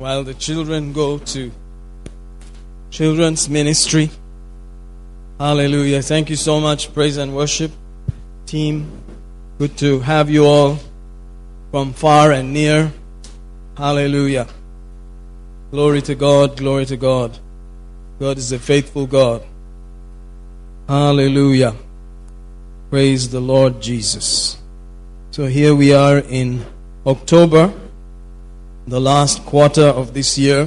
while the children go to children's ministry. Hallelujah. Thank you so much, praise and worship team. Good to have you all from far and near. Hallelujah. Glory to God, glory to God. God is a faithful God. Hallelujah. Praise the Lord Jesus. So here we are in October, the last quarter of this year,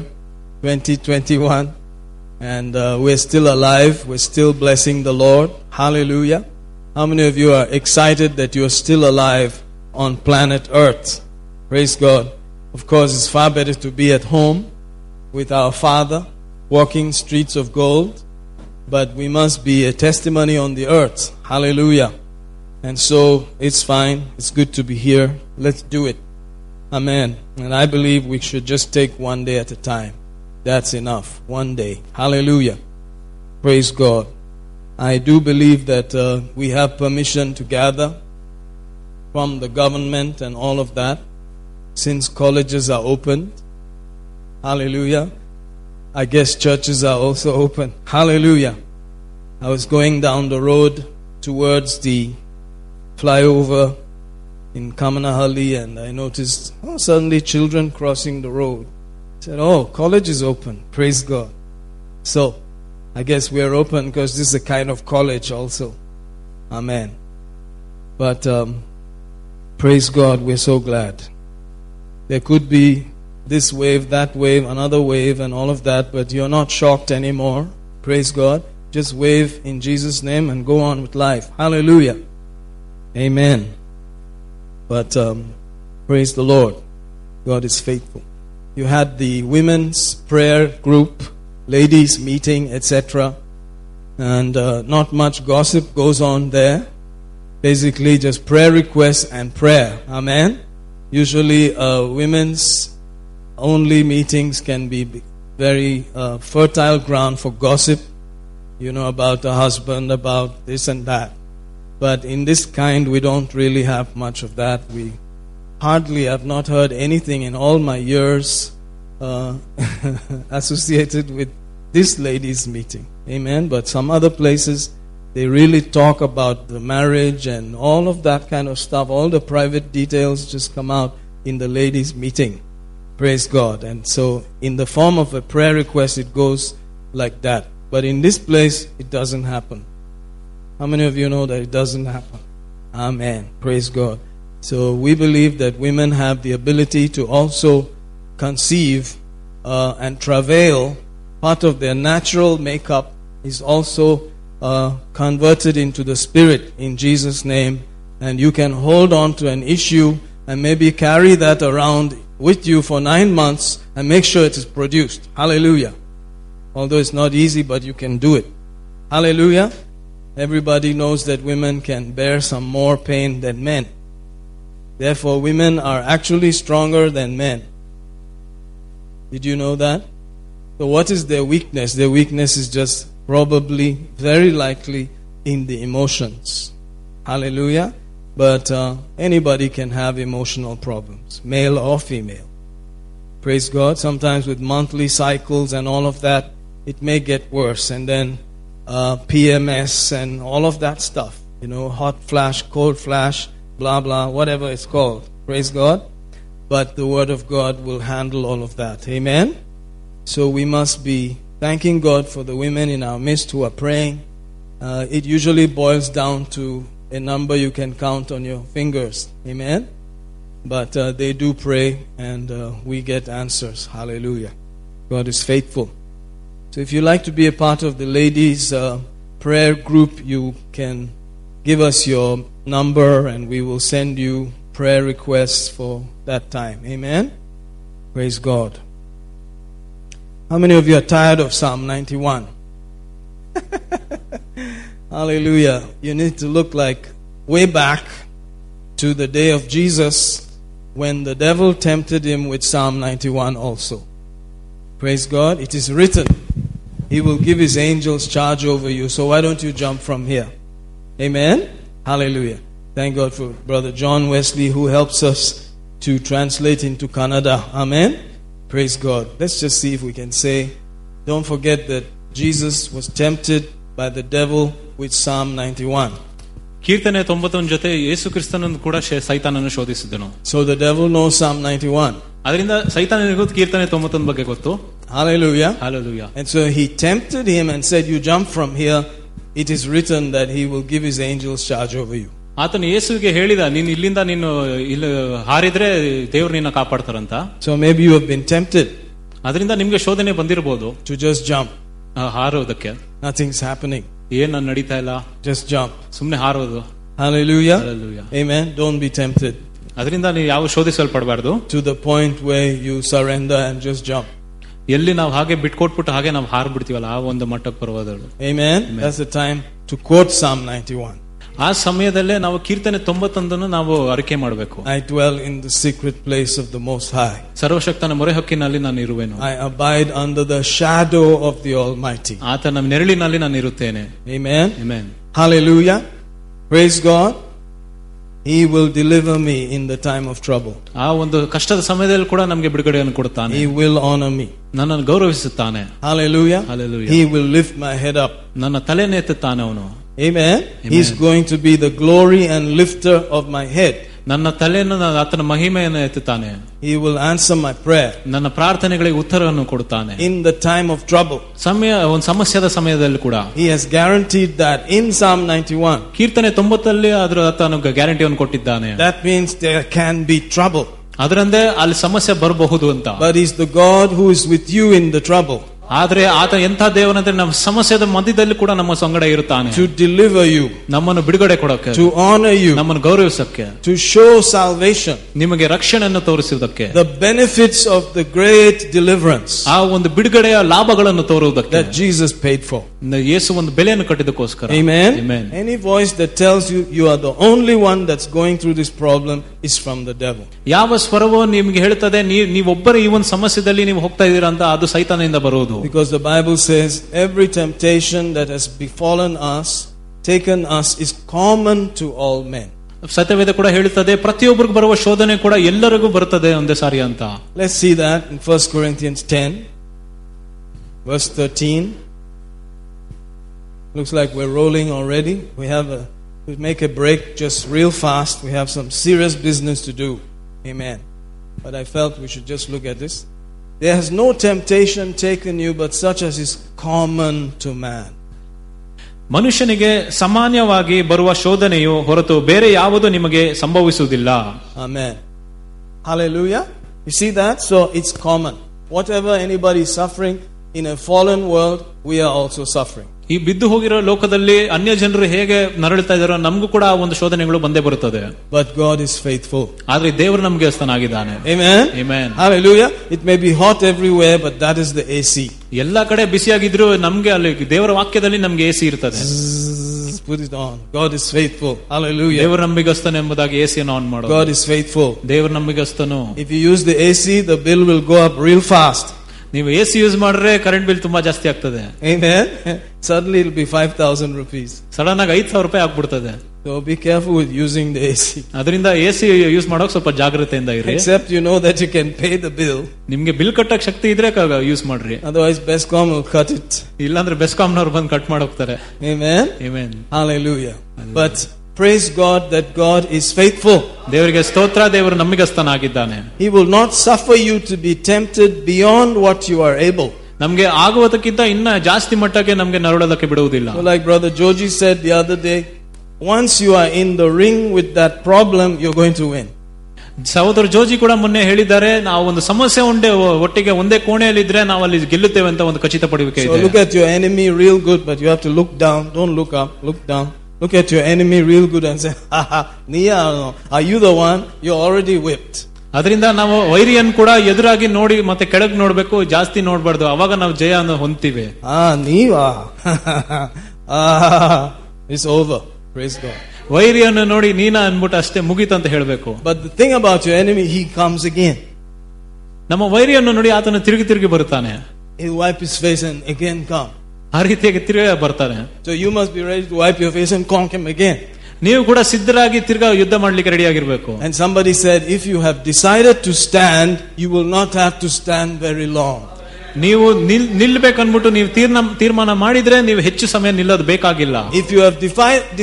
2021. And we're still alive. We're still blessing the Lord. Hallelujah. How many of you are excited that you're still alive on planet Earth? Praise God. Of course, it's far better to be at home with our Father, walking streets of gold. But we must be a testimony on the earth. Hallelujah. And so it's fine. It's good to be here. Let's do it. Amen. And I believe we should just take one day at a time. That's enough. One day. Hallelujah. Praise God. I do believe that we have permission to gather from the government and all of that, since colleges are opened. Hallelujah. I guess churches are also open. Hallelujah. I was going down the road towards the flyover in Kamana Hali, and I noticed suddenly children crossing the road. I said, college is open. Praise God. So, I guess we are open because this is a kind of college also. Amen. But, praise God, we're so glad. There could be this wave, that wave, another wave, and all of that, but you're not shocked anymore. Praise God. Just wave in Jesus' name and go on with life. Hallelujah. Amen. But praise the Lord. God is faithful. You had the women's prayer group, ladies meeting, etc. And not much gossip goes on there. Basically just prayer requests and prayer. Amen. Usually women's only meetings can be very fertile ground for gossip, about the husband, about this and that. But in this kind, we don't really have much of that. We hardly have not heard anything in all my years associated with this ladies' meeting. Amen. But some other places, they really talk about the marriage and all of that kind of stuff. All the private details just come out in the ladies' meeting. Praise God. And so in the form of a prayer request, it goes like that. But in this place, it doesn't happen. How many of you know that it doesn't happen? Amen. Praise God. So we believe that women have the ability to also conceive and travail. Part of their natural makeup is also converted into the spirit in Jesus' name. And you can hold on to an issue and maybe carry that around with you for 9 months and make sure it is produced. Hallelujah. Although it's not easy, but you can do it. Hallelujah. Everybody knows that women can bear some more pain than men. Therefore, women are actually stronger than men. Did you know that? So what is their weakness? Their weakness is just probably, very likely, in the emotions. Hallelujah. But anybody can have emotional problems, male or female. Praise God. Sometimes with monthly cycles and all of that, it may get worse. And then PMS and all of that stuff. Hot flash, cold flash, blah, blah, whatever it's called. Praise God. But the Word of God will handle all of that. Amen. So we must be thanking God for the women in our midst who are praying. It usually boils down to a number you can count on your fingers. Amen. But they do pray, and we get answers. Hallelujah. God is faithful. So if you like to be a part of the ladies' prayer group, you can give us your number, and we will send you prayer requests for that time. Amen. Praise God. How many of you are tired of Psalm 91? Hallelujah. You need to look like way back to the day of Jesus when the devil tempted him with Psalm 91 also. Praise God. It is written, He will give His angels charge over you. So why don't you jump from here? Amen. Hallelujah. Thank God for Brother John Wesley, who helps us to translate into Kannada. Amen. Praise God. Let's just see if we can say, don't forget that Jesus was tempted by the devil with Psalm 91. ಕೀರ್ತನೆ 91 ಜೊತೆ ಯೇಸು ಕ್ರಿಸ್ತನನ್ನು ಕೂಡ ಸೈತಾನನನ್ನು ಶೋಧಿಸಿದನು. So the devil knows Psalm 91. ಅದರಿಂದ ಸೈತಾನನಿಗೂ ಕೀರ್ತನೆ 91 ಬಗ್ಗೆ ಗೊತ್ತು. Hallelujah. Hallelujah. And so he tempted him and said, you jump from here, it is written that he will give his angels charge over you. ಆತನು ಯೇಸುವಿಗೆ ಹೇಳಿದ, ನೀನು ಇಲ್ಲಿಂದ ನೀನು ಇಲ್ಲಿ ಹಾರಿದ್ರೆ ದೇವರು ನಿನ್ನ ಕಾಪಾಡುತ್ತಾರೆ ಅಂತ. So maybe you have been tempted. ಅದರಿಂದ ನಿಮಗೆ ಶೋಧನೆ ಬಂದಿರಬಹುದು. To just jump. ಹಾರೋದಕ್ಕೆ. Nothing's happening. ಏನು ನಡೀತಾ ಇಲ್ಲ. Just jump. ಸುಮ್ಮನೆ ಹಾರೋದು. Hallelujah. Hallelujah. Amen. Don't be tempted. ಅದರಿಂದ ನೀವು ಯಾವ ಶೋಧಿಸಲ್ಪಡಬಾರದು. To the point where you surrender and just jump. ಎಲ್ಲಿ ನಾವು ಹಾಗೆ ಬಿಟ್ಕೊಟ್ಬಿಟ್ಟು ಹಾಗೆ ನಾವು ಹಾರ್ಬಿಡ್ತೀವಲ್ಲ ಆ ಒಂದು ಮಟ್ಟಕ್ಕೆ ಬರುವುದಳು. Amen. That's the time to quote Psalm 91. ಆ ಸಮಯದಲ್ಲೇ ನಾವು ಕೀರ್ತನೆ 91 ನಾವು ಅರಿಕೆ ಮಾಡಬೇಕು. I dwell in the secret place of the Most High. ಸರ್ವಶಕ್ತನ ಮೊರೆಹೊಕ್ಕಿನಲ್ಲಿ ನಾನು ಇರುವೆನು. I abide under the shadow of the Almighty. ಆತನ ನೆರಳಿನಲ್ಲಿ ನಾನು ಇರುತ್ತೇನೆ. Amen. Amen. Hallelujah. Praise God. He will deliver me in the time of trouble. ಆ ಒಂದು ಕಷ್ಟದ ಸಮಯದಲ್ಲಿ ಕೂಡ ನಮಗೆ ಬಿಡುಗಡೆಯನ್ನು ಕೊಡುತ್ತಾನೆ. He will honor me. ನನ್ನನ್ನು ಗೌರವಿಸುತ್ತಾನೆ. Hallelujah. Hallelujah. He will lift my head up. ನನ್ನ ತಲೆಯನ್ನು ಎತ್ತುತ್ತಾನೆ ಅವನು. Amen. He is going to be the glory and lifter of my head. ನನ್ನ ತಲೆಯನ್ನು ಆತನ ಮಹಿಮೆಯನ್ನು ಎತ್ತುತ್ತಾನೆ. He will answer my prayer. ನನ್ನ ಪ್ರಾರ್ಥನೆಗಳಿಗೆ ಉತ್ತರವನ್ನು ಕೊಡುತ್ತಾನೆ. In the time of trouble. ಒಂದು ಸಮಸ್ಯೆಯ ಸಮಯದಲ್ಲಿ ಕೂಡ. He has guaranteed that in Psalm 91. ಕೀರ್ತನೆ 90 ಅಲ್ಲಿ ಆತನು ಗ್ಯಾರಂಟಿಯನ್ನು ಕೊಟ್ಟಿದ್ದಾನೆ. That means there can be trouble. ಅದರಿಂದ ಅಲ್ಲಿ ಸಮಸ್ಯೆ ಬರಬಹುದು ಅಂತ. But he is the God who is with you in the trouble. ಆದರೆ ಆತ ಎಂಥ ದೇವನಂದ್ರೆ ನಮ್ಮ ಸಮಸ್ಯೆಯ ಮಧ್ಯದಲ್ಲಿ ಕೂಡ ನಮ್ಮ ಸಂಗಡ ಇರುತ್ತಾನೆ. To deliver you, ನಮ್ಮನ್ನು ಬಿಡುಗಡೆ ಕೊಡೋಕೆ. To honor you, ನಮ್ಮನ್ನು ಗೌರವಿಸೋಕೆ. To show salvation, ನಿಮಗೆ ರಕ್ಷಣೆಯನ್ನು ತೋರಿಸುವುದಕ್ಕೆ. The benefits of the great deliverance, ಆ ಒಂದು ಬಿಡುಗಡೆಯ ಲಾಭಗಳನ್ನು ತೋರುವುದಕ್ಕೆ. That Jesus paid for, ಯೇಸು ಒಂದು ಬೆಲೆಯನ್ನು ಕಟ್ಟಿದ್ದಕ್ಕೋಸ್ಕರ. Amen. Amen. Any voice that tells you you are the only one that's going through this problem is from the devil. ಯಾವ ಸ್ವರವೋ ನಿಮಗೆ ಹೇಳ್ತದೆ ನೀವೊಬ್ಬರೇ ಈ ಒಂದು ಸಮಸ್ಯೆಯಲ್ಲಿ ನೀವು ಹೋಗ್ತಾ ಇದ್ದೀರಾ ಅಂತ, ಅದು ಸೈತಾನನಿಂದ ಬರುವುದು. Because the Bible says every temptation that has befallen us, taken us, is common to all men. ಸತ್ಯವೇದ ಕೂಡ ಹೇಳುತ್ತದೆ ಪ್ರತಿಯೊಬ್ಬರಿಗೂ ಬರುವ ಶೋಧನೆ ಕೂಡ ಎಲ್ಲರಿಗೂ ಬರುತ್ತದೆ ಒಂದೇ ಸಾರಿ ಅಂತ. Let's see that in 1 Corinthians 10 verse 13. Looks like we're rolling already. We'll make a break just real fast. We have some serious business to do. Amen. But I felt we should just look at this. There has no temptation taken you but such as is common to man. ಮನುಷ್ಯನಿಗೆ ಸಾಮಾನ್ಯವಾಗಿ ಬರುವ ಶೋಧನೆಯು ಹೊರತು ಬೇರೆ ಯಾವುದು ನಿಮಗೆ ಸಂಭವಿಸುವುದಿಲ್ಲ. Amen. Hallelujah. You see that? So it's common. Whatever anybody is suffering in a fallen world, we are also suffering. ಈ ಬಿದ್ದು ಹೋಗಿರೋ ಲೋಕದಲ್ಲಿ ಅನ್ಯ ಜನರು ಹೇಗೆ ನರಳುತ್ತಾ ಇದ್ದಾರೋ ನಮಗೂ ಕೂಡ ಆ ಒಂದು ಶೋಧನೆಗಳು ಬಂದೇ ಬರುತ್ತದೆ. But God is faithful. ಆದರೆ ದೇವರು ನಮಗೆ ಸ್ತನಾಗಿದ್ದಾನೆ. Amen. Amen. Hallelujah. It may be hot everywhere but that is the AC. ಎಲ್ಲ ಕಡೆ ಬಿಸಿಯಾಗಿದ್ರೂ ನಮಗೆ ಅಲ್ಲಿ ದೇವರ ವಾಕ್ಯದಲ್ಲಿ ನಮಗೆ AC ಇರುತ್ತದೆ. Put it on. God is faithful. Hallelujah. ದೇವರು ನಂಬಿಗಸ್ತನು ಎಂಬುದಾಗಿ AC ಅನ್ನು ಆನ್ ಮಾಡೋ. God is faithful. ದೇವರು ನಂಬಿಗಸ್ತನು. If you use the AC, the bill will go up real fast. ನೀವು AC ಯೂಸ್ ಮಾಡಿದ್ರೆ ಕರೆಂಟ್ ಬಿಲ್ ತುಂಬಾ ಜಾಸ್ತಿ ಆಗ್ತದೆ. Amen. Suddenly it will be 5000 rupees. Sudden ಆಗಿ 5000 ರೂಪಾಯಿ ಆಗ್ಬಿಡುತ್ತದೆ. So be careful with using the AC. ಅದರಿಂದ AC ಯೂಸ್ ಮಾಡೋಕೆ ಸ್ವಲ್ಪ ಜಾಗೃತೆಯಿಂದ ಇರಿ. Except you know that you can pay the bill. ನಿಮಗೆ ಬಿಲ್ ಕಟ್ಟಕ್ಕೆ ಶಕ್ತಿ ಇದ್ರೆ ಯೂಸ್ ಮಾಡ್ರಿ. Otherwise Bescom will cut it. ಇಲ್ಲಾಂದ್ರೆ Bescom ನವರು ಬಂದು ಕಟ್ ಮಾಡಿ ಹೋಗ್ತಾರೆ. Amen. Amen. Hallelujah. But praise God that God is faithful. ದೇವರಿಗೆ ಸ್ತೋತ್ರ, ದೇವರು ನಂಬಿಗಸ್ತನಾಗಿದ್ದಾನೆ. He will not suffer you to be tempted beyond what you are able. ನಮಗೆ ಆಗುವುದಕ್ಕಿಂತ ಇನ್ನ ಜಾಸ್ತಿ ಮಟ್ಟಕ್ಕೆ ನಮಗೆ ನರಳೋದಕ್ಕೆ ಬಿಡುವುದಿಲ್ಲ. Like brother Joji said the other day, once you are in the ring with that problem, you're going to win. ಸಹೋದರ ಜೋಜಿ ಕೂಡ ಮೊನ್ನೆ ಹೇಳಿದ್ದಾರೆ, ನಾವು ಒಂದು ಸಮಸ್ಯೆ ಉಂಡೆ ಒಟ್ಟಿಗೆ ಒಂದೇ ಕೋಣೆಯಲ್ಲಿ ಇದ್ರೆ ನಾವು ಅಲ್ಲಿ ಗೆಲ್ಲುತ್ತೇವೆ ಅಂತ ಒಂದು ಖಚಿತಪಡಿಕೆ ಇದೆ. So look at your enemy real good, but you have to look down, don't look up, look down. Look at your enemy real good and say, Nia, are you the one? You're already whipped. ಅದರಿಂದ ನಾವು ವೈರಿಯನ್ನು ಕೂಡ ಎದುರಾಗಿ ನೋಡಿ ಮತ್ತೆ ಕೆಳಗೆ ನೋಡಬೇಕು, ಜಾಸ್ತಿ ನೋಡಬಾರದು, ಅವಾಗ ನಾವು ಜಯ ಅನ್ನು ಹೊಂದ್ತೀವಿ. ನೀವಾ ಇಟ್ಸ್ ಓವರ್. Praise God. ವೈರಿಯನ್ನು ನೋಡಿ ನೀನಾ ಅನ್ಬಿಟ್ಟು ಅಷ್ಟೇ ಮುಗೀತು ಅಂತ ಹೇಳಬೇಕು. But the thing about your enemy, he comes again. ನಮ್ಮ ವೈರಿಯನ್ನು ನೋಡಿ ಆತನು ತಿರುಗಿ ತಿರುಗಿ ಬರುತ್ತಾನೆ. He wipe his face and again come. ಆ ರೀತಿಯಾಗಿ ತಿರುಗಿ ಬರ್ತಾನೆ. So you must be ready to wipe your face and conquer him again. ನೀವು ಕೂಡ ಸಿದ್ಧರಾಗಿ ತಿರ್ಗಾ ಯುದ್ಧ ಮಾಡ್ಲಿಕ್ಕೆ ರೆಡಿಯಾಗಿರಬೇಕು. And somebody said, if you have decided to stand, you will not have to stand very long. ನೀವು ನಿಲ್ಲಬೇಕನ್ಬಿಟ್ಟು ನೀವು ತೀರ್ಮಾನ ಮಾಡಿದ್ರೆ ನೀವು ಹೆಚ್ಚು ಸಮಯ ನಿಲ್ಲೋದು ಬೇಕಾಗಿಲ್ಲ. If you have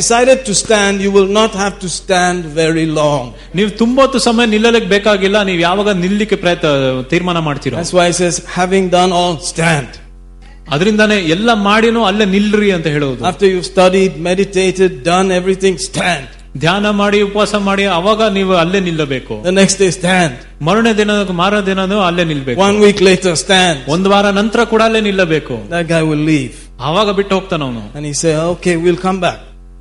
decided to stand, you will not have to stand very long. ನೀವು ತುಂಬಾ ಸಮಯ ನಿಲ್ಲಲಿಕ್ಕೆ ಬೇಕಾಗಿಲ್ಲ. ನೀವು ಯಾವಾಗ ನಿಲ್ಲಕ್ಕೆ ತೀರ್ಮಾನ ಮಾಡ್ತೀರೋ. That's why it says, having done all, stand. ಅದರಿಂದಾನೆ ಎಲ್ಲ ಮಾಡಿನೂ ಅಲ್ಲೇ ನಿಲ್ರಿ ಅಂತ ಹೇಳೋದು. After you studied, meditated, done everything, stand. ಧ್ಯಾನ ಮಾಡಿ ಉಪವಾಸ ಮಾಡಿ ಅವಾಗ ನೀವು ಅಲ್ಲೇ ನಿಲ್ಲಬೇಕು. The next day, stand. ಮಾರನೇ ದಿನ ಅಲ್ಲೇ ನಿಲ್ಲಬೇಕು. One week later, stand. ಒಂದು ವಾರ ನಂತರ ಕೂಡ ಅಲ್ಲೇ ನಿಲ್ಲಬೇಕು. That guy will leave. ಅವಾಗ ಬಿಟ್ಟು ಹೋಗ್ತಾನೆ ಅವನು. And he say, okay, we'll come back.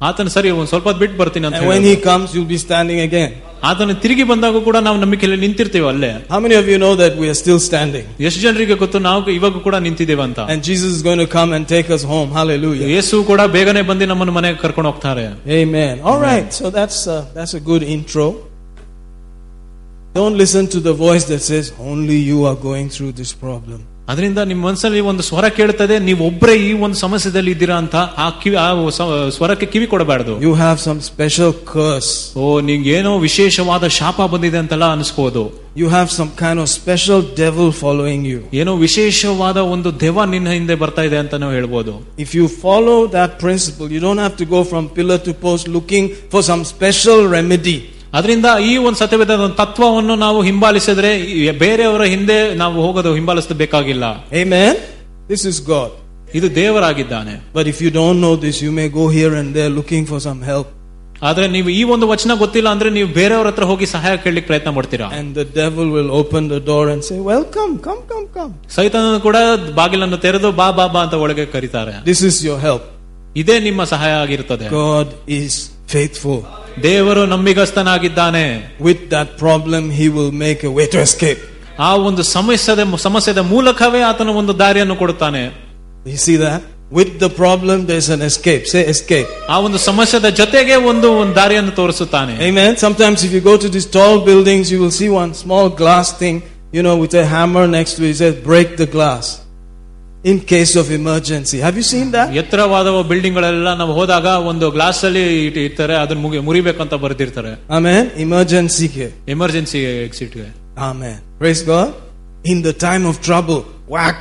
ಆತನ ಸರಿ ಒಂದು ಸ್ವಲ್ಪ ಬಿಟ್ಟು ಬರ್ತೀನಿ ಅಂತ ಹೇಳಿ. And when he comes, you'll be standing again. ಆತನ ತಿರುಗಿ ಬಂದಾಗ ಕೂಡ ನಾವು ನಂಬಿಕೆಯಲ್ಲಿ ನಿಂತಿರ್ತೀವಿ ಅಲ್ಲೇ. How many of you know that we are still standing? ಎಷ್ಟು ಜನರಿಗೆ ಗೊತ್ತು ನಾವು ಇವಾಗ ಕೂಡ ನಿಂತಿದ್ದೇವೆ ಅಂತ. And Jesus is going to come and take us home. Hallelujah. ಯೇಸು ಕೂಡ ಬೇಗನೆ ಬಂದು ನಮ್ಮನ್ನು ಮನೆಗೆ ಕರ್ಕೊಂಡು ಹೋಗ್ತಾರೆ. Amen. All right. So that's a good intro. Don't listen to the voice that says only you are going through this problem. ಅದರಿಂದ ನಿಮ್ಮ ಮನಸ್ಸಲ್ಲಿ ಒಂದು ಸ್ವರ ಕೇಳ್ತದೆ, ನೀವು ಒಬ್ಬರೇ ಈ ಒಂದು ಸಮಸ್ಯೆದಲ್ಲಿ ಇದ್ದೀರಾ ಅಂತ. ಆ ಸ್ವರಕ್ಕೆ ಕಿವಿ ಕೊಡಬಾರದು. You have some special curse. ಓ, ನಿಮ್ಗೆ ಏನೋ ವಿಶೇಷವಾದ ಶಾಪ ಬಂದಿದೆ ಅಂತೆಲ್ಲ ಅನಿಸ್ಕೋದು. You have some kind of special devil following you. ಏನೋ ವಿಶೇಷವಾದ ಒಂದು ದೆವ್ವ ನಿನ್ನ ಹಿಂದೆ ಬರ್ತಾ ಇದೆ ಅಂತ ನಾವು ಹೇಳ್ಬೋದು. If you follow that principle, you don't have to go from pillar to post looking for some special remedy. ಅದರಿಂದ ಈ ಒಂದು ಸತ್ಯವೇದ ತತ್ವವನ್ನು ನಾವು ಹಿಂಬಾಲಿಸಿದ್ರೆ ಬೇರೆಯವರ ಹಿಂದೆ ನಾವು ಹೋಗೋದು ಹಿಂಬಾಲಿಸಬೇಕಾಗಿಲ್ಲ. Amen. This is God. ಇದು ದೇವರಾಗಿದ್ದಾನೆ. But if you don't know this, you may go here and there looking for some help. ಆದರೆ ನೀವು ಈ ಒಂದು ವಚನ ಗೊತ್ತಿಲ್ಲ ಅಂದ್ರೆ ನೀವು ಬೇರೆಯವರ ಹತ್ರ ಹೋಗಿ ಸಹಾಯ ಕೇಳಲಿಕ್ಕೆ ಪ್ರಯತ್ನ ಮಾಡ್ತೀರಾ. And the devil will open the door and say, welcome, come, come, come. ಸೈತಾನನು ಕೂಡ ಬಾಗಿಲನ್ನು ತೆರೆದು ಬಾ ಬಾ ಬಾ ಅಂತ ಒಳಗೆ ಕರೀತಾರೆ. This is your help. ಇದೇ ನಿಮ್ಮ ಸಹಾಯ ಆಗಿರುತ್ತದೆ. God is faithful. ದೇವರು ನಂಬಿಗಸ್ತನಾಗಿದ್ದಾನೆ. With that problem he will make a way to escape. ಆ ಒಂದು ಸಮಸ್ಯೆದ ಮೂಲಕವೇ ಆತನ ಒಂದು ದಾರಿಯನ್ನು ಕೊಡುತ್ತಾನೆ. You see that? With the problem there is an escape. Say escape. ಆ ಒಂದು ಸಮಸ್ಯೆದ ಜೊತೆಗೆ ಒಂದು ದಾರಿಯನ್ನು ತೋರಿಸುತ್ತಾನೆ. Amen. Sometimes if you go to these tall buildings, you will see one small glass thing, you know, with a hammer next to it. It says break the glass in case of emergency. Have you seen that? ಎತ್ತರವಾದ building ಗಳೆಲ್ಲ ನಾವು ಹೋದಾಗ ಒಂದು glass ಅಲ್ಲಿ ಇಟ್ಟಿರ್ತಾರೆ, ಅದನ್ನ ಮುರಿಬೇಕು ಅಂತ ಬರ್ತಿರ್ತಾರೆ. ಆಮೆನ್. ಎಮರ್ಜೆನ್ಸಿ ಎಕ್ಸಿಟ್ ಗೆ. Amen. Praise God. In the time of trouble, whack.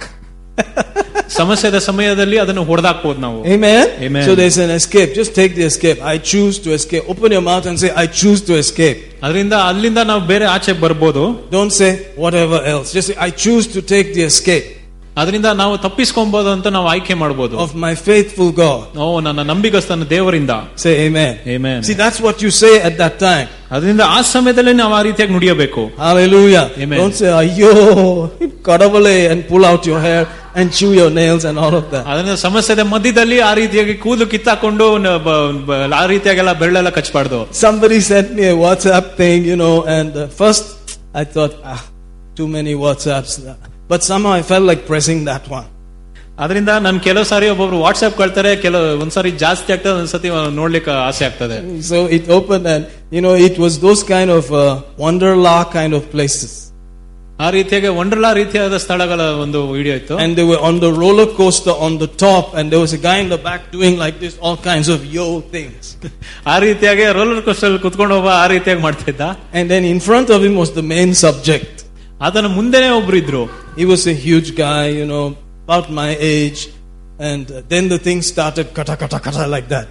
ಸಮಸ್ಯೆದ ಸಮಯದಲ್ಲಿ ಅದನ್ನು ಹೊಡೆದಾಕಬಹುದು ನಾವು. Amen. Amen. So there is an escape. Just take the escape. I choose to escape. Open your mouth and say, I choose to escape. ಅದರಿಂದ ಅಲ್ಲಿಂದ ನಾವು ಬೇರೆ ಆಚೆ ಬರಬಹುದು. Don't say whatever else. Just say, I choose to take the escape. ಅದರಿಂದ ನಾವು ತಪ್ಪಿಸ್ಕೊಬಹುದು ಅಂತ ನಾವು ಆಯ್ಕೆ ಮಾಡಬಹುದು. Of my faithful God. ಓ, ನನ್ನ ನಂಬಿಗಸ್ತನ ದೇವರಿಂದ. Say amen. Amen. See, that's what you say at that time. ಅದರಿಂದ ಆ ಸಮಯದಲ್ಲಿ ನಾವು ಆ ರೀತಿಯಾಗಿ ನುಡಿಯಬೇಕು. Hallelujah. Amen. Don't say ayyo kadavale and pull out your hair and chew your nails and all of that. ಅದನ್ನ ಸಮಸ್ಯೆದ ಮಧ್ಯದಲ್ಲಿ ಆ ರೀತಿಯಾಗಿ ಕೂದಲು ಕಿತ್ತಾಕೊಂಡು ಆ ರೀತಿಯಾಗೆಲ್ಲ ಬೆರಳೆಲ್ಲ ಕಚ್ಚಬಾರದು. Somebody sent me a WhatsApp thing, you know, and first I thought, too many WhatsApps. But somehow I felt like pressing that one. ಅದರಿಂದ ನಾನು ಕೆಲವು ಸಾರಿ ಒಬ್ಬೊಬ್ರು ವಾಟ್ಸ್ಆಪ್ ಕಳ್ತಾರೆ, ಕೆಲವು ಒಂದ್ಸಾರಿ ಜಾಸ್ತಿ ಆಗ್ತದೆ, ಒಂದ್ಸತಿ ನೋಡ್ಲಿಕ್ಕೆ ಆಸೆ ಆಗ್ತದೆ. So it opened and you know it was those kind of Wonderla kind of places. ಆ ರೀತಿಯಾಗಿ ವಂಡರ್ಲಾ ರೀತಿಯಾದ ಸ್ಥಳಗಳ ಒಂದು ವಿಡಿಯೋ ಇತ್ತು. And they were on the roller coaster on the top and there was a guy in the back doing like this all kinds of yo things. ಆ ರೀತಿಯಾಗಿ roller coaster ಅಲ್ಲಿ ಕುತ್ಕೊಂಡು ಹೋಗೋ ಆ ರೀತಿಯಾಗಿ ಮಾಡ್ತಿದ್ದ. And then in front of him was the main subject. ಆತನ ಮುಂದೆನೇ ಒಬ್ರು ಇದ್ರು. He was a huge guy, you know, about my age, and then the thing started kata kata kata like that.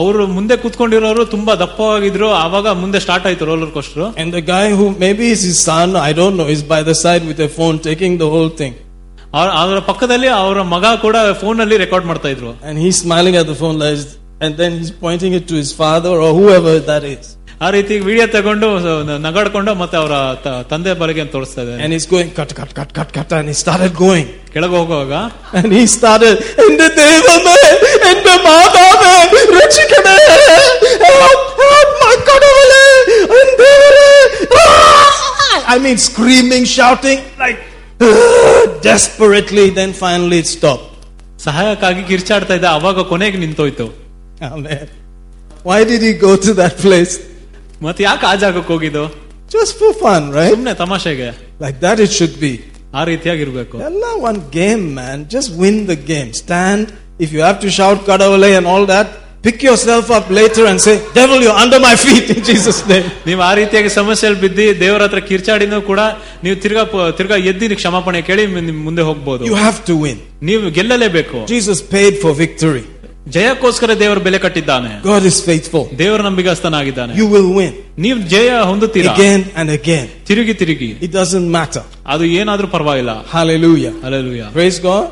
ಅವರು ಮುಂದೆ ಕೂತ್ಕೊಂಡಿರೋರು ತುಂಬಾ ದಪ್ಪವಾಗಿದ್ರು. ಆವಾಗ ಮುಂದೆ ಸ್ಟಾರ್ಟ್ ಆಯ್ತು roller coaster. And the guy who maybe is his son, I don't know, is by the side with a phone taking the whole thing. ಅವರ ಪಕ್ಕದಲ್ಲಿ ಅವರ ಮಗ ಕೂಡ ಫೋನ್ ಅಲ್ಲಿ ರೆಕಾರ್ಡ್ ಮಾಡ್ತಾ ಇದ್ರು. And he's smiling at the phone like, and then he's pointing it to his father or whoever that is. ಆ ರೀತಿ ವಿಡಿಯೋ ತಗೊಂಡು ನಗಾಡ್ಕೊಂಡು ಮತ್ತೆ ಅವರ ತಂದೆ ಬಳಿಗೆ ತೋರಿಸ್ತಾ ಇದ್ದಾನೆ. And he's going cut cut cut cut cut and he started going. ಕೆಳಗೆ ಹೋಗುವಾಗ and he started and the devil and the mother ರಕ್ಷಕನೇ help my God ಅವಲೇ and devil I mean screaming, shouting like desperately. Then finally it stopped. ಸಹಾಯಕ್ಕಾಗಿ ಕಿರ್ಚಾಡ್ತಾ ಇದ್ದ, ಆವಾಗ ಕೊನೆಗೆ ನಿಂತೋಯ್ತು. Amen. Why did he go to that place? ಮತ್ತೆ ಯಾಕೆ ಆ ಜಾಗಕ್ಕೆ ಹೋಗಿದ್ದು? Just for fun, right? ಸುಮ್ಮನೆ ತಮಾಷೆಗೆ. Like that it should be. ಆ ರೀತಿಯಾಗಿರಬೇಕು. ಎಲ್ಲ one game, man. Just win the game. Stand. If you have to shout kadavale and all that, Pick yourself up later and say, devil, you're under my feet in Jesus' name. ನೀವು ಆ ರೀತಿಯಾಗಿ ಸಮಸ್ಯೆಯಲ್ಲಿ ಬಿದ್ದಿ ದೇವರ ಹತ್ರ ಕಿರ್ಚಾಡಿನೂ ಕೂಡ ನೀವು ತಿರ್ಗಾ ಎದ್ದಿ ಕ್ಷಮಾಪಣೆ ಕೇಳಿ ಮುಂದೆ ಹೋಗಬಹುದು. You have to win. ನೀವು ಗೆಲ್ಲಲೇಬೇಕು. Jesus paid for victory. ಜಯಕ್ಕೋಸ್ಕರ ದೇವರು ಬೆಲೆ ಕಟ್ಟಿದ್ದಾನೆ. God is faithful. ದೇವರು ನಂಬಿಗಸ್ತನಾಗಿದ್ದಾನೆ. You will win. ನೀವು ಜಯ ಹೊಂದುತ್ತೀರಾ. Again and again. ತಿರುಗಿ. It doesn't matter. ಅದು ಏನಾದರೂ ಪರವಾಗಿಲ್ಲ. Hallelujah. Hallelujah. Praise God.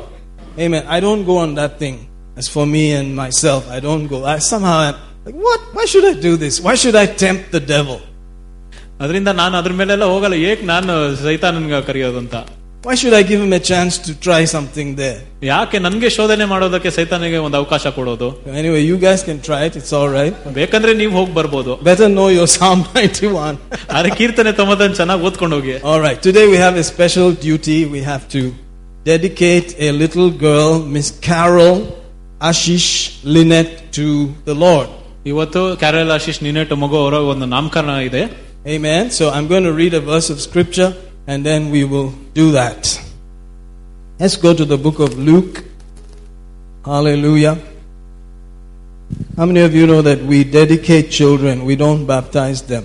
Amen. I don't go on that thing. As for me and myself, I don't go. I somehow am like, what? Why should I do this? Why should I tempt the devil? ಅದರಿಂದ ನಾನು ಅದರ ಮೇಲೆಲ್ಲ ಹೋಗಲ್ಲ. ಏಕ್ ನಾನು ಸೈತಾನನಿಗೆ ಕರೆಯೋದು ಅಂತ. Why should I give him a chance to try something there? ಯಾಕೆ ನನಗೆ ಶೋಧನೆ ಮಾಡೋದಕ್ಕೆ ಸೈತಾನನಿಗೆ ಒಂದು ಅವಕಾಶ ಕೊಡೋದು? Anyway, you guys can try it. It's all right. ಬೇಕಂದ್ರೆ ನೀವು ಹೋಗಿ ಬರಬಹುದು. Better know your Psalm 91. ಅರೆ ಕೀರ್ತನೆ 91 ಚೆನ್ನಾಗಿ ಓದ್ಕೊಂಡು ಹೋಗಿ. All right. Today we have a special duty. We have to dedicate a little girl, Miss Carol Ashish Lynette, to the Lord. ಇವತ್ತು ಕ್ಯಾರಲ್ ಆಶೀಶ್ ಲಿನೆಟ್ ಮಗು ಅವರ ಒಂದು ನಾಮಕರಣ ಇದೆ. Amen. So I'm going to read a verse of scripture and then we will do that. Let's go to the book of Luke. Hallelujah. How many of you know that we dedicate children, we don't baptize them?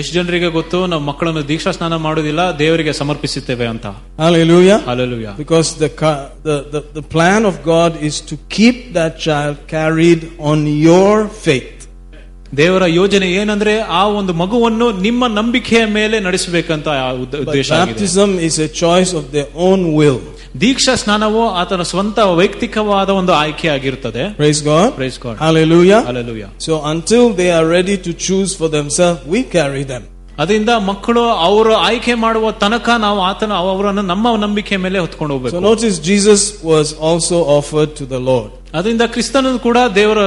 ಎಷ್ಟು ಜನರಿಗೆ ಗೊತ್ತು ನಾವು ಮಕ್ಕಳನ್ನು ದೀಕ್ಷಾ ಸ್ನಾನ ಮಾಡೋದಿಲ್ಲ, ದೇವರಿಗೆ ಸಮರ್ಪಿಸುತ್ತೇವೆ ಅಂತ. Hallelujah. Hallelujah. Because the plan of God is to keep that child carried on your faith. ದೇವರ ಯೋಜನೆ ಏನಂದ್ರೆ ಆ ಒಂದು ಮಗುವನ್ನು ನಿಮ್ಮ ನಂಬಿಕೆಯ ಮೇಲೆ ನಡೆಸಬೇಕಂತ ಉದ್ದೇಶ ಆಗಿದೆ. Baptism is a choice of their own will. ದೀಕ್ಷಾ ಸ್ನಾನವು ಆತನ ಸ್ವಂತ ವೈಯಕ್ತಿಕವಾದ ಒಂದು ಆಯ್ಕೆ ಆಗಿರುತ್ತದೆ. Praise God. Praise God. Hallelujah. Hallelujah. So until they are ready to choose for themselves, we carry them. ಅದರಿಂದ ಮಕ್ಕಳು ಅವರು ಆಯ್ಕೆ ಮಾಡುವ ತನಕ ನಾವು ಆತನ ಅವರನ್ನು ನಮ್ಮ ನಂಬಿಕೆ ಮೇಲೆ ಹೊತ್ತುಕೊಂಡು ಹೋಗಬೇಕು. So notice Jesus was also offered to the Lord. ಅದರಿಂದ ಕ್ರಿಸ್ತನು ಕೂಡ ದೇವರ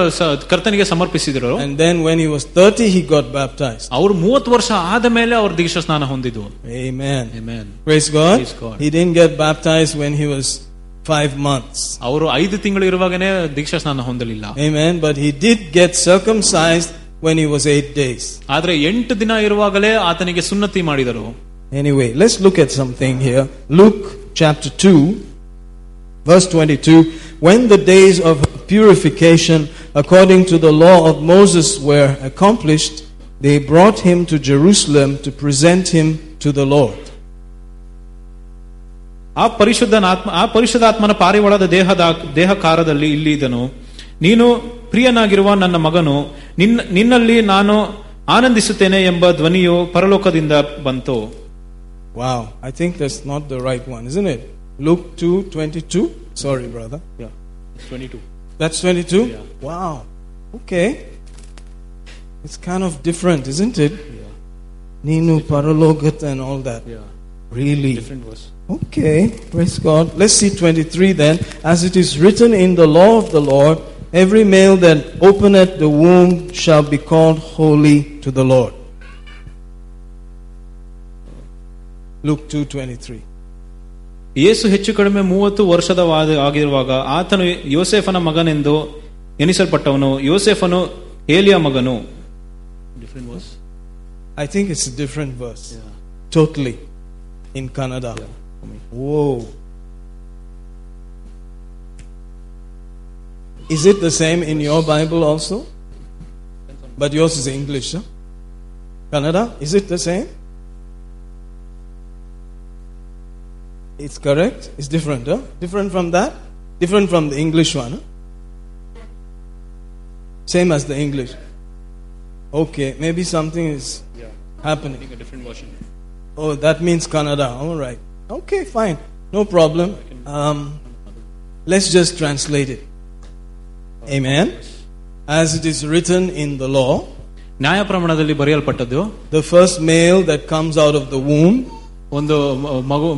ಕರ್ತನಿಗೆ ಸಮರ್ಪಿಸಿದರು. And then when he was 30 he got baptized. ಅವರು 30 ವರ್ಷ ಆದ ಮೇಲೆ ಅವರು ದೀಕ್ಷಾ ಸ್ನಾನ ಹೊಂದಿದರು. Amen. Amen. Praise God. Praise God. He didn't get baptized when he was 5 months. ಅವರು 5 ತಿಂಗಳು ಇರುವಾಗನೇ ದೀಕ್ಷಾ ಸ್ನಾನ ಹೊಂದಲಿಲ್ಲ. Amen. But he did get circumcised when he was 8 days. ಆದರೆ 8 ದಿನ ಇರುವಾಗಲೇ ಆತನಿಗೆ ಸುನ್ನತಿ ಮಾಡಿದರು. Anyway, let's look at something here. Luke chapter 2 verse 22. When the days of purification according to the law of Moses were accomplished, they brought him to Jerusalem to present him to the Lord. ಆ ಪರಿಶುದ್ಧಾತ್ಮನ ಪಾರಿವಾಳದ ದೇಹಕಾರದಲ್ಲಿ ಇಲ್ಲಿ ಇದನು. ನೀನು ಪ್ರಿಯನಾಗಿರುವ ನನ್ನ ಮಗನು, ನಿನ್ನಲ್ಲಿ ನಾನು ಆನಂದಿಸುತ್ತೇನೆ ಎಂಬ ಧ್ವನಿಯು ಪರಲೋಕದಿಂದ ಬಂತು. Wow, I think that's not the right one, isn't it? Luke 2:22. Sorry, brother. Yeah. 22. That's 22? Yeah. Wow. Okay. It's kind of different, isn't it? Yeah. Ninu paralokat and all that. Yeah. Really different verse. Okay. Praise God. Let's see 23 then. As it is written in the law of the Lord, every male that openeth the womb shall be called holy to the Lord. Luke 2:23. ಯೇಸು ಹೆಚ್ಚು ಕಡಿಮೆ 30 ವರ್ಷದ ಆಗಿರುವಾಗ ಆತನು ಯೋಸೇಫನ ಮಗನೆಂದು ಎನಿಸಲ್ಪಟ್ಟವನು. ಯೋಸೇಫನು ಏಲಿಯ ಮಗನು. Different verse. I think it's a different verse. Yeah. Totally. In Kannada. Yeah. Whoa. Is it the same in your Bible also? But yours is English, huh? Kannada, is it the same? It's correct? It's different, huh? Different from that? Different from the English one, huh? Same as the English. Okay, maybe something is happening. I think a different version. Oh, that means Kannada. All right. Okay, fine. No problem. Let's just translate it. Amen. As it is written in the law, ನ್ಯಾಯ ಪ್ರಮಾಣದಲ್ಲಿ ಬರೆಯಲ್ಪಟ್ಟದ್ದು, the first male that comes out of the womb, ಒಂದು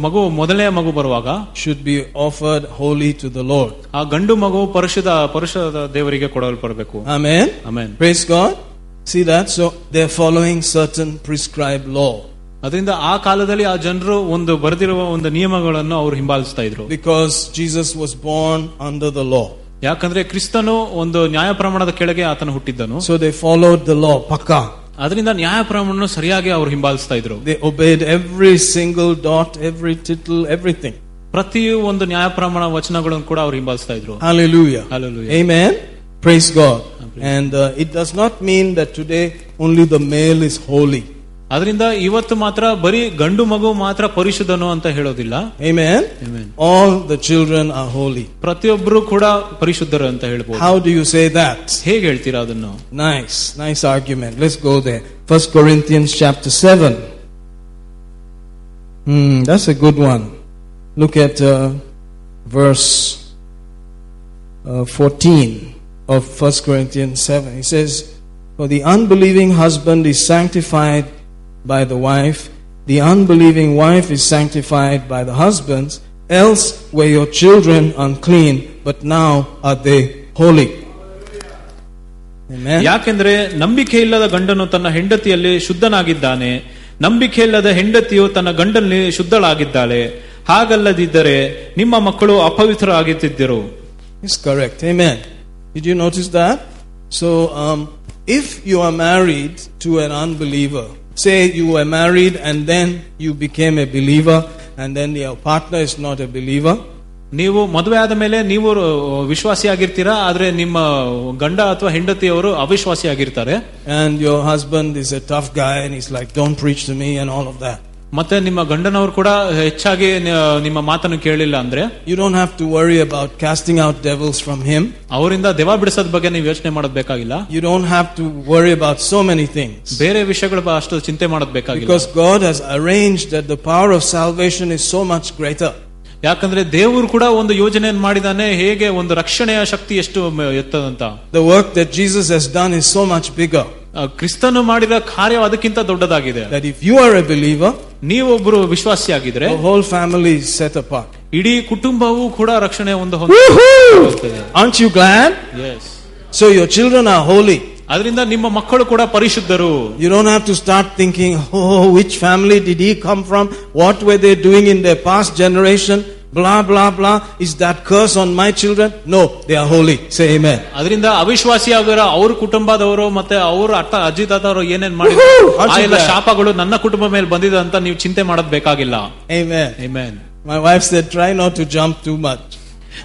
ಮಗು ಮೊದಲನೆಯ ಮಗು ಬರುವಾಗ, should be offered holy to the Lord. ಆ ಗಂಡು ಮಗು ಪರಿಶುದ್ಧ ದೇವರಿಗೆ ಕೊಡಲ್ಪಡಬೇಕು. Amen. Amen. Praise God. See that? So they're following certain prescribed law. ಅದರಿಂದ ಆ ಕಾಲದಲ್ಲಿ ಆ ಜನರು ಒಂದು ಬರೆದಿರುವ ಒಂದು ನಿಯಮಗಳನ್ನು ಅವರು ಹಿಂಬಾಲಿಸ್ತಾ ಇದ್ರು. Because Jesus was born under the law. ಯಾಕಂದ್ರೆ ಕ್ರಿಸ್ತನು ಒಂದು ನ್ಯಾಯ ಪ್ರಮಾಣದ ಕೆಳಗೆ ಆತನು ಹುಟ್ಟಿದ್ದನು. So they followed the law ಪಕ್ಕಾ. ಅದರಿಂದ ನ್ಯಾಯ ಪ್ರಮಾಣವನ್ನು ಸರಿಯಾಗಿ ಅವರು ಹಿಂಬಾಲಿಸ್ತಾ ಇದ್ರು. They obeyed every single dot, every tittle, everything. ಪ್ರತಿಯೊಂದು ನ್ಯಾಯ ಪ್ರಮಾಣ ವಚನಗಳನ್ನು ಕೂಡ ಅವರು ಹಿಂಬಾಲಿಸ್ತಾ ಇದ್ರು. Hallelujah. Hallelujah. Amen. Praise God. And it does not mean that today only the male is holy. ಅದರಿಂದ ಇವತ್ತು ಮಾತ್ರ ಬರೀ ಗಂಡು ಮಗು ಮಾತ್ರ ಪರಿಶುದ್ಧನು ಅಂತ ಹೇಳೋದಿಲ್ಲ. Amen. Amen. All the children are holy. ಪ್ರತಿಯೊಬ್ಬರು ಕೂಡ ಪರಿಶುದ್ಧರು ಅಂತ ಹೇಳಬಹುದು. How do you say that? ಹೇಗೆ ಹೇಳ್ತೀರಾ ಅದನ್ನು? Nice, nice argument. Let's go there. 1 Corinthians chapter 7. That's a good one. Look at verse 14 of 1 Corinthians 7. He says, "For the unbelieving husband is sanctified by the wife, the unbelieving wife is sanctified by the husbands, else were your children unclean, but now are they holy." Amen. ಯಾಕೆಂದ್ರೆ ನಂಬಿಕೆ ಇಲ್ಲದ ಗಂಡನು ತನ್ನ ಹೆಂಡತಿಯಲ್ಲಿ ಶುದ್ಧನಾಗಿದ್ದಾನೆ, ನಂಬಿಕೆ ಇಲ್ಲದ ಹೆಂಡತಿಯು ತನ್ನ ಗಂಡನಲ್ಲಿ ಶುದ್ಧಳಾಗಿದ್ದಾಳೆ, ಹಾಗಲ್ಲದಿದ್ದರೆ ನಿಮ್ಮ ಮಕ್ಕಳು ಅಪವಿತ್ರರಾಗುತ್ತಿದ್ದರು. It's correct. Amen. Did you notice that? So if you are married to an unbeliever, say you were married and then you became a believer and then your partner is not a believer. ನೀವು ಮದುವೆ ಆದ ಮೇಲೆ ನೀವು ವಿಶ್ವಾಸಿಯಾಗಿರ್ತೀರಾ, ಆದರೆ ನಿಮ್ಮ ಗಂಡ ಅಥವಾ ಹೆಂಡತಿಯವರು ಅವಿಶ್ವಾಸಿಯಾಗಿರ್ತಾರೆ. And your husband is a tough guy and he's like, "Don't preach to me" and all of that. ಮತ್ತೆ ನಿಮ್ಮ ಗಂಡನವರು ಕೂಡ ಹೆಚ್ಚಾಗಿ ನಿಮ್ಮ ಮಾತನ್ನು ಕೇಳಿಲ್ಲ ಅಂದ್ರೆ, you don't have to worry about casting out devils from him. ಅವರಿಂದ ದೆವ್ವ ಬಿಡಿಸೋದ ಬಗ್ಗೆ ನೀವು ಯೋಚನೆ ಮಾಡಬೇಕಾಗಿಲ್ಲ. You don't have to worry about so many things. ಬೇರೆ ವಿಷಯಗಳ ಅಷ್ಟು ಚಿಂತೆ ಮಾಡಬೇಕಾಗಿಲ್ಲ. Because God has arranged that the power of salvation is so much greater. ಯಾಕಂದ್ರೆ ದೇವರು ಕೂಡ ಒಂದು ಯೋಜನೆಯನ್ನು ಮಾಡಿದಾನೆ, ಹೇಗೆ ಒಂದು ರಕ್ಷಣೆಯ ಶಕ್ತಿ ಎಷ್ಟು ಎತ್ತದಂತ. The work that Jesus has done is so much bigger. ಕ್ರಿಸ್ತನು ಮಾಡಿದ ಕಾರ್ಯ ಅದಕ್ಕಿಂತ ದೊಡ್ಡದಾಗಿದೆ. That if you are a believer, ನೀವೊಬ್ಬರು ವಿಶ್ವಾಸಿಯಾಗಿದ್ರೆ, the whole family is set apart, ಇಡೀ ಕುಟುಂಬವೂ ಕೂಡ ರಕ್ಷಣೆ ಒಂದು ಹೊಂದಿದೆ. Aren't you glad? Yes. So your children are holy. ಅದರಿಂದ ನಿಮ್ಮ ಮಕ್ಕಳು ಕೂಡ ಪರಿಶುದ್ಧರು. You don't have to start thinking, "oh, which family did he come from? What were they doing in their past generation? Blah blah blah. Is that curse on my children?" No, they are holy. Say amen. ಅದರಿಂದ ಅವಿಶ್ವಾಸಿಯಾಗರ ಅವರ ಕುಟುಂಬದವರು ಮತ್ತೆ ಅವರ ಅಜ್ಜಿ ತಾತವರು ಏನೇನ್ ಮಾಡಿದ್ರು, ಆ ಎಲ್ಲ ಶಾಪಗಳು ನನ್ನ ಕುಟುಂಬ ಮೇಲೆ ಬಂದಿದೆ ಅಂತ ನೀವು ಚಿಂತೆ ಮಾಡೋದು ಬೇಕಾಗಿಲ್ಲ. Amen. Amen. My wife said, "Try not to jump too much."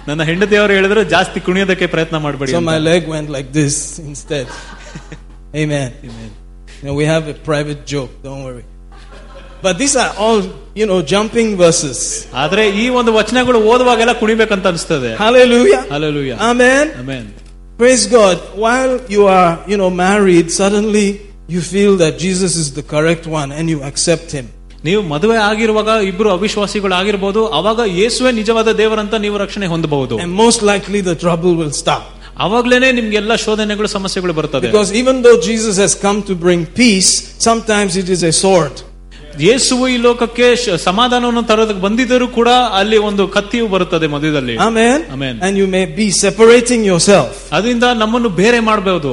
ನನ್ನ ಹೆಂಡತಿಯವರು ಹೇಳಿದ್ರು, ಜಾಸ್ತಿ ಕುಣಿಯೋದಕ್ಕೆ ಪ್ರಯತ್ನ ಮಾಡಬೇಡಿ. So my leg went like this instead. Amen. Amen. Now we have a private joke, don't worry. But these are all, you know, jumping verses. ಆದರೆ ಈ ಒಂದು ವಚನಗಳು ಓದುವಾಗೆಲ್ಲ ಕುಣಿಬೇಕಂತ ಅನಿಸುತ್ತದೆ. Hallelujah. Hallelujah. Amen. Amen. Praise God. While you are, you know, married, suddenly you feel that Jesus is the correct one and you accept him. ನೀವು ಮದುವೆ ಆಗಿರುವಾಗ ಇಬ್ಬರು ಅವಿಶ್ವಾಸಿಗಳಾಗಿರಬಹುದು, ಆವಾಗ ಯೇಸುವೇ ನಿಜವಾದ ದೇವರಂತ ನೀವು ರಕ್ಷಣೆ ಹೊಂದಬಹುದು. And most likely the trouble will start. ಆವಾಗಲೇ ನಿಮಗೆಲ್ಲ ಶೋಧನೆಗಳು ಸಮಸ್ಯೆಗಳು ಬರುತ್ತವೆ. Because even though Jesus has come to bring peace, sometimes it is a sword. ಯೇಸುವು ಈ ಲೋಕಕ್ಕೆ ಸಮಾಧಾನವನ್ನು ತರೋದಕ್ಕೆ ಬಂದಿದ್ದರೂ ಕೂಡ ಅಲ್ಲಿ ಒಂದು ಕತ್ತಿಯು ಬರುತ್ತದೆ ಮಧ್ಯದಲ್ಲಿ. Amen. Amen. And you may be separating yourself. ಅದರಿಂದ ನಮ್ಮನ್ನು ಬೇರೆ ಮಾಡಬಹುದು.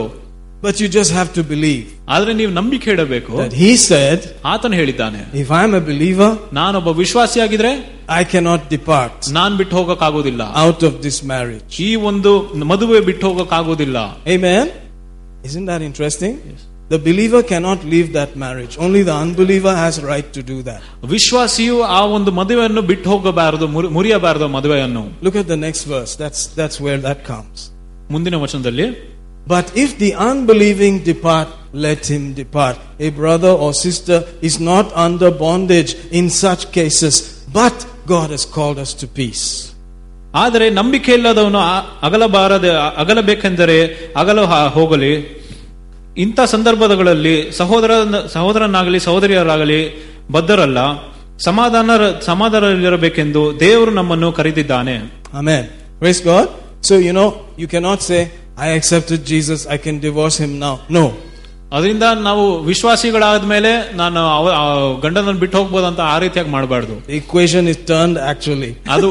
But you just have to believe. ಆದರೆ ನೀವು ನಂಬಿಕೆ ಇಡಬೇಕು. That he said, ಆತನು ಹೇಳಿದ್ದಾನೆ, "If I am a believer, ನಾನು ಒಬ್ಬ ವಿಶ್ವಾಸಿಯಾಗಿದ್ರೆ, I cannot depart. ನಾನು ಬಿಟ್ಟು ಹೋಗಕ ಆಗೋದಿಲ್ಲ. Out of this marriage. ಈ ಒಂದು ಮದುವೆ ಬಿಟ್ಟು ಹೋಗಕ ಆಗೋದಿಲ್ಲ." Amen. Isn't that interesting? Yes. The believer cannot leave that marriage. Only the unbeliever has right to do that. ವಿಶ್ವಾಸಿಯು ಆ ಒಂದು ಮದುವೆಯನ್ನು ಬಿಟ್ಟು ಹೋಗಬಾರದು, ಮುರಿಯಬಾರದು ಮದುವೆಯನ್ನು. Look at the next verse. That's where that comes. ಮುಂದಿನ ವಚನದಲ್ಲಿ, "But if the unbelieving depart, let him depart. A brother or sister is not under bondage in such cases, but God has called us to peace." ಆದರೆ ನಂಬಿಕೆ ಇಲ್ಲದವನು ಅಗಲಬೇಕೆಂದರೆ ಅಗಲ ಹೋಗಲಿ. ಇಂಥ ಸಂದರ್ಭಗಳಲ್ಲಿ ಸಹೋದರನಾಗಲಿ ಸಹೋದರಿಯರಾಗಲಿ ಬದ್ಧರಲ್ಲ, ಸಮಾಧಾನದಲ್ಲಿರಬೇಕೆಂದು ದೇವರು ನಮ್ಮನ್ನು ಕರೆದಿದ್ದಾನೆ. Amen. Praise God. So you know, you cannot say, "I accepted Jesus, I can divorce him now." No. ಅದರಿಂದ ನಾವು ವಿಶ್ವಾಸಿಗಳಾದ ಮೇಲೆ ನಾನು ಗಂಡನನ್ನು ಬಿಟ್ಟು ಹೋಗಬಹುದು ಅಂತ ಆ ರೀತಿಯಾಗಿ ಮಾಡಬಾರದು. Equation is turned actually. ಅದು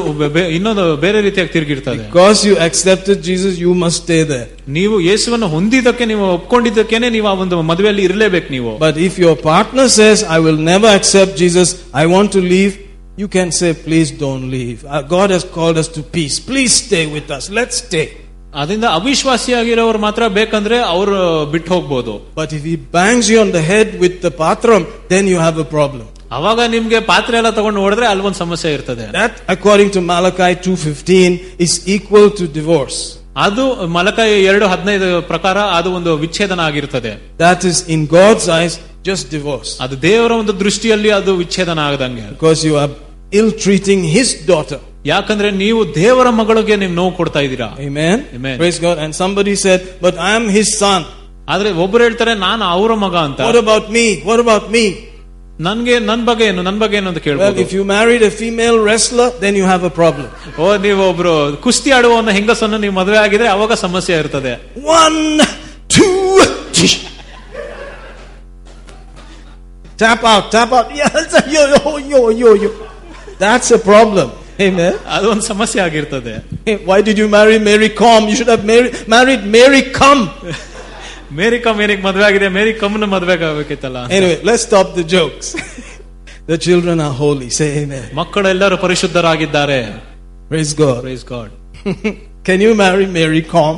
ಇನ್ನೊಂದು ಬೇರೆ ರೀತಿಯಾಗಿ ತಿರುಗಿರ್ತದೆ. Because you accepted Jesus, you must stay there. ನೀವು ಯೇಸುವನ್ನು ಹೊಂದಿದ್ದಕ್ಕೆ, ನೀವು ಒಪ್ಪಿಕೊಂಡಿದ್ದಕ್ಕೆ ನೀವು ಆ ಒಂದು ಮದುವೆಯಲ್ಲಿ ಇರಲೇಬೇಕು ನೀವು. But if your partner says, "I will never accept Jesus, I want to leave," you can say, "Please don't leave. God has called us to peace. Please stay with us. Let's stay." ಅದರಿಂದ ಅವಿಶ್ವಾಸಿಯಾಗಿರೋರು ಮಾತ್ರ ಬೇಕಂದ್ರೆ ಅವರು ಬಿಟ್ಟು ಹೋಗಬಹುದು. But if he bangs you on the head with the ಪಾತ್ರಂ, then you have a problem. ಅವಾಗ ನಿಮಗೆ ಪಾತ್ರೆ ಎಲ್ಲ ತಗೊಂಡು ಹೊಡೆದ್ರೆ ಅಲ್ಲೊಂದು ಸಮಸ್ಯೆ ಇರ್ತದೆ. That according to Malachi 2:15 is equal to divorce. ಅದು ಮಲಕಾಯ 2:15 ಪ್ರಕಾರ ಅದು ಒಂದು ವಿಚ್ಛೇದನ ಆಗಿರುತ್ತದೆ. That is in God's eyes just divorce. ಅದು ದೇವರ ಒಂದು ದೃಷ್ಟಿಯಲ್ಲಿ ಅದು ವಿಚ್ಛೇದನ ಆಗದಂಗೆ. Because you are ill treating his daughter. ಯಾಕಂದ್ರೆ ನೀವು ದೇವರ ಮಗಳಿಗೆ ನೀವು ನೋವು ಕೊಡ್ತಾ ಇದ್ದೀರಾ. Amen. Praise God. And somebody said, but I am his son. ಆದ್ರೆ ಒಬ್ಬರು ಹೇಳ್ತಾರೆ ನಾನು ಅವರ ಮಗ ಅಂತ. What about me? What about me? ನನಗೆ ನನ್ನ ಬಗ್ಗೆ ಏನು ಅಂತ ಕೇಳಬಹುದು. If you married a female wrestler, then you have a problem. ಓ ನೀವು ಒಬ್ರು ಕುಸ್ತಿ ಆಡುವವನ ಹೆಂಗಸನ್ನು ನೀವು ಮದುವೆ ಆಗಿದ್ರೆ ಅವಾಗ ಸಮಸ್ಯೆ ಇರ್ತದೆ. 1 2 3 tap out. Yo. That's a problem. Amen. ಅದೊಂದು ಸಮಸ್ಯೆ ಆಗಿರ್ತದೆ. Why did you marry Mary Com? You should have married Mary Com. Mary Com ಏನಕ್ಕೆ ಮದುವೆ ಆಗಿದೆ? Mary Com ನ ಮದುವೆ ಆಗಬೇಕಿತ್ತಲ್ಲ. Anyway, let's stop the jokes. The children are holy. Say amen. ಮಕ್ಕಳೆಲ್ಲರೂ ಪರಿಶುದ್ಧರಾಗಿದ್ದಾರೆ. Praise God. Can you marry Mary Com?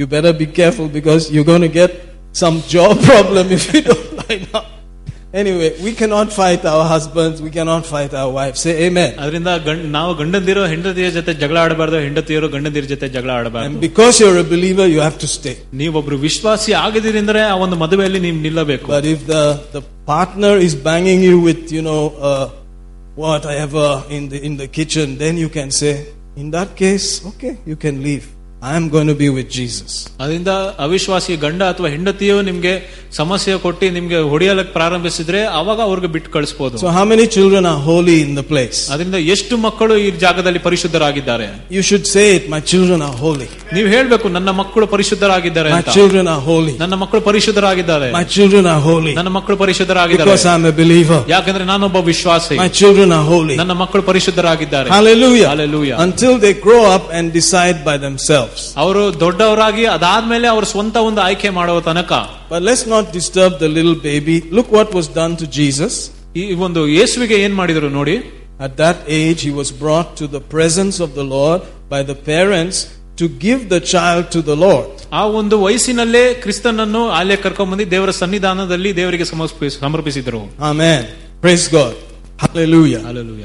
You better be careful because you're going to get some job problem if you don't line up. Anyway, we cannot fight our husbands, we cannot fight our wives. Say amen. Adrinda ನಾವು ಗಂಡಂದಿರೋ ಹೆಂಡತಿಯ ಜೊತೆ ಜಗಳ ಆಡಬಾರದು, ಹೆಂಡತಿಯರು ಗಂಡಂದಿರ ಜೊತೆ ಜಗಳ ಆಡಬಾರದು. And because you're a believer, you have to stay. ನೀವು ಒಬ್ರು ವಿಶ್ವಾಸಿ ಆಗಿದಿರಂದ್ರೆ ಆ ಒಂದು ಮದುವೆಯಲ್ಲಿ ನೀವು ನಿಲ್ಲಬೇಕು. But if the partner is banging you with, you know, whatever in the kitchen, then you can say, in that case, okay, you can leave. I am going to be with Jesus. ಅದರಿಂದ ಅವಿಶ್ವಾಸಿ ಗಂಡ ಅಥವಾ ಹೆಂಡತಿಯು ನಿಮಗೆ ಸಮಸ್ಯೆ ಕೊಟ್ಟಿ ನಿಮಗೆ ಹೊಡೆಯಲಕ್ಕೆ ಪ್ರಾರಂಭಿಸಿದ್ರೆ ಅವಾಗ ಅವರಿಗೆ ಬಿಟ್ಟು ಕಳಿಸಬಹುದು. So how many children are holy in the place? ಅದರಿಂದ ಎಷ್ಟು ಮಕ್ಕಳು ಈ ಜಾಗದಲ್ಲಿ ಪರಿಶುದ್ಧರಾಗಿದ್ದಾರೆ? You should say it, my children are holy. ನೀವು ಹೇಳಬೇಕು ನನ್ನ ಮಕ್ಕಳು ಪರಿಶುದ್ಧರಾಗಿದ್ದಾರೆ ಅಂತ. My children are holy. ನನ್ನ ಮಕ್ಕಳು ಪರಿಶುದ್ಧರಾಗಿದ್ದಾರೆ. My children are holy. ನನ್ನ ಮಕ್ಕಳು ಪರಿಶುದ್ಧರಾಗಿದ್ದಾರೆ. Because I am a believer. ಯಾಕಂದ್ರೆ ನಾನು ಒಬ್ಬ ವಿಶ್ವಾಸಿ. My children are holy. ನನ್ನ ಮಕ್ಕಳು ಪರಿಶುದ್ಧರಾಗಿದ್ದಾರೆ. Hallelujah. Until they grow up and decide by themselves. ಅವರು ದೊಡ್ಡವರಾಗಿ ಅದಾದ್ಮೇಲೆ ಅವರು ಸ್ವಂತ ಒಂದು ಆಯ್ಕೆ ಮಾಡುವ ತನಕ. But let's not disturb the little baby. Look what was done to Jesus. ಈ ಒಂದು ಯೇಸುವಿಗೆ ಏನು ಮಾಡಿದರು ನೋಡಿ. At that age he was brought to the presence of the Lord by the parents to give the child to the Lord. ಆ ಒಂದು ವಯಸ್ಸಿನಲ್ಲೇ ಕ್ರಿಸ್ತನನ್ನು ಅಲ್ಲೇ ಕರ್ಕೊಂಡು ಬಂದು ದೇವರ ಸನ್ನಿಧಾನದಲ್ಲಿ ದೇವರಿಗೆ ಸಮರ್ಪಿಸಿದರು. Amen. Praise God. Hallelujah.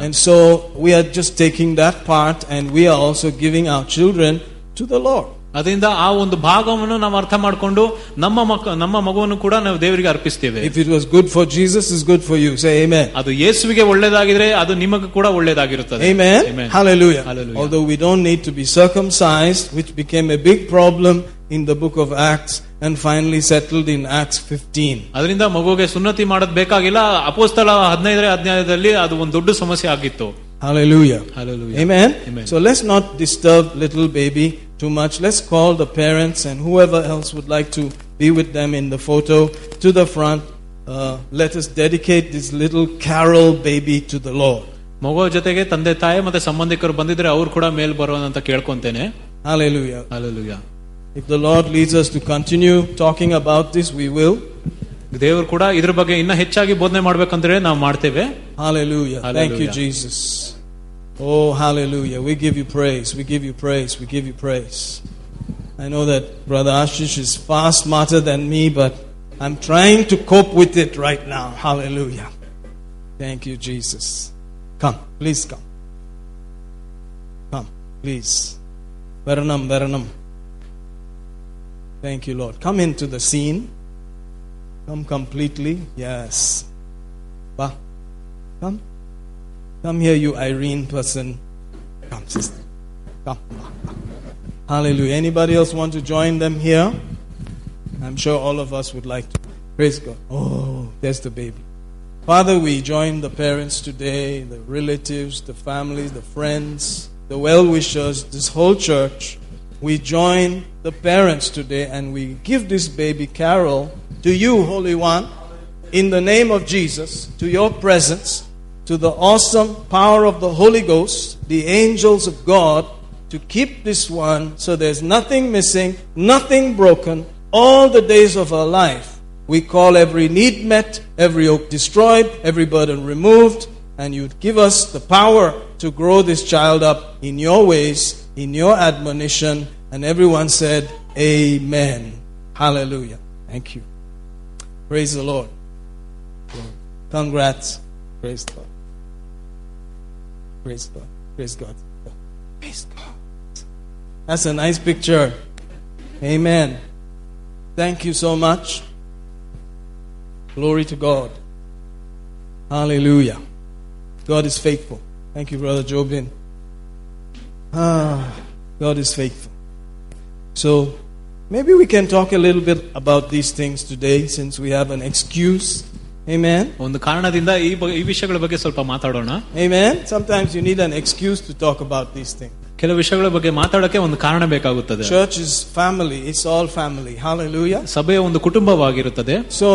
And so we are just taking that part and we are also giving our children to the Lord. ಅದರಿಂದ ಆ ಒಂದು ಭಾಗವನ್ನು ನಾವು ಅರ್ಥ ಮಾಡಿಕೊಂಡು ನಮ್ಮ ಮಗುವನ್ನು ಕೂಡ ನಾವು ದೇವರಿಗೆ ಅರ್ಪಿಸುತ್ತೇವೆ. If it was good for Jesus, is good for you. Say amen. ಅದು ಯೇಸುವಿಗೆ ಒಳ್ಳೆಯದಾಗಿದ್ರೆ ಅದು ನಿಮಗೆ ಕೂಡ ಒಳ್ಳೆಯದಾಗಿರುತ್ತದೆ. Amen. Hallelujah. Although we don't need to be circumcised, which became a big problem in the book of Acts and finally settled in Acts 15. ಅದರಿಂದ ಮಗುಗೆ ಸುನ್ನತಿ ಮಾಡೋದು ಬೇಕಾಗಿಲ್ಲ. ಅಪೊಸ್ತಲರ 15ನೇ ಅಧ್ಯಾಯದಲ್ಲಿ ಅದು ಒಂದು ದೊಡ್ಡ ಸಮಸ್ಯೆ ಆಗಿತ್ತು. Hallelujah. Amen. So let's not disturb little baby too much. Let's call the parents and whoever else would like to be with them in the photo to the front. Let us dedicate this little Carol baby to the Lord. ಮಗು ಜೊತೆಗೆ ತಂದೆ ತಾಯಿ ಮತ್ತೆ ಸಂಬಂಧಿಕರು ಬಂದಿದ್ರೆ ಅವರು ಕೂಡ ಮೇಲ್ ಬರೋಣ ಅಂತ ಕೇಳ್ಕೊಂತೇನೆ. Hallelujah. If the Lord leads us to continue talking about this, we will. ದೇವರು ಕೂಡ ಇದರ ಬಗ್ಗೆ ಇನ್ನ ಹೆಚ್ಚಾಗಿ ಬೋಧನೆ ಮಾಡಬೇಕಂದ್ರೆ ನಾವು ಮಾಡ್ತೇವೆ. Hallelujah. Thank you Jesus. Oh hallelujah. We give you praise. I know that brother Ashish is far smarter than me, but I'm trying to cope with it right now. Hallelujah. Thank you Jesus. Come please. Varanam. Thank you Lord. Come into the scene. Come completely. Yes. Ba. Come here, you Irene person. Come, sister. Come. Hallelujah. Anybody else want to join them here? I'm sure all of us would like to. Praise God. Oh, there's the baby. Father, we join the parents today, the relatives, the families, the friends, the well-wishers, this whole church. We join the parents today and we give this baby Carol to you, Holy One, in the name of Jesus, to your presence, to the awesome power of the Holy Ghost, the angels of God, to keep this one so there's nothing missing, nothing broken, all the days of her life. We call every need met, every yoke destroyed, every burden removed, and you'd give us the power to grow this child up in your ways, in your admonition. And everyone said, Amen. Hallelujah. Thank you. Praise the Lord. Congrats. Praise God. That's a nice picture. Amen. Thank you so much. Glory to God. Hallelujah. God is faithful. Thank you, Brother Jobin. God is faithful. So, maybe we can talk a little bit about these things today since we have an excuse. Amen. Amen. Sometimes you need an excuse to talk about these things. Church is family. It's all family. Hallelujah. So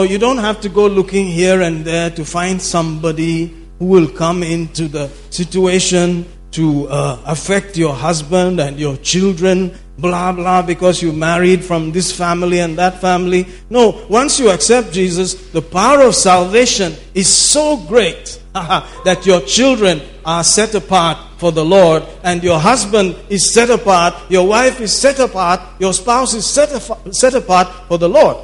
you don't have to go looking here and there to find somebody who will come into the situation to affect your husband and your children, blah, blah, because you married from this family and that family. No, once you accept Jesus, the power of salvation is so great that your children are set apart for the Lord, and your husband is set apart, your wife is set apart, your spouse is set apart for the Lord.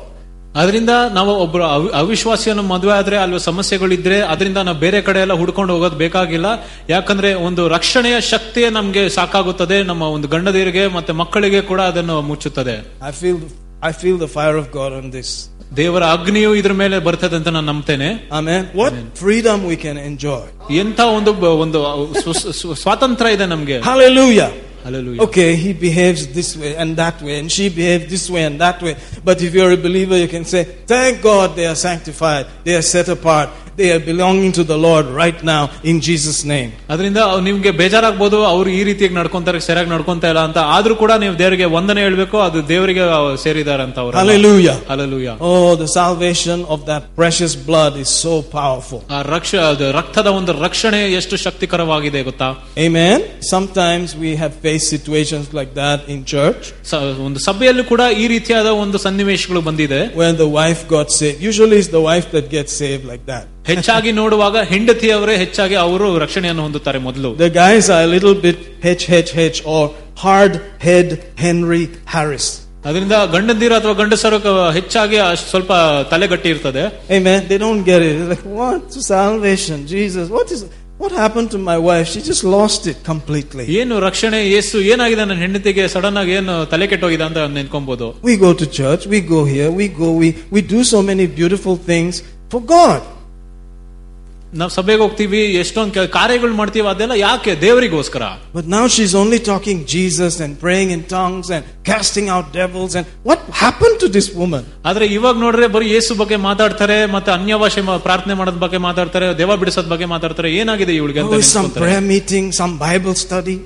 ಅದರಿಂದ ನಾವು ಒಬ್ಬರು ಅವಿಶ್ವಾಸಿಯನ್ನು ಮದುವೆ ಆದ್ರೆ ಅಲ್ಲಿ ಸಮಸ್ಯೆಗಳಿದ್ರೆ ಅದರಿಂದ ನಾವು ಬೇರೆ ಕಡೆ ಎಲ್ಲ ಹುಡ್ಕೊಂಡು ಹೋಗೋದು ಬೇಕಾಗಿಲ್ಲ. ಯಾಕಂದ್ರೆ ಒಂದು ರಕ್ಷಣೆಯ ಶಕ್ತಿಯೇ ನಮ್ಗೆ ಸಾಕಾಗುತ್ತದೆ. ನಮ್ಮ ಒಂದು ಗಂಡದಿರಿಗೆ ಮತ್ತೆ ಮಕ್ಕಳಿಗೆ ಕೂಡ ಅದನ್ನು ಮುಚ್ಚುತ್ತದೆ. I feel the fire of God on this. ದೇವರ ಅಗ್ನಿಯು ಇದ್ರ ಮೇಲೆ ಬರ್ತದೆ ಅಂತ ನಾನು ನಂಬ್ತೇನೆ. Amen. What freedom we can enjoy. ಎಂತ ಒಂದು ಸ್ವಾತಂತ್ರ್ಯ ಇದೆ ನಮಗೆ. Hallelujah. Hallelujah. Okay, he behaves this way and that way, and she behaves this way and that way. But if you're a believer, you can say, thank God they are sanctified, they are set apart, they are belonging to the Lord right now in Jesus' name. ಅದರಿಂದ ನಿಮಗೆ ಬೇಜಾರಾಗಬಹುದು, ಅವರು ಈ ರೀತಿಯಾಗಿ ನಡ್ಕೊಂತಾರೆ, ಸರಿಯಾಗಿ ನಡ್ಕೊಂತಾ ಇಲ್ಲ ಅಂತ. ಆದ್ರೂ ಕೂಡ ನೀವು ದೇವರಿಗೆ ವಂದನೆ ಹೇಳಬೇಕು, ಅದು ದೇವರಿಗೆ ಸೇರಿದ್ದಾರೆ ಅಂತ ಅವರು. Hallelujah. Hallelujah. Oh, the salvation of that precious blood is so powerful. ಆ ರಕ್ತದ ಒಂದು ರಕ್ಷಣೆ ಎಷ್ಟು ಶಕ್ತಿಕರವಾಗಿದೆ ಗೊತ್ತಾ? Amen. Sometimes we have situations like that in church. When the wife got saved, usually it's the wife that gets saved like that. The guys are a little bit HHH or hard head Henry Harris. ಅದರಿಂದ ಗಂಡಂದಿರ ಅಥವಾ ಗಂಡಸರು ಹೆಚ್ಚಾಗಿ ಸ್ವಲ್ಪ ತಲೆಗಟ್ಟಿ ಇರ್ತದೆ. Amen. They don't get it. Like, what salvation, Jesus? What happened to my wife? She just lost it completely. We go to church, we go here, we do so many beautiful things for God. But now she's only talking Jesus and praying in tongues and casting out devils, and what happened to this woman? Oh, is some prayer meeting, some Bible study?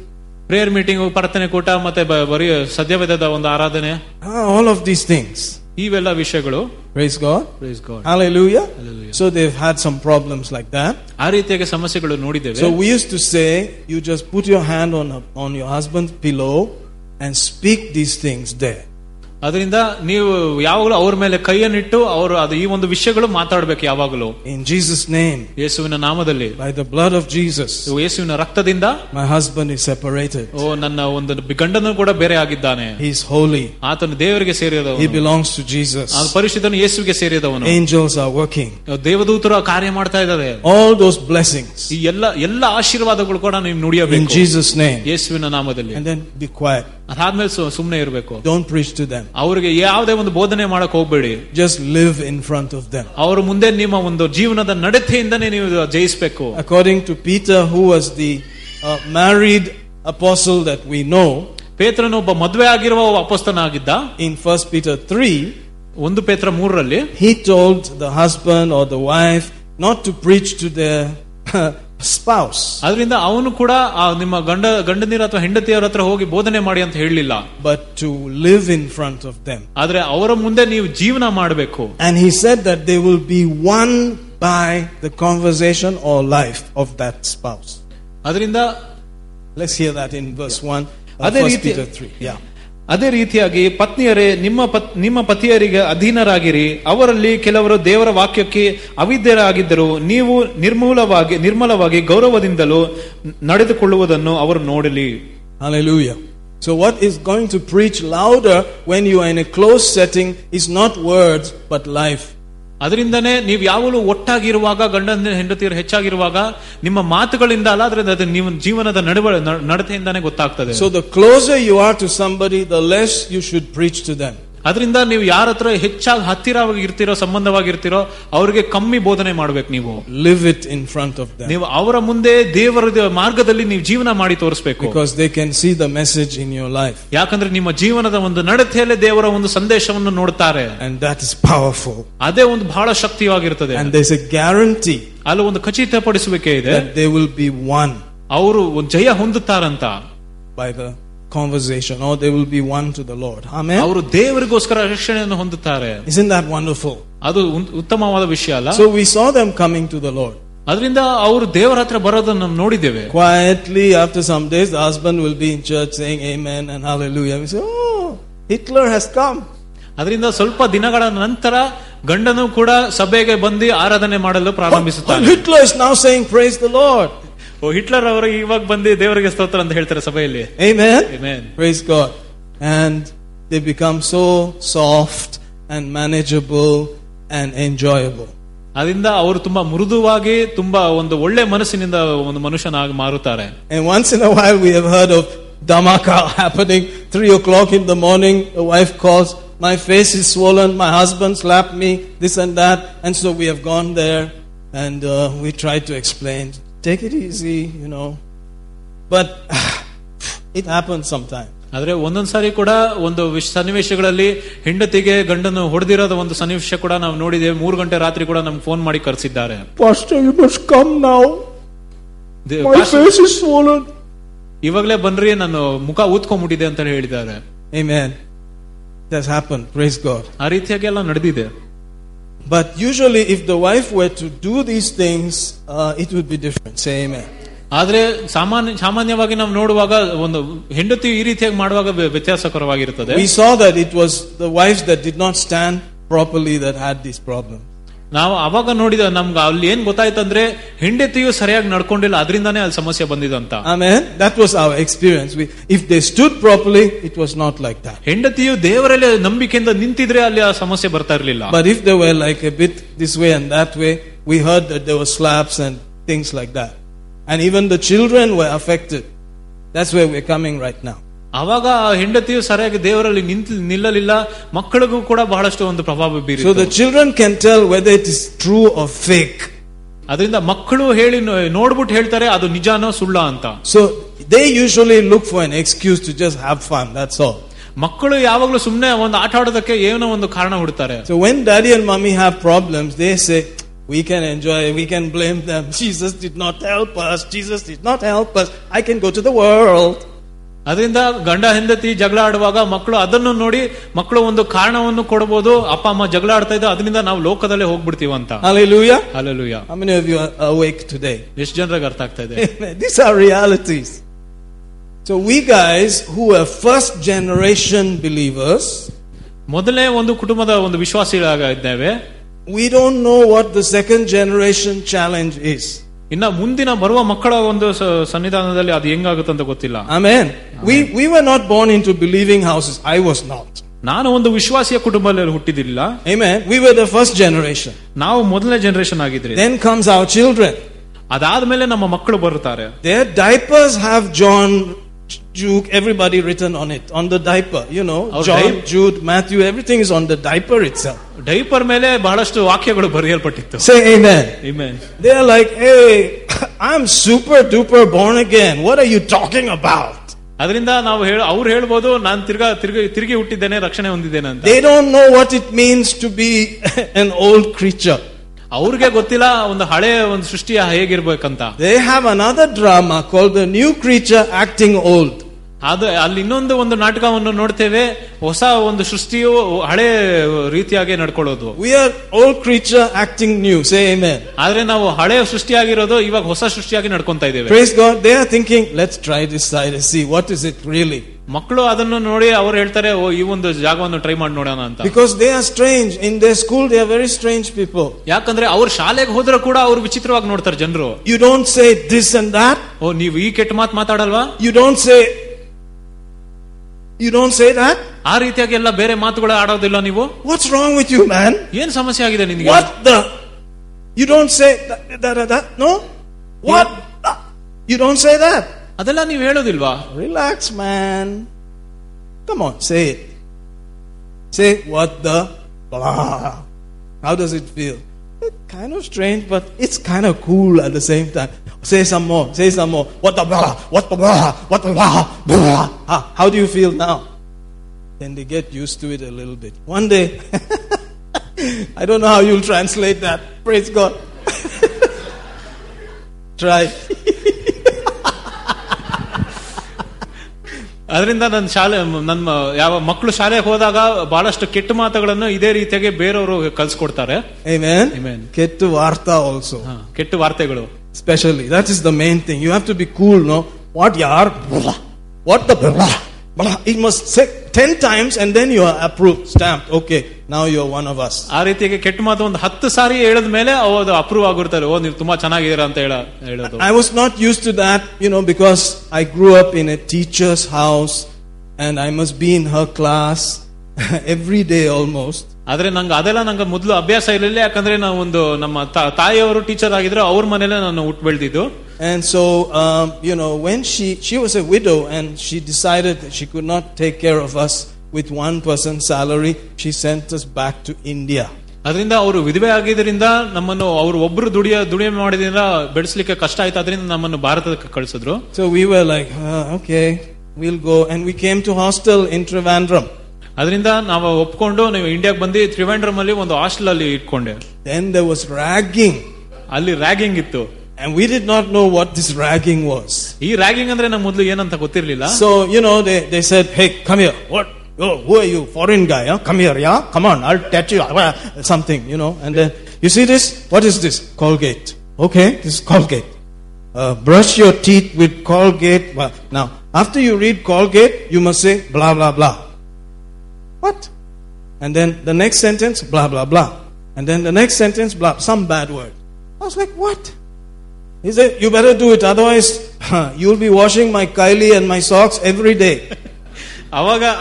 Prayer meeting, all of these things. Praise God. Praise God. Hallelujah. Hallelujah. So they've had some problems like that. So we used to say, you just put your hand on your husband's pillow and speak these things there. ಅದರಿಂದ ನೀವು ಯಾವಾಗಲೂ ಅವರ ಮೇಲೆ ಕೈಯನ್ನಿಟ್ಟು ಅವರು ಅದು ಈ ಒಂದು ವಿಷಯಗಳು ಮಾತಾಡಬೇಕು ಯಾವಾಗಲೂ. In Jesus' name, ಯೇಸುವಿನ ನಾಮದಲ್ಲಿ, by the blood of Jesus, ಯೇಸುವಿನ ರಕ್ತದಿಂದ, my husband is separated. ಓ, ನನ್ನ ಒಂದು ಗಂಡನು ಕೂಡ ಬೇರೆ ಆಗಿದ್ದಾನೆ. He is holy. ಆತನು ದೇವರಿಗೆ ಸೇರಿದವನು. He belongs to Jesus. ಆ ಪರಿಶುದ್ಧನು ಯೇಸುವಿಗೆ ಸೇರಿದವನು. Angels are working. ದೇವದೂತರು ಕಾರ್ಯ ಮಾಡ್ತಾ ಇದ್ದಾರೆ. All those blessings. ಈ ಎಲ್ಲ ಆಶೀರ್ವಾದಗಳು ಕೂಡ ನೀವು ನುಡಿಯಬೇಕು. In Jesus' name, ಯೇಸುವಿನ ನಾಮದಲ್ಲಿ. And then be quiet. ಅದಾದ್ಮೇಲೆ ಸುಮ್ಮನೆ ಇರಬೇಕು. Don't preach to them. ಅವರಿಗೆ ಯಾವುದೇ ಒಂದು ಬೋಧನೆ ಮಾಡಕ್ ಹೋಗ್ಬೇಡಿ. Just live in front of them. ಅವರ ಮುಂದೆ ನಿಮ್ಮ ಒಂದು ಜೀವನದ ನಡತೆಯಿಂದನೇ ನೀವು ಜಯಿಸಬೇಕು. According to Peter, who was the married apostle that we know, ಪೇತ್ರನು ಒಬ್ಬ ಮದುವೆ ಆಗಿರುವ ಅಪೊಸ್ತಲನಾಗಿದ್ದ. In 1 Peter 3, 1 ಪೇತ್ರ 3 ರಲ್ಲಿ, he told the husband or the wife not to preach to their spouse. ಅದರಿಂದ ಅವನು ಕೂಡ ನಿಮ್ಮ ಗಂಡನಿರ ಅಥವಾ ಹೆಂಡತಿಯರ ಹತ್ರ ಹೋಗಿ ಬೋಧನೆ ಮಾಡಿ ಅಂತ ಹೇಳಲಿಲ್ಲ. But to live in front of them. ಆದರೆ ಅವರ ಮುಂದೆ ನೀವು ಜೀವನ ಮಾಡಬೇಕು. And he said that they will be one by the conversation or life of that spouse. ಅದರಿಂದ let's hear that in verse 1 of 1 Peter 3. Yeah. ಅದೇ ರೀತಿಯಾಗಿ ಪತ್ನಿಯರೇ, ನಿಮ್ಮ ಪತಿಯರಿಗೆ ಅಧೀನರಾಗಿರಿ. ಅವರಲ್ಲಿ ಕೆಲವರು ದೇವರ ವಾಕ್ಯಕ್ಕೆ ಅವಿದ್ಯರಾಗಿದ್ದರು. ನೀವು ನಿರ್ಮಲವಾಗಿ ಗೌರವದಿಂದಲೂ ನಡೆದುಕೊಳ್ಳುವುದನ್ನು ಅವರು ನೋಡಲಿ. Hallelujah. So what is going to preach louder when you are in a close setting is not words but life. ಅದರಿಂದನೇ ನೀವು ಯಾವಾಗಲೂ ಒಟ್ಟಾಗಿರುವಾಗ, ಗಂಡನ ಹೆಂಡತಿಯರು ಹೆಚ್ಚಾಗಿರುವಾಗ, ನಿಮ್ಮ ಮಾತುಗಳಿಂದ ಅಲ್ಲ, ಅದರಿಂದ ಅದು ನಿಮ್ಮ ಜೀವನದ ನಡತೆಯಿಂದಾನೇ ಗೊತ್ತಾಗ್ತದೆ. So the closer you are to somebody, the less you should preach to them. ಅದರಿಂದ ನೀವು ಯಾರ ಹತ್ರ ಹೆಚ್ಚಾಗಿ ಹತ್ತಿರವಾಗಿರ್ತಿರೋ, ಸಂಬಂಧವಾಗಿರ್ತಿರೋ, ಅವರಿಗೆ ಕಮ್ಮಿ ಬೋಧನೆ ಮಾಡಬೇಕು. ನೀವು live it in front of them. ನೀವು ಅವರ ಮುಂದೆ ದೇವರ ಮಾರ್ಗದಲ್ಲಿ ನೀವು ಜೀವನ ಮಾಡಿ ತೋರಿಸಬೇಕು. Because they can see the message in your life. ಯಾಕಂದ್ರೆ ನಿಮ್ಮ ಜೀವನದ ಒಂದು ನಡತೆಯಲ್ಲೇ ದೇವರ ಒಂದು ಸಂದೇಶವನ್ನು ನೋಡ್ತಾರೆ. And that is powerful. ಅದೇ ಒಂದು ಬಹಳ ಶಕ್ತಿಯಾಗಿರ್ತದೆ. And there is a guarantee, ಅಲ್ಲಿ ಒಂದು ಖಚಿತಪಡಿಸುವಿಕೆ ಇದೆ, ದೇ ವಿಲ್ ಬಿ ಒನ್, ಅವರು ಒಂದು ಜಯ ಹೊಂದುತ್ತಾರಂತ. By the conversation, or they will be one to the Lord. Amen. ಅವರು ದೇವರಿಗೋಸ್ಕರ ರಕ್ಷಣೆಯನ್ನು ಹೊಂದುತ್ತಾರೆ. Isn't that wonderful? ಅದು ಉತ್ತಮವಾದ ವಿಷಯ ಅಲ್ಲ? So we saw them coming to the Lord. ಅದರಿಂದ ಅವರು ದೇವರ ಹತ್ರ ಬರೋದನ್ನು ನಾವು ನೋಡಿದ್ದೇವೆ. Quietly after some days the husband will be in church saying amen and hallelujah. We say, oh, Hitler has come. ಅದರಿಂದ ಸ್ವಲ್ಪ ದಿನಗಳ ನಂತರ ಗಂಡನು ಕೂಡ ಸಭೆಗೆ ಬಂದು ಆರಾಧನೆ ಮಾಡಲು ಪ್ರಾರಂಭಿಸುತ್ತಾನೆ. Hitler is now saying praise the Lord. O, Hitler ಅವರು ಇವಾಗ ಬಂದು ದೇವರಿಗೆ ಸ್ತೋತ್ರ ಅಂತ ಹೇಳ್ತಾರೆ ಸಭೆಯಲ್ಲಿ. Amen. Amen. Praise God. And they become so soft and manageable and enjoyable. ಅದರಿಂದ ಅವರು ತುಂಬಾ ಮೃದುವಾಗಿ, ತುಂಬಾ ಒಂದು ಒಳ್ಳೆ ಮನಸ್ಸಿನಿಂದ ಒಂದು ಮನುಷ್ಯನಾಗಿ ಮಾರುತ್ತಾರೆ. And once in a while we have heard of dhamaka happening 3 o'clock in the morning. The wife calls, my face is swollen, my husband slapped me, this and that. And so we have gone there and we try to explain. Take it easy, you know. But it happens sometimes. ಆದರೆ ಒಂದೊಂದು ಸಾರಿ ಕೂಡ ಒಂದು ಸನ್ನಿವೇಶಗಳಲ್ಲಿ ಹೆಂಡತಿಗೆ ಗಂಡನ್ನು ಹೊಡೆದಿರೋದ ಒಂದು ಸನ್ನಿವೇಶ ಕೂಡ ನಾವು ನೋಡಿದ್ದೇವೆ. 3 ಗಂಟೆ ರಾತ್ರಿ ಕೂಡ ನಮ್ಗೆ ಫೋನ್ ಮಾಡಿ ಕರೆಸಿದ್ದಾರೆ. ಇವಾಗಲೇ ಬನ್ರಿ, ನಾನು ಮುಖ ಊದ್ಕೊಂಡ್ಬಿಟ್ಟಿದೆ ಅಂತ ಹೇಳಿದ್ದಾರೆ. Amen. That's happened. Praise God. ಆ ರೀತಿಯಾಗಿ ಎಲ್ಲ ನಡೆದಿದೆ. But usually if the wife were to do these things, it would be different. Say amen. ಆದರೆ ಸಾಮಾನ್ಯವಾಗಿ ನಾವು ನೋಡುವಾಗ ಒಂದು ಹೆಂಡತಿ ಈ ರೀತಿಯಾಗಿ ಮಾಡುವಾಗ ವ್ಯತ್ಯಾಸಕರವಾಗಿರುತ್ತದೆ. We saw that it was the wives that did not stand properly that had this problem. ನಾವು ಅವಾಗ ನೋಡಿದ, ನಮ್ಗೆ ಅಲ್ಲಿ ಏನ್ ಗೊತ್ತಾಯ್ತು ಅಂದ್ರೆ ಹೆಂಡತಿಯು ಸರಿಯಾಗಿ ನಡ್ಕೊಂಡಿಲ್ಲ, ಅದರಿಂದಾನೇ ಅಲ್ಲಿ ಸಮಸ್ಯೆ ಬಂದಿದಂತ. Amen. That was our experience. If they stood properly, it was not like that. ಹೆಂಡತಿಯು ದೇವರಲ್ಲಿ ನಂಬಿಕೆಯಿಂದ ನಿಂತಿದ್ರೆ ಅಲ್ಲಿ ಆ ಸಮಸ್ಯೆ ಬರ್ತಾ ಇರಲಿಲ್ಲ. But if they were like a bit this way and that way, we heard that there were slaps and things like that. And even the children were affected. That's where we're coming right now. ಆವಾಗ ಹೆಂಡತಿಯು ಸರಿಯಾಗಿ ದೇವರಲ್ಲಿ ನಿಲ್ಲಲಿಲ್ಲ, ಮಕ್ಕಳಿಗೂ ಕೂಡ ಬಹಳಷ್ಟು ಒಂದು ಪ್ರಭಾವ ಬೀರಿತು. So the children can tell whether it is true or fake. ಅದರಿಂದ ಮಕ್ಕಳು ಹೇಳಿ ನೋಡ್ಬಿಟ್ಟು ಹೇಳ್ತಾರೆ ಅದು ನಿಜಾನೋ ಸುಳ್ಳ ಅಂತ. So they usually look for an excuse to just have fun, that's all. ಮಕ್ಕಳು ಯಾವಾಗಲೂ ಸುಮ್ಮನೆ ಒಂದು ಆಟ ಆಡೋದಕ್ಕೆ ಏನೋ ಒಂದು ಕಾರಣ ಹುಡುಕ್ತಾರೆ. So when daddy and mommy have problems, they say we can enjoy, we can blame them. Jesus did not help us, Jesus did not help us, I can go to the world. ಅದರಿಂದ ಗಂಡ ಹೆಂಡತಿ ಜಗಳ ಆಡುವಾಗ ಮಕ್ಕಳು ಅದನ್ನು ನೋಡಿ ಮಕ್ಕಳು ಒಂದು ಕಾರಣವನ್ನು ಕೊಡಬಹುದು. ಅಪ್ಪ ಅಮ್ಮ ಜಗಳ ಆಡ್ತಾ ಇದ್ದ, ಅದರಿಂದ ನಾವು ಲೋಕದಲ್ಲೇ ಹೋಗ್ಬಿಡ್ತೀವಂತ. Hallelujah. Hallelujah. How many of you are awake today? ಎಷ್ಟು ಜನರಿಗೆ ಅರ್ಥ ಆಗ್ತಾ ಇದೆ? These are realities. So we guys who are first generation believers, ಮೊದಲನೇ ಒಂದು ಕುಟುಂಬದ ಒಂದು ವಿಶ್ವಾಸಿಗಳಾಗಿದ್ದೇವೆ. We don't know what the second generation challenge is. ಇನ್ನು ಮುಂದಿನ ಬರುವ ಮಕ್ಕಳ ಒಂದು ಸನ್ನಿಧಾನದಲ್ಲಿ ಅದು ಹೆಂಗಾಗುತ್ತೆ ಅಂತ ಗೊತ್ತಿಲ್ಲ. Amen. We were not born into believing houses. I was not. ನಾನು ಒಂದು ವಿಶ್ವಾಸಿಯ ಕುಟುಂಬದಲ್ಲಿ ಹುಟ್ಟಿದಿಲ್ಲ. Amen. We were the first generation. ನಾವು ಮೊದಲನೇ ಜನರೇಷನ್ ಆಗಿದ್ರಿ. Then comes our children. ಅದಾದ್ಮೇಲೆ ನಮ್ಮ ಮಕ್ಕಳು ಬರುತ್ತಾರೆ. Their diapers have John, Duke, everybody written on it, on the diaper, you know. John, Jude, Matthew, everything is on the diaper itself. Diaper ಮೇಲೆ ಬಹಳಷ್ಟು ವಾಕ್ಯಗಳು ಬರೆಯಲ್ಪಟ್ಟಿತ್ತು. Say amen. Amen. They are like, hey, I'm super duper born again, what are you talking about? ಅದರಿಂದ ನಾವು ಅವರು ಹೇಳಬಹುದು ನಾನು ತಿರುಗಿ ಹುಟ್ಟಿದ್ದೇನೆ, ರಕ್ಷಣೆ ಹೊಂದಿದ್ದೇನೆ ಅಂತ. They don't know what it means to be an old creature. ಅವರಿಗೆ ಗೊತ್ತಿಲ್ಲ ಒಂದು ಹಳೆಯ ಒಂದು ಸೃಷ್ಟಿಯ ಹೇಗಿರ್ಬೇಕಂತ. They have another drama called the new creature acting old. ಅದು ಅಲ್ಲಿ ಇನ್ನೊಂದು ನಾಟಕವನ್ನು ನೋಡ್ತೇವೆ, ಹೊಸ ಒಂದು ಸೃಷ್ಟಿಯು ಹಳೆ ರೀತಿಯಾಗಿ ನಡ್ಕೊಳ್ಳೋದು. We are old creature acting new. Say amen. ಆದ್ರೆ ನಾವು ಹಳೆಯ ಸೃಷ್ಟಿಯಾಗಿರೋದು ಇವಾಗ ಹೊಸ ಸೃಷ್ಟಿಯಾಗಿ ನಡ್ಕೊಂತಾ ಇದ್ದೇವೆ. Praise God. They are thinking, let's try this side and see what is it really. ಮಕ್ಕಳು ಅದನ್ನು ನೋಡಿ ಅವರು ಹೇಳ್ತಾರೆ, ಓ ಈ ಒಂದು ಜಾಗವನ್ನು ಟ್ರೈ ಮಾಡಿ ನೋಡೋಣ ಅಂತ. Because they are strange in their school, they are very strange people. ಯಾಕಂದ್ರೆ ಅವರು ಶಾಲೆಗೆ ಹೋದ್ರೂ ಕೂಡ ಅವರು ವಿಚಿತ್ರವಾಗಿ ನೋಡ್ತಾರೆ ಜನರು. You don't say this and that. ಓ ನೀವು ಈ ಕೆಟ್ಟ ಮಾತು ಮಾತಾಡಲ್ವಾ? You don't say that. ಆ ರೀತಿಯಾಗಿ ಎಲ್ಲ ಬೇರೆ ಮಾತುಗಳು ಆಡೋದಿಲ್ಲ ನೀವು. What's wrong with you man? ಏನ್ ಸಮಸ್ಯೆ ಆಗಿದೆ ನಿಮಗೆ? What the you don't say that no what you don't say that ಅದೆಲ್ಲ ನೀವು ಹೇಳೋದಿಲ್ವಾ? Relax man, come on say it. Say what the blah. How does it feel? It's kind of strange, but it's kind of cool at the same time. Say some more. Say some more. What the blah? What the blah? What the blah? Blah. How do you feel now? Then they get used to it a little bit. One day, I don't know how you'll translate that. Praise God. Try. ಅದರಿಂದ ನನ್ನ ನನ್ನ ಯಾವ ಮಕ್ಕಳು ಶಾಲೆಗೆ ಹೋದಾಗ ಬಹಳಷ್ಟು ಕೆಟ್ಟ ಮಾತುಗಳನ್ನು ಇದೇ ರೀತಿಯಾಗಿ ಬೇರೆಯವರು ಕಲ್ಸ್ಕೊಡ್ತಾರೆ. Amen, amen. ಕೆಟ್ಟ ವಾರ್ತೆ ಆಲ್ಸೋ, ಕೆಟ್ಟ ವಾರ್ತೆಗಳು specially. That is the main thing. You have to be cool. No what ಯಾರ್ what the blah blah it must say 10 times and then you are approved, stamped. Okay, now you are one of us. ಆ ರೀತಿಯಾಗಿ ಕೆಟ್ಟ ಮಾತು ಒಂದು 10 ಸಾರಿ ಹೇಳಿದ ಮೇಲೆ ಅದು approve ಆಗಿರ್ತಾರೆ. ಓ, ನೀವು ತುಂಬಾ ಚೆನ್ನಾಗಿದ್ದೀರಾ ಅಂತ ಹೇಳೋದು. I was not used to that, you know, because I grew up in a teacher's house and I must be in her class every day almost. ಆದರೆ ಅದೆಲ್ಲ ನಂಗೆ ಮೊದಲು ಅಭ್ಯಾಸ ಇರಲಿಲ್ಲ. ಯಾಕಂದ್ರೆ ನಾವು ಒಂದು ನಮ್ಮ ತಾಯಿಯವರು ಟೀಚರ್ ಆಗಿದ್ರು, ಅವ್ರ ಮನೇಲೆ ನಾನು ಹುಟ್ಟಿ ಬೆಳೆದಿದ್ದು. And so, you know, when she was a widow and she decided that she could not take care of us with one person's salary, she sent us back to India. ಅದರಿಂದ ಅವರು ವಿಧವೆ ಆಗಿದ್ದರಿಂದ ನಮ್ಮನ್ನು ಅವರು ಒಬ್ಬರು ದುಡಿಮೆ ಮಾಡಿದ್ರಿಂದ ಬೆಳೆಸಲಿಕ್ಕೆ ಕಷ್ಟ ಆಯ್ತು. ಅದರಿಂದ ನಮ್ಮನ್ನು ಭಾರತಕ್ಕೆ ಕಳಿಸಿದ್ರು. So we were like, okay, we'll go, and we came to hostel in Trivandrum. ಅದರಿಂದ ನಾವು ಒಪ್ಪಿಕೊಂಡು ನಾವು ಇಂಡಿಯಾಕ್ಕೆ ಬಂದು ತ್ರಿವೇಂದ್ರಂ ಅಲ್ಲಿ ಒಂದು ಹಾಸ್ಟೆಲ್ ಅಲ್ಲಿ ಇಟ್ಕೊಂಡೆ. Then there was ragging. ಅಲ್ಲಿ ರಾಗಿಂಗ್ ಇತ್ತು. And we did not know what this ragging was. ಈ ರಾಗಿಂಗ್ ಅಂದ್ರೆ ನಮಗೆ ಮೊದಲು ಏನಂತ ಗೊತ್ತಿರಲಿಲ್ಲ. So you know, they said, hey, come here. What? Oh, who are you? Foreign guy, huh? Come here, yeah? Come on, I'll touch you something, you know. And then, you see this? What is this? Colgate. Okay, this is Colgate. Brush your teeth with Colgate. Well, now, after you read Colgate, you must say blah blah blah. What? And then the next sentence, blah blah blah. And then the next sentence, blah, some bad word. I was like, what? He said, you better do it, otherwise you'll be washing my Kylie and my socks every day.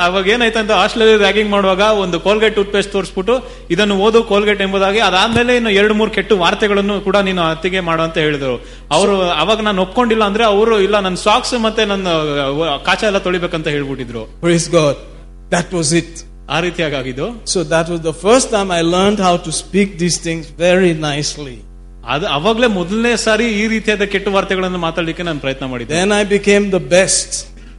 ಅವಾಗ ಏನಾಯ್ತು ಅಂತ ಹಾಸ್ಟೆಲಲ್ಲಿ ragging ಮಾಡುವಾಗ ಒಂದು Colgate tooth paste ತೋರಿಸ್ಬಿಟ್ಟು ಇದನ್ನು ಓದು Colgate ಎಂಬುದಾಗಿ, ಅದಾದ್ಮೇಲೆ ಇನ್ನು 2-3 ಕೆಟ್ಟ ವಾರ್ತೆಗಳನ್ನು ಕೂಡ ನೀನು ಅತ್ತಿಗೆ ಮಾಡು ಅಂತ ಹೇಳಿದ್ರು ಅವರು. ಅವಾಗ ನಾನು ಒಪ್ಕೊಂಡಿಲ್ಲ ಅಂದ್ರೆ ಅವರು ಇಲ್ಲ ನನ್ನ ಸಾಕ್ಸ್ ಮತ್ತೆ ನನ್ನ ಕಾಚ ಎಲ್ಲ ತೊಳಿಬೇಕಂತ ಹೇಳ್ಬಿಟ್ಟಿದ್ರು. Praise God, that was it. ಆ ರೀತಿಯಾಗಿ ಆಗಿದ್ದು. So that was the first time I learned how to speak these things very nicely. ಅದು ಅವಾಗಲೇ ಮೊದಲನೇ ಸಾರಿ ಈ ರೀತಿಯಾದ ಕೆಟ್ಟ ವಾರ್ತೆಗಳನ್ನು ಮಾತಾಡಲಿಕ್ಕೆ ನಾನು ಪ್ರಯತ್ನ ಮಾಡಿದ್ದೆ. Then I became the best.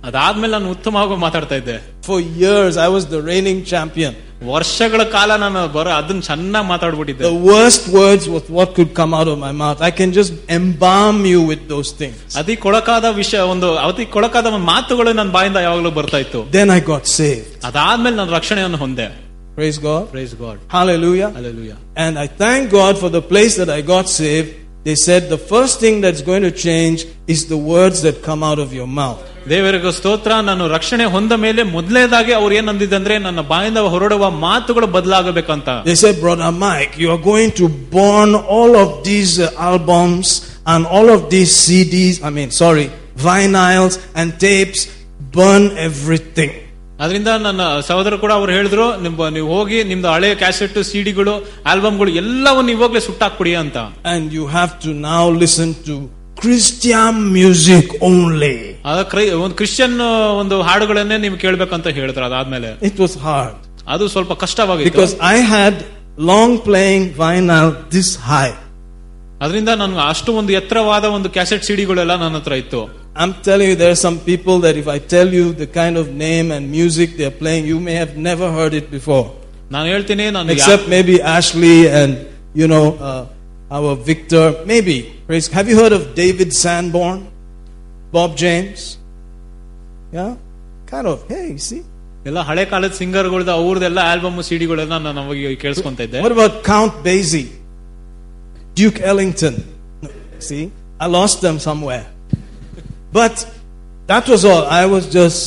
ಅದಾದ್ಮೇಲೆ ನಾನು ಉತ್ತಮವಾಗಿ ಮಾತಾಡ್ತಾ ಇದ್ದೆ. For years I was the reigning champion. ವರ್ಷಗಳ ಕಾಲ ನಾನು ಅದನ್ನ ಚೆನ್ನಾಗಿ ಮಾತಾಡ್ಬಿಟ್ಟಿದ್ದೆ. The worst words was what could come out of my mouth. I can just embalm you with those things. ಅತಿ ಕೊಳಕಾದ ವಿಷಯ ಒಂದು ಅತಿ ಕೊಳಕಾದ ಮಾತುಗಳು ನನ್ನ ಬಾಯಿಂದ ಯಾವಾಗಲೂ ಬರ್ತಾ ಇತ್ತು. Then I got saved. ಅದಾದ್ಮೇಲೆ ನಾನು ರಕ್ಷಣೆಯನ್ನು ಹೊಂದೆ. Praise God. Praise God. Hallelujah. Hallelujah. And I thank God for the place that I got saved. They said the first thing that's going to change is the words that come out of your mouth. ದೇವರಿಗೆ ಸ್ತೋತ್ರ. ನಾನು ರಕ್ಷಣೆ ಹೊಂದ ಮೇಲೆ ಮೊದಲನೇದಾಗಿ ಅವರು ಏನಂದಿದ್ದಂದ್ರೆ ನನ್ನ ಬಾಯಿಂದ ಹೊರಡುವ ಮಾತುಗಳು ಬದಲಾಗಬೇಕಂತ. They said, Brother Mike, you are going to burn all of these albums and all of these CDs, vinyls and tapes, burn everything. ಅದರಿಂದ ನನ್ನ ಸಹೋದರು ಕೂಡ ಅವ್ರು ಹೇಳಿದ್ರು, ನೀವು ಹೋಗಿ ನಿಮ್ದು ಹಳೆ ಕ್ಯಾಸೆಟ್ ಸಿಡಿಗಳು ಆಲ್ಬಮ್ಗಳು ಎಲ್ಲವನ್ನು ಇವಾಗಲೇ ಸುಟ್ಟಾಕ್ಬಿಡಿ ಅಂತ. And you have to now listen to Christian music only. ಒಂದು ಕ್ರಿಶ್ಚಿಯನ್ ಒಂದು ಹಾಡುಗಳನ್ನೇ ನೀವು ಕೇಳಬೇಕಂತ ಹೇಳಿದ್ರು. ಅದಾದ್ಮೇಲೆ ಇಟ್ ವಾಸ್ ಹಾರ್ಡ್. ಅದು ಸ್ವಲ್ಪ ಕಷ್ಟವಾಗಿತ್ತು. Because I had long playing vinyl this high. ಅದರಿಂದ ನಾನು ಅಷ್ಟು ಒಂದು ಎತ್ತರವಾದ ಒಂದು ಕ್ಯಾಸೆಟ್ ಸಿಡಿಗಳೆಲ್ಲ ನನ್ನ ಹತ್ರ ಇತ್ತು. I'm telling you, there are some people that if I tell you the kind of name and music they're playing, you may have never heard it before. ನಾನು ಹೇಳ್ತೀನಿ, ನಾನು except maybe Ashley and you know our Victor maybe. Praise. Have you heard of David Sanborn? Bob James? Yeah? Kind of. Hey, you see? ಎಲ್ಲ ಹಳೆ ಕಾಲದ singer ಗಳದ ಅವರದೆಲ್ಲ album ಸಿಡಿಗಳೆಲ್ಲ ನಾನು ಅವಾಗ ಕೇಳಿಸ್ಕೊಂತಾ ಇದ್ದೆ. What about Count Basie? Duke Ellington? See? I lost them somewhere. But that was all. I was just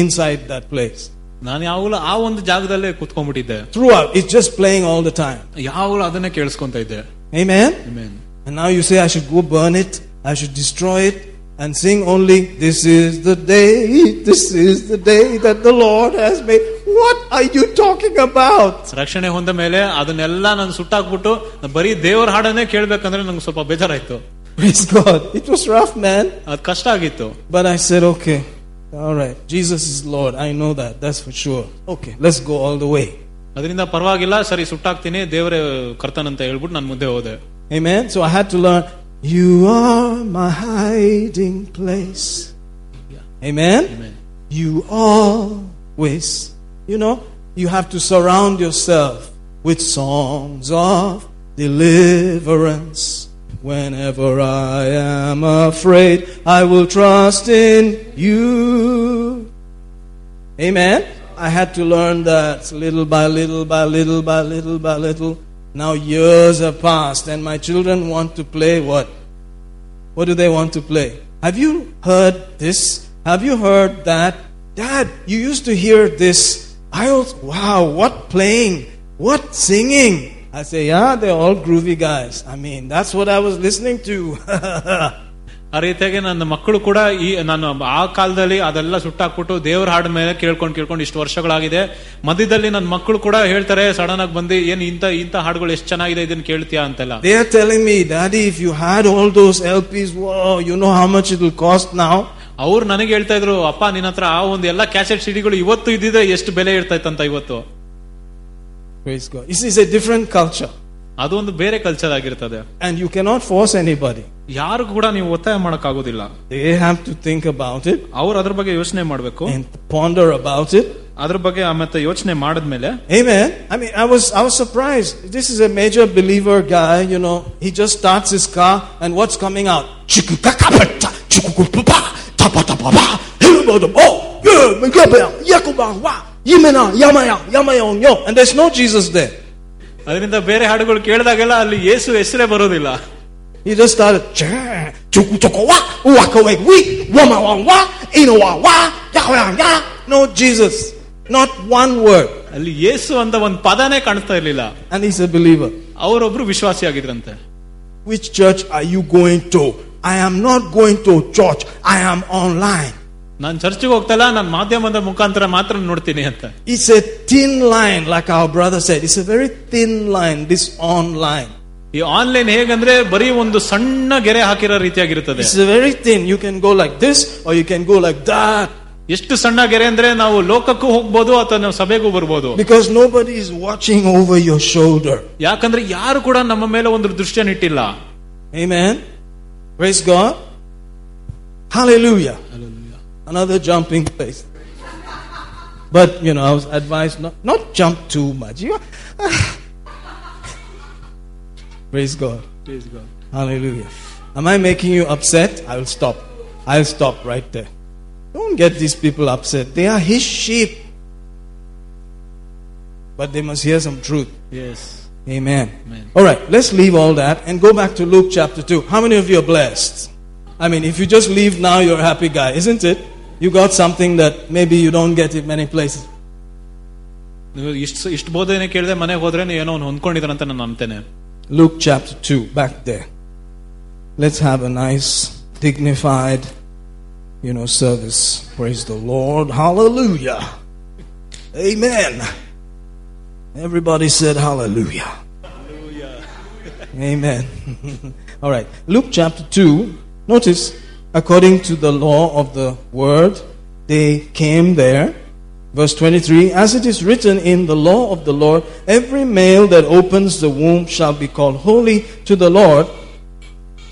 inside that place. ನಾನು ಯಾವಾಗಲೂ ಆ ಒಂದು ಜಾಗದಲ್ಲೇ ಕೂತ್ಕೊಂಡ್ಬಿಟ್ಟಿದ್ದೆ. Throughout, it's just playing all the time. ಯಾವಾಗಲೂ ಅದನ್ನೇ ಕೇಳಿಸ್ಕೊಂತಾ ಇದ್ದೆ. Amen. Amen. And now you say I should go burn it, I should destroy it, and sing only, this is the day that the Lord has made. What are you talking about? ರಕ್ಷಣೆ ಹೊಂದ ಮೇಲೆ ಅದನ್ನೆಲ್ಲ ನಾನು ಸುಟ್ಟಾಕ್ಬಿಟ್ಟು ಬರೀ ದೇವರ ಹಾಡನ್ನೇ ಕೇಳಬೇಕಂದ್ರೆ ನನಗೆ ಸ್ವಲ್ಪ ಬೇಜಾರಾಯ್ತು. Praise God. It was rough, man. ಅದು ಕಷ್ಟ ಆಗಿತ್ತು. But I said, okay, all right, Jesus is Lord. I know that. That's for sure. Okay, let's go all the way. ಅದರಿಂದ ಪರವಾಗಿಲ್ಲ, ಸರಿ ಸುಟ್ಟಾಕ್ತೀನಿ, ದೇವರೇ ಕರ್ತನ ಅಂತ ಹೇಳ್ಬಿಟ್ಟು ನಾನು ಮುಂದೆ ಹೋದೆ. Amen. So I had to learn, you are my hiding place. Yeah. Amen? Amen. You always, you know, you have to surround yourself with songs of deliverance. Whenever I am afraid, I will trust in you. Amen? I had to learn that little by little by little by little by little. Now years have passed and my children want to play what? What do they want to play? Have you heard this? Have you heard that? Dad, you used to hear this. Wow, what playing? What singing? I say, yeah, they're all groovy guys. I mean, that's what I was listening to. ಆ ರೀತಿಯಾಗಿ ನನ್ನ ಮಕ್ಕಳು ಕೂಡ ಈ ನಾನು ಆ ಕಾಲದಲ್ಲಿ ಅದೆಲ್ಲ ಸುಟ್ಟಾಕ್ಬಿಟ್ಟು ದೇವ್ರ ಹಾಡ್ ಮೇಲೆ ಕೇಳ್ಕೊಂಡು ಇಷ್ಟು ವರ್ಷಗಳಾಗಿದೆ. ಮಧ್ಯದಲ್ಲಿ ನನ್ನ ಮಕ್ಕಳು ಕೂಡ ಹೇಳ್ತಾರೆ, ಸಡನ್ ಆಗಿ ಬಂದು ಏನ್ ಇಂತ ಹಾಡುಗಳು ಎಷ್ಟು ಚೆನ್ನಾಗಿದೆ ಇದನ್ನ ಕೇಳ್ತೀಯಾ ಅಂತೆಲ್ಲ. They are telling me, Daddy, if you had all those LPs, wow, you know how much it will cost now. ಅವ್ರು ನನಗೆ ಹೇಳ್ತಾ ಇದ್ರು, ಅಪ್ಪ ನಿನ್ನ ಹತ್ರ ಆ ಒಂದು ಎಲ್ಲಾ ಕ್ಯಾಸೆಟ್ ಸಿಡಿಗಳು ಇವತ್ತು ಇದ್ದಿದೆ ಎಷ್ಟು ಬೆಲೆ ಇರ್ತಾ ಇತ್ತಂತ ಇವತ್ತು. Praise God. This is a different culture. ಅದು ಒಂದು ಬೇರೆ ಕಲ್ಚರ್ ಆಗಿರ್ತದೆ. And you cannot force anybody. ಯಾರು ಕೂಡ ನೀವು ಒತ್ತಾಯ ಮಾಡಕ್ಕಾಗೋದಿಲ್ಲ. They have to think about it. ಅವರು ಅದರ ಬಗ್ಗೆ ಯೋಚನೆ ಮಾಡಬೇಕು. And ponder about it. ಅದರ ಬಗ್ಗೆ ಮತ್ತೆ ಯೋಚನೆ ಮಾಡಿದ್ಮೇಲೆ. Amen. I was surprised. This is a major believer guy, you know. He just starts his car and what's coming out? And there's no Jesus there. ಅದರಿಂದ ಬೇರೆ ಹಾಡುಗಳು ಕೇಳಿದಾಗೆಲ್ಲ ಅಲ್ಲಿ ಯೇಸು ಹೆಸರೇ ಬರೋದಿಲ್ಲ. He just started no Jesus, not one word. ಅಲ್ಲಿ ಯೇಸು ಅಂತ ಒಂದು ಪದನೇ ಕಾಣ್ತಾ ಇರಲಿಲ್ಲ. And he's a believer. ಅವರೊಬ್ರು ವಿಶ್ವಾಸಿ ಆಗಿದ್ರಂತೆ. Which church are you going to? I am not going to church. I am online. ನಾನು ಚರ್ಚ್ಗೆ ಹೋಗ್ತಲ್ಲ, ನಾನು ಮಾಧ್ಯಮದ ಮುಖಾಂತರ ಮಾತ್ರ ನೋಡ್ತೀನಿ ಅಂತ. It's a thin line, like our brother said. It's a very thin line, this online. ಈ online ಹೇಗಂದ್ರೆ ಬರೀ ಒಂದು ಸಣ್ಣ ಗೆರೆ ಹಾಕಿರೋ ರೀತಿಯಾಗಿರುತ್ತದೆ. It's very thin. You can go like this or you can go like that. ಎಷ್ಟು ಸಣ್ಣ ಗೆರೆ ಅಂದ್ರೆ ನಾವು ಲೋಕಕ್ಕೂ ಹೋಗಬಹುದು ಅಥವಾ ನಾವು ಸಭೆಗೂ ಬರಬಹುದು. Because nobody is watching over your shoulder. ಯಾಕಂದ್ರೆ ಯಾರು ಕೂಡ ನಮ್ಮ ಮೇಲೆ ಒಂದು ದೃಷ್ಟಿಯನ್ನು ಇಟ್ಟಿಲ್ಲ. Amen. Praise God. Hallelujah. Another jumping place. But, you know, I was advised not jump too much. Praise God. Praise God. Hallelujah. Am I making you upset? I will stop. I'll stop right there. Don't get these people upset. They are his sheep. But they must hear some truth. Yes. Amen. Amen. All right, let's leave all that and go back to Luke chapter 2. How many of you are blessed? I mean, if you just leave now, you're a happy guy, isn't it? You got something that maybe you don't get in many places. ಇಷ್ಟು ಬೋಧನೆ ಕೇಳದೆ ಮನೆಗೆ ಹೋದ್ರೆ ನೀ ಏನೋ ಹೊಂದ್ಕೊಂಡಿದ್ರ ಅಂತ ನಾನು ನಂಬ್ತೇನೆ. Luke chapter 2, back there. Let's have a nice, dignified, you know, service. Praise the Lord. Hallelujah. Amen. Everybody said hallelujah. Hallelujah. Amen. All right. Luke chapter 2. Notice, according to the law of the word, they came there. Verse 23, as it is written in the law of the Lord, every male that opens the womb shall be called holy to the Lord,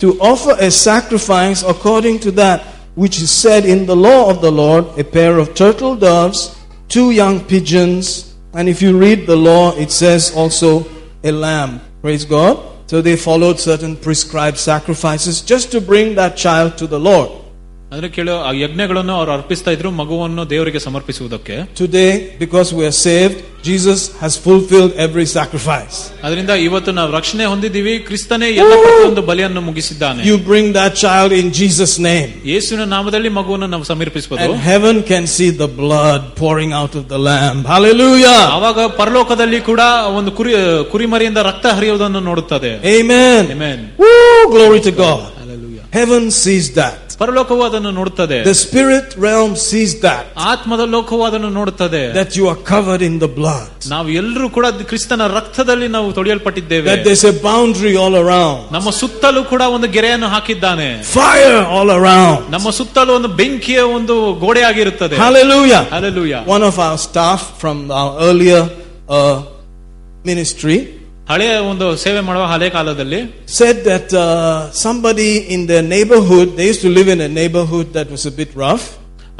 to offer a sacrifice according to that which is said in the law of the Lord, a pair of turtle doves, 2 young pigeons, and if you read the law, it says also a lamb. Praise God. So they followed certain prescribed sacrifices just to bring that child to the Lord. ಅದರ ಕೆಲವು ಯಜ್ಞಗಳನ್ನು ಅವರು ಅರ್ಪಿಸ್ತಾ ಇದ್ರು ಮಗುವನ್ನು ದೇವರಿಗೆ ಸಮರ್ಪಿಸುವುದಕ್ಕೆ. Today, because we are saved, Jesus has fulfilled every sacrifice. ಅದರಿಂದ ಇವತ್ತು ನಾವು ರಕ್ಷಣೆ ಹೊಂದಿದ್ದೀವಿ, ಕ್ರಿಸ್ತನೇ ಎಲ್ಲ ಪ್ರತಿಯೊಂದು ಬಲಿಯನ್ನು ಮುಗಿಸಿದ್ದಾನೆ. You bring that child in Jesus' name. ಯೇಸುವಿನ ನಾಮದಲ್ಲಿ ಮಗುವನ್ನು ನಾವು ಸಮರ್ಪಿಸಬಹುದು. And heaven can see the blood pouring out of the lamb. Hallelujah. ಆವಾಗ ಪರಲೋಕದಲ್ಲಿ ಕೂಡ ಒಂದು ಕುರಿಮರಿಯಿಂದ ರಕ್ತ ಹರಿಯುವುದನ್ನು ನೋಡುತ್ತದೆ. Amen. Amen. Woo, glory to God. Hallelujah. Heaven sees that. ಪರಲೋಕವು ಅದನ್ನು ನೋಡುತ್ತದೆ. The spirit realm sees that. ಆತ್ಮದ ಲೋಕವು ಅದನ್ನು ನೋಡುತ್ತದೆ. That you are covered in the blood. ನಾವು ಎಲ್ಲರೂ ಕೂಡ ಕ್ರಿಸ್ತನ ರಕ್ತದಲ್ಲಿ ನಾವು ತೊಳೆಯಲ್ಪಟ್ಟಿದ್ದೇವೆ. That there is a boundary all around. ನಮ್ಮ ಸುತ್ತಲೂ ಕೂಡ ಒಂದು ಗೆರೆಯನ್ನು ಹಾಕಿದ್ದಾನೆ. Fire all around. ನಮ್ಮ ಸುತ್ತಲೂ ಒಂದು ಬೆಂಕಿಯ ಒಂದು ಗೋಡೆ ಆಗಿರುತ್ತದೆ. Hallelujah. Hallelujah. One of our staff from our earlier ministry ಹಳೆಯ ಒಂದು ಸೇವೆ ಮಾಡುವ ಹಳೆ ಕಾಲದಲ್ಲಿ said that somebody in their neighborhood, they used to live in a neighborhood that was a bit rough.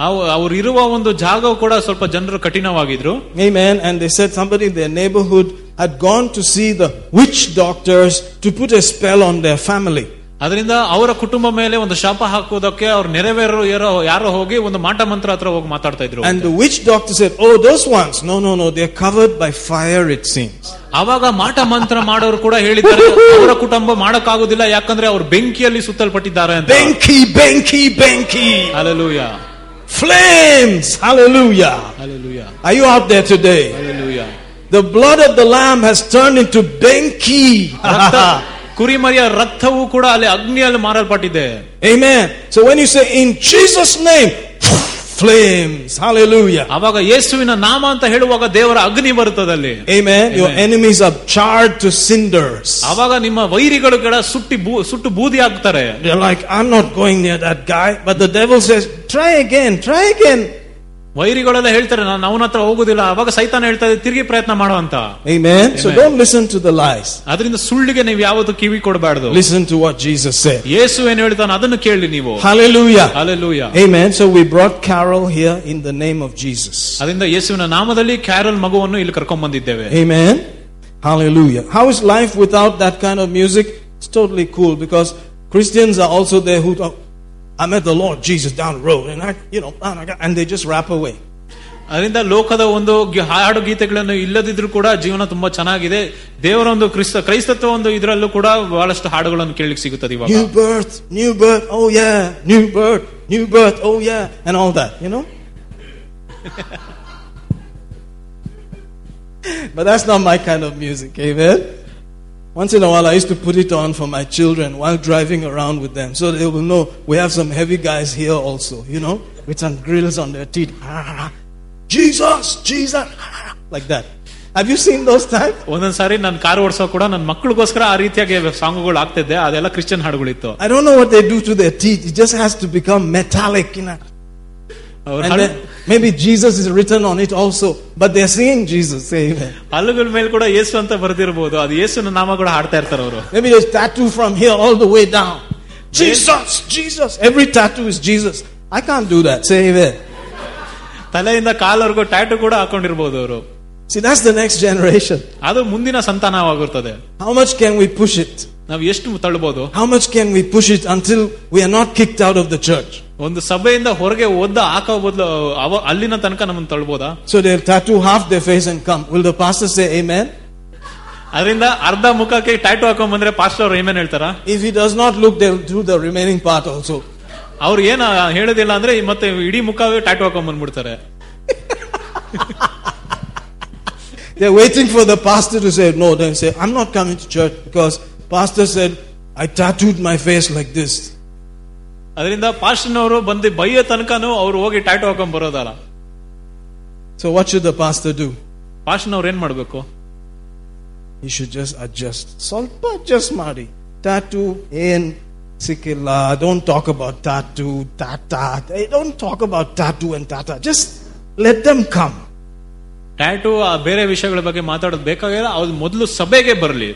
ಅವರು ಇರುವ ಒಂದು ಜಾಗವು ಕೂಡ ಸ್ವಲ್ಪ ಜನರು ಕಠಿಣವಾಗಿದ್ರು. Amen. And they said somebody in their neighborhood had gone to see the witch doctors to put a spell on their family. ಅದರಿಂದ ಅವರ ಕುಟುಂಬ ಮೇಲೆ ಒಂದು ಶಾಪ ಹಾಕುವುದಕ್ಕೆ ಅವ್ರ ನೆರವೇರರು ಯಾರೋ ಹೋಗಿ ಒಂದು ಮಾಟ ಮಂತ್ರ ಹತ್ರ ಹೋಗಿ ಮಾತಾಡ್ತಾ ಇದ್ರು. And the witch doctor said, oh, those ones, no, no, no, they are covered by fire, it seems. ಆವಾಗ ಮಾಟ ಮಂತ್ರ ಮಾಡೋರು ಕೂಡ ಹೇಳಿದ್ದಾರೆ, ಅವರ ಕುಟುಂಬ ಮಾಡಕ್ಕಾಗುದಿಲ್ಲ ಯಾಕಂದ್ರೆ ಅವರು ಬೆಂಕಿಯಲ್ಲಿ ಸುತ್ತಲ್ಪಟ್ಟಿದ್ದಾರೆ ಅಂತ. ಬೆಂಕಿ, ಬೆಂಕಿ, ಬೆಂಕಿ. Hallelujah. Flames. Hallelujah. Hallelujah. Are you out there today? Hallelujah. The blood of the lamb has turned into ಬೆಂಕಿ. ಕುರಿಮರಿಯ ರಕ್ತವು ಕೂಡ ಅಲ್ಲಿ ಅಗ್ನಿಯಲ್ಲಿ ಮಾರಲ್ಪಟ್ಟಿದೆ. Amen. So when you say in Jesus' name, flames. Hallelujah. ಆವಾಗ ಯೇಸುವಿನ ನಾಮ ಅಂತ ಹೇಳುವಾಗ ದೇವರ ಅಗ್ನಿ ಬರುತ್ತದೆ ಅಲ್ಲಿ. Amen. Your enemies are charred to cinders. ಆವಾಗ ನಿಮ್ಮ ವೈರಿಗಳು ಕೂಡ ಸುಟ್ಟು ಬೂದಿ ಆಗ್ತಾರೆ. They are like, I'm not going near that guy, but the devil says, try again, try again. ವೈರಿಗಳೆಲ್ಲ ಹೇಳ್ತಾರೆ ನಾನು ಅವನ ಹತ್ರ ಹೋಗುದಿಲ್ಲ, ಅವಾಗ ಸೈತಾನ ಹೇಳ್ತಾ ಇದೆ ತಿರುಗಿ ಪ್ರಯತ್ನ ಮಾಡುವಂತ. Amen. So don't listen to the lies. ಅದರಿಂದ ಸುಳ್ಳಿಗೆ ನೀವು ಯಾವತ್ತೂ ಕಿವಿ ಕೊಡಬಾರದು. Listen to what Jesus said. ಯೇಸು ಏನು ಹೇಳ್ತಾನೆ ಅದನ್ನು ಕೇಳಿ ನೀವು. Hallelujah. Hallelujah. Amen. So we brought Carol here in the name of Jesus. ಅದರಿಂದ ಯೇಸುವಿನ ನಾಮದಲ್ಲಿ ಕ್ಯಾರಲ್ ಮಗುವನ್ನು ಇಲ್ಲಿ ಕರ್ಕೊಂಡು ಬಂದಿದ್ದೇವೆ. Amen. Hallelujah. How is life without that kind of music? It's totally cool because Christians are also there who talk, I met the Lord Jesus down the road and I, you know, and they just wrap away. ಅದರಿಂದ ಲೋಕದ ಒಂದು ಹಾಡು ಗೀತೆಗಳನ್ನು ಇಲ್ಲದಿದ್ರೂ ಕೂಡ ಜೀವನ ತುಂಬಾ ಚೆನ್ನಾಗಿದೆ. ದೇವರ ಒಂದು ಕ್ರೈಸ್ತತ್ವ ಒಂದು ಇದರಲ್ಲೂ ಕೂಡ ಬಹಳಷ್ಟು ಹಾಡುಗಳನ್ನು ಕೇಳಲಿಕ್ಕೆ ಸಿಗುತ್ತದೆ ಇವಾಗ. New birth, new birth, oh yeah, new birth, oh yeah, and all that, you know. But that's not my kind of music, amen. Once in a while I used to put it on for my children while driving around with them so they will know we have some heavy guys here also, you know, with some grills on their teeth. Jesus, Jesus, like that. Have you seen those type? One sari nan car odso kuda nan makkaligoskara aa reetiyage songugulu aagtidde adella Christian haadugulu ittu. I don't know what they do to their teeth. It just has to become metallic, you know. And then, maybe Jesus is written on it also, but they are singing Jesus. Say amen. Allugal mel kuda Yesu anta bardirbodu, adu Yesuna naama kuda haadta irtaru avaru. Maybe a tattoo from here all the way down, Jesus, Jesus. Every tattoo is Jesus. I can't do that. Say amen. Talayinda kaalargu tattoo kuda haakondirbodu avaru. See, that's the next generation. Adu mundina santanavagurtade. How much can we push it? Now ಎಷ್ಟು ತಳ್ಳಬಹುದು? How much can we push it until we are not kicked out of the church? ಒಂದು ಸಭೆಯಿಂದ ಹೊರಗೆ ಒದ್ದ ಹಾಕೋ ಬದಲು ಅಲ್ಲಿನ ತನಕ ನಮ್ಮನ್ನು ತಳ್ಳಬಹುದಾ? So they tattoo half their face and come. Will the pastor say amen? ಅದರಿಂದ ಅರ್ಧ ಮುಖಕ್ಕೆ ಟ್ಯಾಟೂ ಹಾಕೊಂಡು ಬಂದ್ರೆ ಪಾಸ್ಟರ್ ಅವರು amen ಹೇಳ್ತಾರಾ? If he does not look, they will do the remaining part also. ಅವರು ಏನು ಹೇಳೋದಿಲ್ಲ ಅಂದ್ರೆ ಮತ್ತೆ ಇಡಿ ಮುಖವೇ ಟ್ಯಾಟೂ ಹಾಕೊಂಡು ಬಂದ್ಬಿಡ್ತಾರೆ. They're waiting for the pastor to say no, then say I'm not coming to church because pastor said I tattooed my face like this. ಅದರಿಂದ ಪಾಸ್ಟರ್ನವರು ಬಂದು ಬೈಯ ತನಕನೂ ಅವರು ಹೋಗಿ ಟ್ಯಾಟೂ ಹಾಕೊಂಡು ಬರೋದಲ್ಲ. So what should the pastor do? ಪಾಸ್ಟರ್ನವರು ಏನು ಮಾಡಬೇಕು? He should just adjust. ಸ್ವಲ್ಪ adjust ಮಾಡಿ. Tattoo ಏನ್ ಸಿಕ್ಕಿಲ್ಲ. Don't talk about tattoo, tata. They don't talk about tattoo and tata. Just let them come. Tattoo ಆ ಬೇರೆ ವಿಷಯಗಳ ಬಗ್ಗೆ ಮಾತಾಡೋದು ಬೇಕಾಗಿಲ್ಲ. ಅವ್ರು ಮೊದಲು ಸಭೆಗೆ ಬರಲಿ.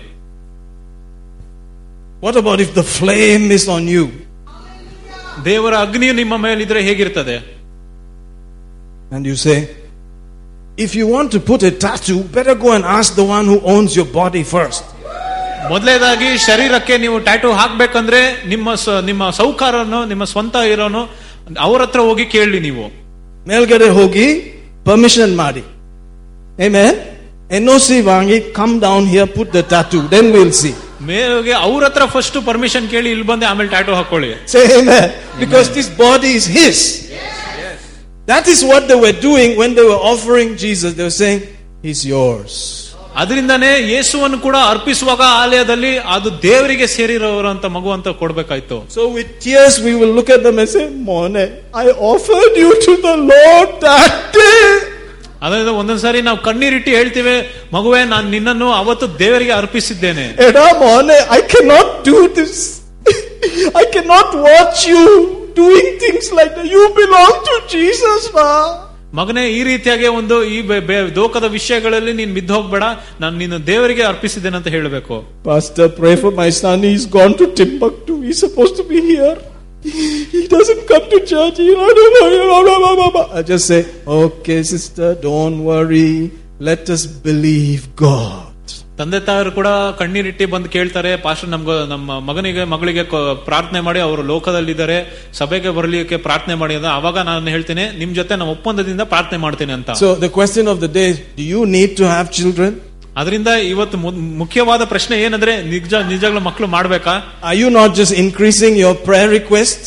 What about if the flame is on you? ದೇವರ ಅಗ್ನಿ ನಿಮ್ಮ ಮೇಲಿದ್ರೆ ಹೇಗಿರ್ತದೆ? And you say, if you want to put a tattoo, better go and ask the one who owns your body first. ಮೊದಲೇದಾಗಿ ಶರೀರಕ್ಕೆ ನೀವು ಟ್ಯಾಟೂ ಹಾಕಬೇಕಂದ್ರೆ ನಿಮ್ಮ ಸೌಕಾರನೋ ನಿಮ್ಮ ಸ್ವಂತ ಇರೋನೋ ಅವರ ಹತ್ರ ಹೋಗಿ ಕೇಳಿ. ನೀವು ಮೇಲ್ಗಡೆ ಹೋಗಿ ಪರ್ಮಿಷನ್ ಮಾಡಿ. Amen. NOC vangi, come down here, put the tattoo, then we'll see. ಮೇಲ್ಗೆ ಅವ್ರ ಹತ್ರ ಫಸ್ಟ್ ಪರ್ಮಿಷನ್ ಕೇಳಿ ಇಲ್ಲಿ ಬಂದೆ ಆಮೇಲೆ ಟ್ಯಾಟೂ ಹಾಕೊಳ್ಳಿ. Say amen. Because this body is his. Yes. That is what they were doing when they were offering Jesus. They were saying, he's yours. ಅದರಿಂದಾನೇ ಯೇಸುವನ್ನು ಕೂಡ ಅರ್ಪಿಸುವಾಗ ಆಲಯದಲ್ಲಿ ಅದು ದೇವರಿಗೆ ಸೇರಿರೋರಂತ ಮಗು ಅಂತ ಕೊಡಬೇಕಾಯ್ತು. So with tears we will look at them and say, Mone, I offered you to the Lord that day. ಅದರಿಂದ ಒಂದೊಂದ್ಸಾರಿ ನಾವು ಕಣ್ಣೀರಿಟ್ಟು ಹೇಳ್ತೀವಿ, ಮಗುವೆ ನಾನು ನಿನ್ನನ್ನು ಅವತ್ತು ದೇವರಿಗೆ ಅರ್ಪಿಸಿದ್ದೇನೆ. Eda Mone, I cannot do this. I cannot watch you doing things like that. You belong to Jesus, ma. ಮಗನೇ, ಈ ರೀತಿಯಾಗಿ ಒಂದು ಈ ದೋಖದ ವಿಷಯಗಳಲ್ಲಿ ನೀನ್ ಬಿದ್ದು ಹೋಗ್ಬೇಡ, ನಾನು ನಿನ್ನ ದೇವರಿಗೆ ಅರ್ಪಿಸಿದ್ದೇನೆ ಅಂತ ಹೇಳಬೇಕು. Pastor, pray for my son, he is gone to Timbuktu, he is supposed to be here, he doesn't come to church, I just say, okay sister, don't worry, let us believe God. ತಂದೆ ತಾಯರು ಕೂಡ ಕಣ್ಣೀರಿಟ್ಟಿ ಬಂದು ಕೇಳ್ತಾರೆ, pastor ನಮ್ಮ ಮಗಳಿಗೆ ಪ್ರಾರ್ಥನೆ ಮಾಡಿ, ಅವರು ಲೋಕದಲ್ಲಿದ್ದಾರೆ, ಸಭೆಗೆ ಬರಲಿಕ್ಕೆ ಪ್ರಾರ್ಥನೆ ಮಾಡಿ ಅಂತ. ಅವಾಗ ನಾನು ಹೇಳ್ತೇನೆ, ನಿಮ್ ಜೊತೆ ನಾನು ಒಪ್ಪಂದದಿಂದ ಪ್ರಾರ್ಥನೆ ಮಾಡ್ತೇನೆ ಅಂತ. So the question of the day, do you need to have children? ಅದರಿಂದ ಇವತ್ತು ಮುಖ್ಯವಾದ ಪ್ರಶ್ನೆ ಏನಂದ್ರೆ, ನಿಜವಾಗ್ಲೂ ಮಕ್ಕಳು ಮಾಡ್ಬೇಕಾ? Are you not just increasing your prayer requests?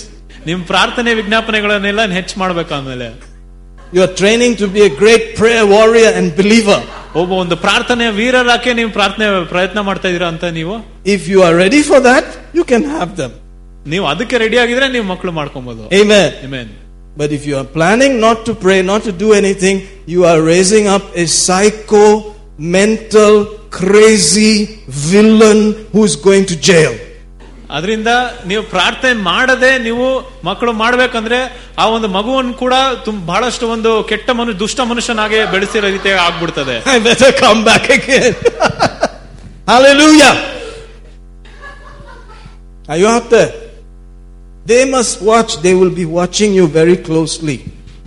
ನಿಮ್ ಪ್ರಾರ್ಥನೆ ವಿಜ್ಞಾಪನೆಗಳನ್ನೆಲ್ಲ ಹೆಚ್ಚು ಮಾಡ್ಬೇಕಾ? ಆಮೇಲೆ you are training to be a great prayer warrior and believer. ಒಬ್ಬ ಒಂದು ಪ್ರಾರ್ಥನೆಯ ವೀರರಾಕೆ ನೀವು ಪ್ರಯತ್ನ ಮಾಡ್ತಾ ಇದೀರಾ ಅಂತ ನೀವು. If you are ready for that, you can have them. ನೀವು ಅದಕ್ಕೆ ರೆಡಿ ಆಗಿದ್ರೆ ನೀವು ಮಕ್ಕಳು ಮಾಡ್ಕೊಬಹುದು. Amen. Amen. But if you are planning not to pray, not to do anything, you are raising up a psycho, mental, crazy villain who is going to jail. ಅದರಿಂದ ನೀವು ಪ್ರಾರ್ಥನೆ ಮಾಡದೆ ನೀವು ಮಕ್ಕಳು ಮಾಡ್ಬೇಕಂದ್ರೆ ಆ ಒಂದು ಮಗುವನ್ನು ಕೂಡ ಬಹಳಷ್ಟು ಒಂದು ಕೆಟ್ಟ ದುಷ್ಟ ಮನುಷ್ಯನಾಗೆ ಬೆಳೆಸಿರೋ ರೀತಿ ಆಗ್ಬಿಡ್ತದೆ. They must watch, they will be watching you very closely.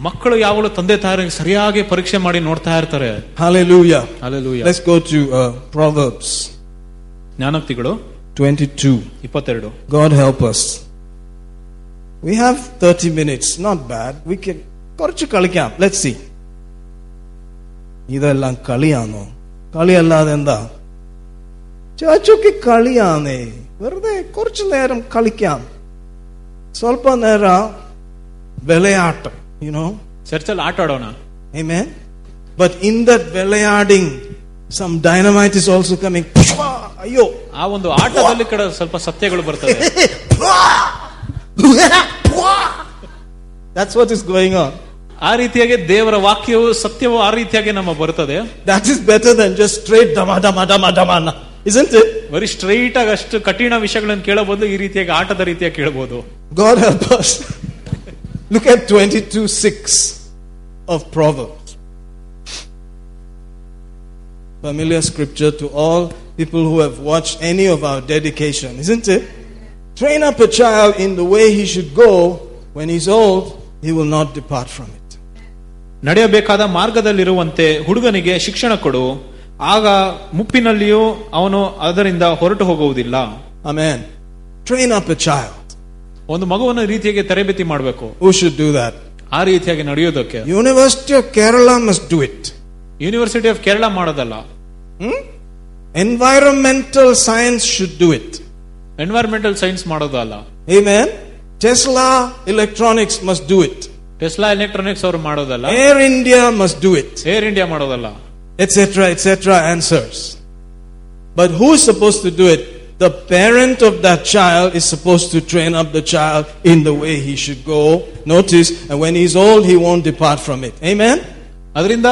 ಮಕ್ಕಳು ಯಾವಾಗಲೂ ತಂದೆ ತಾಯಿಗೆ ಸರಿಯಾಗಿ ಪರೀಕ್ಷೆ ಮಾಡಿ ನೋಡ್ತಾ ಇರ್ತಾರೆ. Hallelujah. Hallelujah. Let's go to Proverbs. ಜ್ಞಾನೋಕ್ತಿಗಳು 22. God help us. We have 30 minutes, not bad. We can korchu kalikam. Let's see. Idella kaliyano. Kaliyalladenda. Chachuke kaliyane. Verde korchu neram kalikam. Solpa nera velayaatam. You know, churchal aatadona. Amen. But in that velayading, some dynamite is also coming. ಅಯ್ಯೋ, ಆ ಒಂದು ಆಟದಲ್ಲಿ ಕಡೆ ಸ್ವಲ್ಪ ಸತ್ಯಗಳು ಬರ್ತವೆ. That's what is going on. ಆ ರೀತಿಯಾಗಿ ದೇವರ ವಾಕ್ಯವು ಸತ್ಯವು ಆ ರೀತಿಯಾಗಿ ನಮ್ಮ ಬರ್ತದೆ. That is better than just straight dama dama dama dama, isn't it? Very straight ಆಗಿ ಅಷ್ಟು ಕಠಿಣ ವಿಷಯಗಳನ್ನು ಕೇಳಬಹುದು, ಈ ರೀತಿಯಾಗಿ ಆಟದ ರೀತಿಯಾಗಿ ಕೇಳಬಹುದು. God help us. Look at 22:6 of Proverbs. Familiar scripture to all people who have watched any of our dedication, isn't it? Train up a child in the way he should go, when he is old he will not depart from it. ನಡೆಯಬೇಕಾದ ಮಾರ್ಗದಲ್ಲಿರುವಂತೆ ಹುಡುಗನಿಗೆ ಶಿಕ್ಷಣ ಕೊಡು, ಆಗ ಮುಪ್ಪಿನಲ್ಲಿಯೂ ಅವನು ಅದರಿಂದ ಹೊರಟು ಹೋಗುವುದಿಲ್ಲ. Amen. Train up a child. ಒಂದು ಮಗುವನ್ನು ರೀತಿಯಾಗಿ ತರಬೇತಿ ಮಾಡಬೇಕು. Who should do that? ಆ ರೀತಿಯಾಗಿ ನಡೆಯೋದಕ್ಕೆ University of Kerala must do it. University of Kerala ಮಾಡೋದಲ್ಲ. Environmental science should do it. Environmental science ಮಾಡೋದಲ್ಲ. Amen. Tesla Electronics must do it. Tesla Electronics ಅವರು ಮಾಡೋದಲ್ಲ. Air India must do it. Air India ಮಾಡೋದಲ್ಲ. Etc. etc. answers. But who is supposed to do it? The parent of that child is supposed to train up the child in the way he should go. Notice, and when he is old he won't depart from it. Amen. ಅದರಿಂದ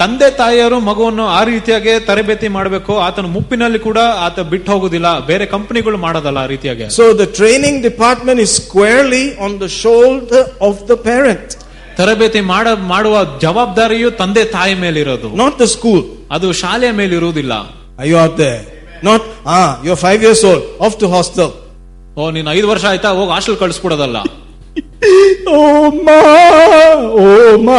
ತಂದೆ ತಾಯಿಯರು ಮಗುವನ್ನು ಆ ರೀತಿಯಾಗಿ ತರಬೇತಿ ಮಾಡಬೇಕು, ಆತನ ಮುಪ್ಪಿನಲ್ಲಿ ಕೂಡ ಆತ ಬಿಟ್ಟು ಹೋಗುದಿಲ್ಲ, ಬೇರೆ ಕಂಪನಿಗಳು ಮಾಡೋದಲ್ಲ ಆ ರೀತಿಯಾಗಿ. So the training department is squarely on the shoulder of the parent. ತರಬೇತಿ ಮಾಡುವ ಜವಾಬ್ದಾರಿಯು ತಂದೆ ತಾಯಿ ಮೇಲಿರೋದು, not the school. ಅದು ಶಾಲೆಯ ಮೇಲಿರುವುದಿಲ್ಲ. Are you out there? Not you are 5 years old, off to hostel. ನೀನು 5 ವರ್ಷ ಆಯ್ತಾ, ಹೋಗಿ ಹಾಸ್ಟೆಲ್ ಕಳಿಸ್ಕೊಡೋದಲ್ಲ. Oh ma, oh ma,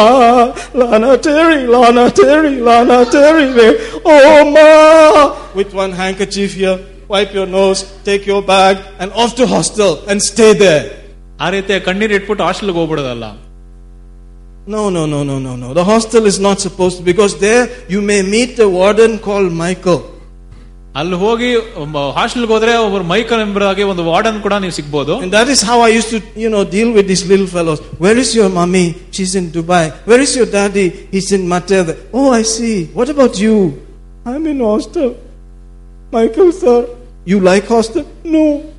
Lana Terry, Lana Terry, Lana Terry, oh ma. With one handkerchief here, wipe your nose, take your bag and off to hostel and stay there. Arete kannir itput hostel go bidadalla. No. The hostel is not supposed to, because there you may meet a warden called Michael. ಅಲ್ಲಿ ಹೋಗಿ ಹಾಸ್ಟೆಲ್ಗೆ ಹೋದ್ರೆ ಒಬ್ಬರು Michael ಎಂಬುದಾಗಿ ಒಂದು warden ಕೂಡ ನೀವು ಸಿಗಬಹುದು. That is how I used to, you know, deal with these little fellows. Where is your mommy? She's in Dubai. Where is your daddy? He's in Matera. Oh, I see. What about you? I'm in hostel. Michael, sir, you like hostel? No.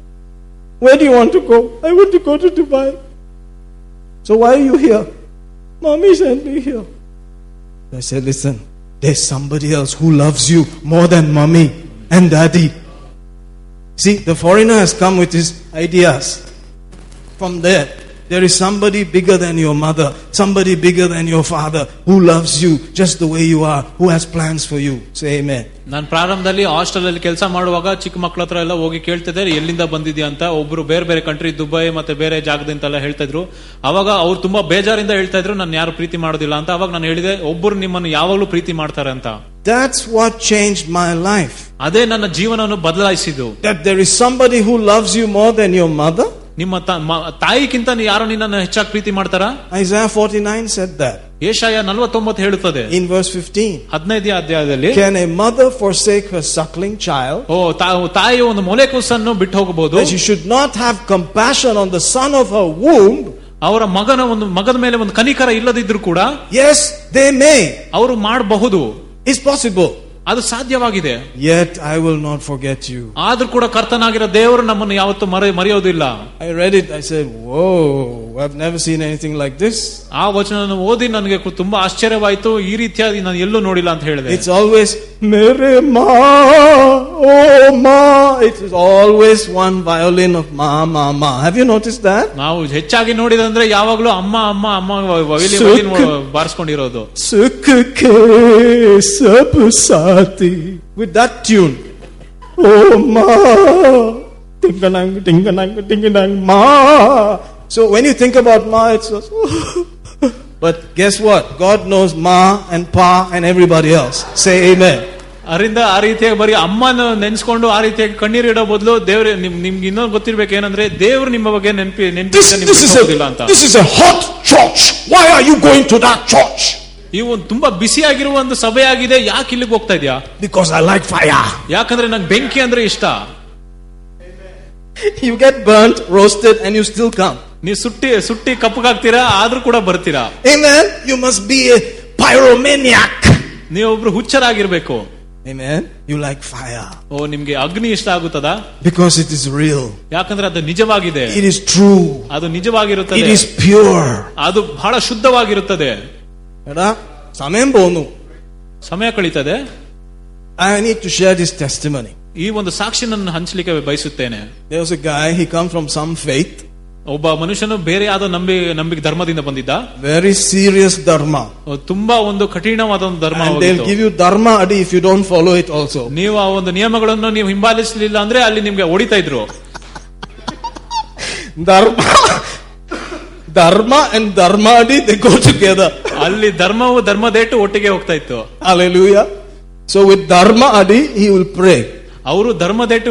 Where do you want to go? I want to go to Dubai. So why are you here? Mommy sent me here. I said, listen, there's somebody else who loves you more than mommy and daddy. See, the foreigner has come with his ideas. From there, there is somebody bigger than your mother, somebody bigger than your father, who loves you just the way you are, who has plans for you. Say amen. ನಾನು ಪ್ರಾರಂಭದಲ್ಲಿ hostel ಅಲ್ಲಿ ಕೆಲಸ ಮಾಡುವಾಗ ಚಿಕ್ಕ ಮಕ್ಕಳ ಹತ್ರ ಎಲ್ಲ ಹೋಗಿ ಕೇಳ್ತಿದ್ದಾರೆ ಎಲ್ಲಿಂದ ಬಂದಿದ್ಯಾ ಅಂತ. ಒಬ್ರು ಬೇರೆ ಬೇರೆ ಕಂಟ್ರಿ, ದುಬೈ ಮತ್ತೆ ಬೇರೆ ಜಾಗದಿಂದ ಎಲ್ಲ ಹೇಳ್ತಾ ಇದ್ರು. ಅವಾಗ ಅವ್ರು ತುಂಬಾ ಬೇಜಾರಿಂದ ಹೇಳ್ತಾ ಇದ್ರು, ನಾನು ಯಾರು ಪ್ರೀತಿ ಮಾಡೋದಿಲ್ಲ ಅಂತ. ಅವಾಗ ನಾನು ಹೇಳಿದೆ, ಒಬ್ಬರು ನಿಮ್ಮನ್ನು ಯಾವಾಗಲೂ ಪ್ರೀತಿ ಮಾಡ್ತಾರೆ ಅಂತ. That's what changed my life. ಅದೇ ನನ್ನ ಜೀವನವನ್ನು ಬದಲಾಯಿಸಿದ್ದು. That there is somebody who loves you more than your mother. ನಿಮ್ಮ ತಾಯಿಗಿಂತ ಯಾರು ನಿನ್ನನ್ನು ಹೆಚ್ಚಾಗಿ ಪ್ರೀತಿ ಮಾಡ್ತಾರ? Isaiah 49 said that. ಯೆಶಾಯ 49 ಹೇಳುತ್ತದೆ. In verse 15. 15ನೇ ಅಧ್ಯಾಯದಲ್ಲಿ, Can a mother forsake her suckling child? ಓ, ತಾಯಿ ಒಂದು ಮೊಲೆ ಕೂಸನ್ನು ಬಿಟ್ಟು ಹೋಗಬಹುದು. That she should not have compassion on the son of her womb. ಅವರ ಮಗನ ಮೇಲೆ ಒಂದು ಕನಿಕರ ಇಲ್ಲದಿದ್ದರೂ ಕೂಡ. Yes, they may. ಅವರು ಮಾಡಬಹುದು. It's possible. ಅದು ಸಾಧ್ಯವಾಗಿದೆ. Yet I will not forget you. ಆದರೂ ಕೂಡ ಕರ್ತನಾಗಿರೋ ದೇವರು ನಮ್ಮನ್ನು ಯಾವತ್ತೂ ಮರೆಯೋದಿಲ್ಲ. I read it, I said, "Whoa, I've never seen anything like this." ಆ ವಚನವನ್ನು ಓದಿ ನನಗೆ ತುಂಬಾ ಆಶ್ಚರ್ಯವಾಯಿತು. ಈ ರೀತಿಯಾಗಿ ನಾನು ಎಲ್ಲೂ ನೋಡಿಲ್ಲ ಅಂತ ಹೇಳಿದೆ. It's always mere ma, oh ma, it is always one violin of ma ma ma. Have you noticed that? ನಾವು ಹೆಚ್ಚಾಗಿ ನೋಡಿದಂದ್ರೆ ಯಾವಾಗಲೂ ಅಮ್ಮ ಅಮ್ಮ ಅಮ್ಮ ವಯಲಿನ್ ಬಾರಿಸಿಕೊಂಡಿರೋದು. ಸುಖಕ್ಕೆ ಸಪುಸಾ with that tune. Oh ma, tinganang tinganang tinganang ma. So when you think about ma, it's just, oh. But guess what? God knows ma and pa and everybody else. Say amen. ಅರಿಂದ ಆ ರೀತಿಯಾಗಿ ಬರೀ ಅಮ್ಮನ ನೆನೆಸ್ಕೊಂಡು ಆ ರೀತಿಯಾಗಿ ಕಣ್ಣೀರು ಇಡೋ ಬದಲು ದೇವ್ರೆ ನಿಮ್ಗೆ ಇನ್ನೊಂದು ಗೊತ್ತಿರ್ಬೇಕು ಏನಂದ್ರೆ ದೇವ್ರು ನಿಮ್ಮ ಬಗ್ಗೆ ನೆನಪಿಸೋದಿಲ್ಲ ಅಂತ. This is a hot church. Why are you going to that church? ಈ ಒಂದು ತುಂಬಾ ಬಿಸಿಯಾಗಿರುವ ಒಂದು ಸಭೆಯಾಗಿದೆ, ಯಾಕೆ ಇಲ್ಲಿಗೆ ಹೋಗ್ತಾ ಇದೆಯಾ? Because I like fire. ಯಾಕಂದ್ರೆ ನಂಗೆ ಬೆಂಕಿ ಅಂದ್ರೆ ಇಷ್ಟ. You get burned, roasted and you still come. ನೀವು ಸುಟ್ಟಿ ಕಪ್ಪಗಾಗ್ತೀರಾ, ಆದ್ರೂ ಕೂಡ ಬರ್ತೀರಾ. Amen. You must be a pyromaniac. ನೀವು ಒಬ್ರು ಹುಚ್ಚರಾಗಿರ್ಬೇಕು. Amen. You like fire. Oh, ನಿಮಗೆ ಅಗ್ನಿ ಇಷ್ಟ ಆಗುತ್ತದಾ? Because it is real. ಯಾಕಂದ್ರೆ ಅದು ನಿಜವಾಗಿದೆ. It is true. ಅದು ನಿಜವಾಗಿರುತ್ತದೆ. It is pure. ಅದು ಬಹಳ ಶುದ್ಧವಾಗಿರುತ್ತದೆ. ಸಮಯ ಬೋನು, ಸಮಯ ಕಳೀತದೆ. I need to share this testimony. ಈ ಒಂದು ಸಾಕ್ಷಿ ನನ್ನ ಹಂಚಲಿಕ್ಕೆ ಬಯಸುತ್ತೇನೆ. There was a guy, he come from some faith. ಒಬ್ಬ ಮನುಷ್ಯನು ಬೇರೆ ಯಾವ್ದೋ ನಂಬಿಕೆ ಧರ್ಮದಿಂದ ಬಂದಿದ್ದ. ವೆರಿ ಸೀರಿಯಸ್ ಧರ್ಮ, ತುಂಬಾ ಒಂದು ಕಠಿಣವಾದ ಒಂದು ಧರ್ಮ. ದೇ ವಿಲ್ ಗಿವ್ ಯು ಧರ್ಮ ಅಡಿ if you don't follow it also. ನೀವು ಆ ಒಂದು ನಿಯಮಗಳನ್ನು ನೀವು ಹಿಂಬಾಲಿಸಲಿಲ್ಲ ಅಂದ್ರೆ ಅಲ್ಲಿ ನಿಮ್ಗೆ ಹೊಡಿತಾ ಇದ್ರು. ಧರ್ಮ ಅಂಡ್ ಧರ್ಮ ಅಡಿ ದೇ ಗೋ ಟುಗೆದರ್. ಅಲ್ಲಿ ಧರ್ಮವು ಧರ್ಮದೇಟು ಒಟ್ಟಿಗೆ ಹೋಗ್ತಾ ಇತ್ತು. ಹಲ್ಲೆಲೂಯಾ. ಸೊ ವಿತ್ ಧರ್ಮ ಅಡಿ ಹಿ ವಿಲ್ ಪ್ರೇ. ಅವರು ಧರ್ಮದೇಟು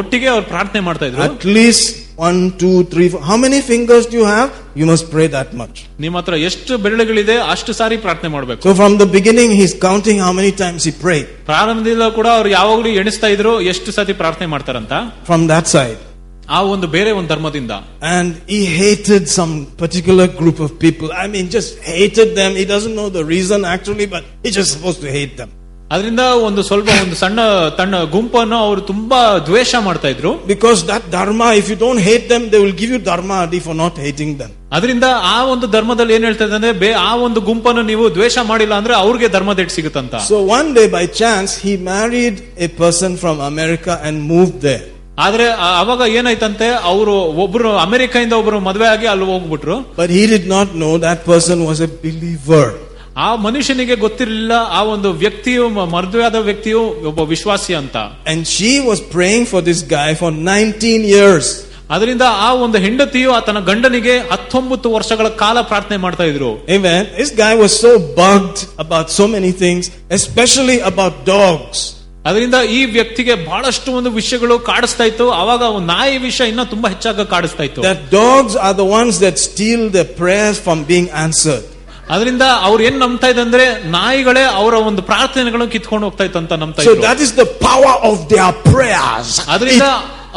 ಒಟ್ಟಿಗೆ ಅವರು ಪ್ರಾರ್ಥನೆ ಮಾಡ್ತಾ ಇದ್ರು. At least 1 2 3 4 how many fingers do you have, you must pray that much. ನಿಮ್ಮ ಹತ್ರ ಎಷ್ಟು ಬೆರಳುಗಳಿದೆ ಅಷ್ಟು ಸಾರಿ ಪ್ರಾರ್ಥನೆ ಮಾಡಬೇಕು. So from the beginning he is counting how many times he pray. ಪ್ರಾರಂಭದಿಂದ ಕೂಡ ಅವರು ಯಾವಾಗಲೂ ಎಣಿಸ್ತಾ ಇದ್ರು ಎಷ್ಟು ಸಾರಿ ಪ್ರಾರ್ಥನೆ ಮಾಡ್ತಾರಂತ. ಫ್ರಮ್ ದಟ್ ಸೈಡ್, ಆ ಒಂದು ಬೇರೆ ಒಂದು ಧರ್ಮದಿಂದ. ಅಂಡ್ ಈ hated some particular group of people. I mean just hated them. He doesn't know the reason actually, but he just suppose to hate them. ಅದರಿಂದ ಒಂದು ಸ್ವಲ್ಪ ಒಂದು ಸಣ್ಣ ತಣ್ಣ ಗುಂಪನ್ನು ಅವರು ತುಂಬಾ ದ್ವೇಷ ಮಾಡ್ತಾ ಇದ್ರು. ಬಿಕಾಸ್ ದಟ್ ಧರ್ಮ, if you don't hate them they will give you ಧರ್ಮ ಅಡಿ ಫಾರ್ ನಾಟ್ ಹೇಟಿಂಗ್ ದೆಮ್. ಅದರಿಂದ ಆ ಒಂದು ಧರ್ಮದಲ್ಲಿ ಏನ್ ಹೇಳ್ತಾ ಇದ್ದಾರೆ ಅಂದ್ರೆ, ಆ ಒಂದು ಗುಂಪನ್ನು ನೀವು ದ್ವೇಷ ಮಾಡಿಲ್ಲ ಅಂದ್ರೆ ಅವ್ರಿಗೆ ಧರ್ಮ ದೇಟ್ ಸಿಗುತ್ತಂತ. So one day by chance he married a person from America and moved there. ಆದ್ರೆ ಅವಾಗ ಏನಾಯ್ತಂತೆ, ಅವರು ಒಬ್ರು ಅಮೆರಿಕ ಇಂದ ಒಬ್ರು ಮದುವೆ ಆಗಿ ಅಲ್ಲಿ ಹೋಗ್ಬಿಟ್ರು. But he did not know that person was a believer. ಆ ಮನುಷ್ಯನಿಗೆ ಗೊತ್ತಿರಲಿಲ್ಲ ಆ ಒಂದು ವ್ಯಕ್ತಿಯು, ಮದುವೆಯಾದ ವ್ಯಕ್ತಿಯು ಒಬ್ಬ ವಿಶ್ವಾಸಿ ಅಂತ. And she was praying for this guy for 19 years. ಅದರಿಂದ ಆ ಒಂದು ಹೆಂಡತಿಯು ಆತನ ಗಂಡನಿಗೆ 19 ವರ್ಷಗಳ ಕಾಲ ಪ್ರಾರ್ಥನೆ ಮಾಡ್ತಾ ಇದ್ರು. Amen. This guy was so bugged about so many things, especially about dogs. ಅದರಿಂದ ಈ ವ್ಯಕ್ತಿಗೆ ಬಹಳಷ್ಟು ಒಂದು ವಿಷಯಗಳು ಕಾಡಿಸ್ತಾ ಇತ್ತು. ಅವಾಗ ನಾಯಿ ವಿಷಯ ಇನ್ನ ತುಂಬಾ ಹೆಚ್ಚಾಗಿ ಕಾಡಿಸ್ತಾ ಇತ್ತು. That dogs are the ones that steal their prayers from being answered. ಅದರಿಂದ ಅವ್ರು ಏನ್ ನಂಬ್ತಾ ಇದಂದ್ರೆ, ನಾಯಿಗಳೇ ಅವರ ಒಂದು ಪ್ರಾರ್ಥನೆಗಳನ್ನು ಕಿತ್ಕೊಂಡು ಹೋಗ್ತಾ ಇತ್ತು ಅಂತ ನಂಬ್ತಾ ಇದ್ರು. So that is the power of their prayers. ಅದರಿಂದ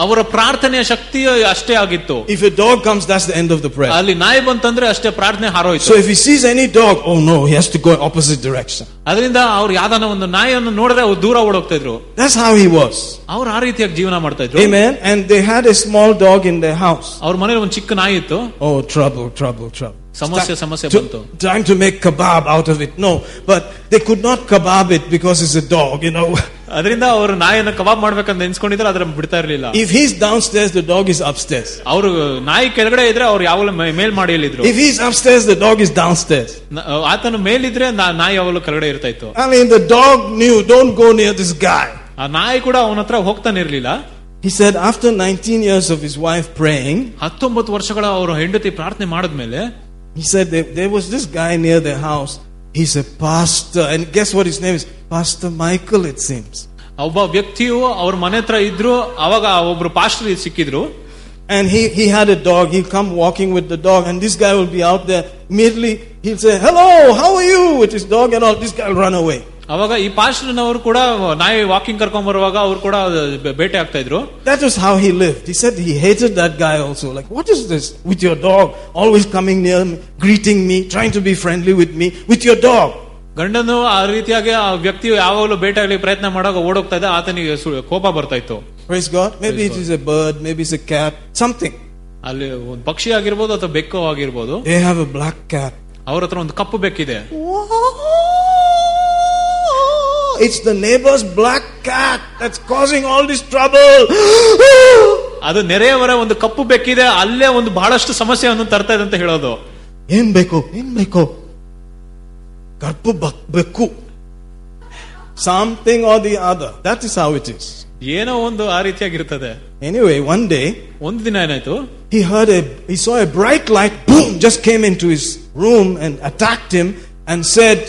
ಅವರ ಪ್ರಾರ್ಥನೆಯ ಶಕ್ತಿ ಅಷ್ಟೇ ಆಗಿತ್ತು. If a dog comes, that's the end of the prayer. ಅಲ್ಲಿ ನಾಯಿ ಬಂತಂದ್ರೆ ಅಷ್ಟೇ ಪ್ರಾರ್ಥನೆ ಹಾರೋಯಿತು. So if he sees any dog, oh no, he has to go in opposite direction. ಅದರಿಂದ ಅವರು ಯಾದನ ಒಂದು ನಾಯಿಯನ್ನು ನೋಡಿದ್ರೆ ಅವರು ದೂರ ಓಡೋಗ್ತಾ ಇದ್ರು. That's how he was. ಅವರು ಆ ರೀತಿಯಾಗಿ ಜೀವನ ಮಾಡ್ತಾ ಇದ್ರು. Amen. And they had a small dog in their house. ಅವರ ಮನೆಯಲ್ಲಿ ಒಂದು ಚಿಕ್ಕ ನಾಯಿ ಇತ್ತು. Oh, trouble. ಸಮಸ್ಯೆ ಬಂತು. Trying to make kebab out of it. No, but they could not kebab it because it's a dog, you know. ಅದರಿಂದ ಅವರು ನಾಯಿಯನ್ನು ಕಬಾಬ್ ಮಾಡ್ಬೇಕಂತ ಎನ್ಸ್ಕೊಂಡಿದ್ರೆ ಅದನ್ನ ಬಿಡ್ತಾ ಇರಲಿಲ್ಲ. If he is downstairs, the dog is upstairs. ಅವರು ನಾಯಿ ಕೆಳಗಡೆ ಇದ್ರೆ ಅವರು ಯಾವಾಗಲೂ ಮೇಲ್ ಮಾಡಿದ್ರು. If he is upstairs, the dog is downstairs. ಆತನು ಮೇಲಿದ್ರೆ ನಾಯಿ ಯಾವಾಗಲೂ ಕೆಳಗಡೆ ಇರ್ತಾ ಇತ್ತು. I mean, the dog knew, don't go near this guy. ಆ ನಾಯಿ ಕೂಡ ಅವನತ್ರ ಹೋಗ್ತಾನೆ ಇರಲಿಲ್ಲ. He said after 19 years of his wife praying, 19 ವರ್ಷಗಳ ಅವರ ಹೆಂಡತಿ ಪ್ರಾರ್ಥನೆ ಮಾಡಿದ್ಮೇಲೆ, he said there was this guy near their house. He's a pastor, and guess what his name is? Pastor Michael, it seems. Obba vyaktiyu avur manetra idru, avaga obru pastor sikidru, and he had a dog. He'll come walking with the dog, and this guy will be out there. Immediately he'll say, hello, how are you, with his dog and all. This guy will run away. Avaga ee pastornavaru kuda nai walking karkon baruvaga avur kuda bete aagta idru. That was how he lived. He said he hated that guy also. Like, what is this with your dog, always coming near me, greeting me, trying to be friendly with me, with your dog. ಗಂಡನು ಆ ರೀತಿಯಾಗಿ ಆ ವ್ಯಕ್ತಿಯು ಯಾವಾಗಲೂ ಬೇಟಾಗಲಿ ಪ್ರಯತ್ನ ಮಾಡೋಕೆ ಓಡೋಗ್ತಾ ಇದ್ದ. ಆತನಿಗೆ ಕೋಪ ಬರ್ತಾ ಇತ್ತು. Praise God. Maybe it is a bird, maybe it's a cat, something. ಅಲ್ಲಿ ಒಂದು ಪಕ್ಷಿ ಆಗಿರಬಹುದು ಅಥವಾ ಬೆಕ್ಕು ಆಗಿರಬಹುದು. They have a black cat. ಅವರ ಹತ್ರ ಒಂದು ಕಪ್ಪು ಬೆಕ್ಕಿದೆ. It's the neighbor's black cat that's causing all this trouble. ಅದು ನೆರೆಯವರ ಒಂದು ಕಪ್ಪು ಬೆಕ್ಕಿದೆ, ಅಲ್ಲೇ ಒಂದು ಬಹಳಷ್ಟು ಸಮಸ್ಯೆಯನ್ನು ತರ್ತಾ ಇದೆ ಅಂತ ಹೇಳೋದು. ಏನ್ ಬೇಕು ಕಪ್ಪು ಬೆಕ್ಕು, something or the other. That is how it is. ಏನೋ ಒಂದು ಆ ರೀತಿಯಾಗಿರ್ತದೆ. Anyway, one day, ಒಂದು ದಿನ ಏನಾಯ್ತು, he saw a bright light, boom, just came into his room and attacked him and said,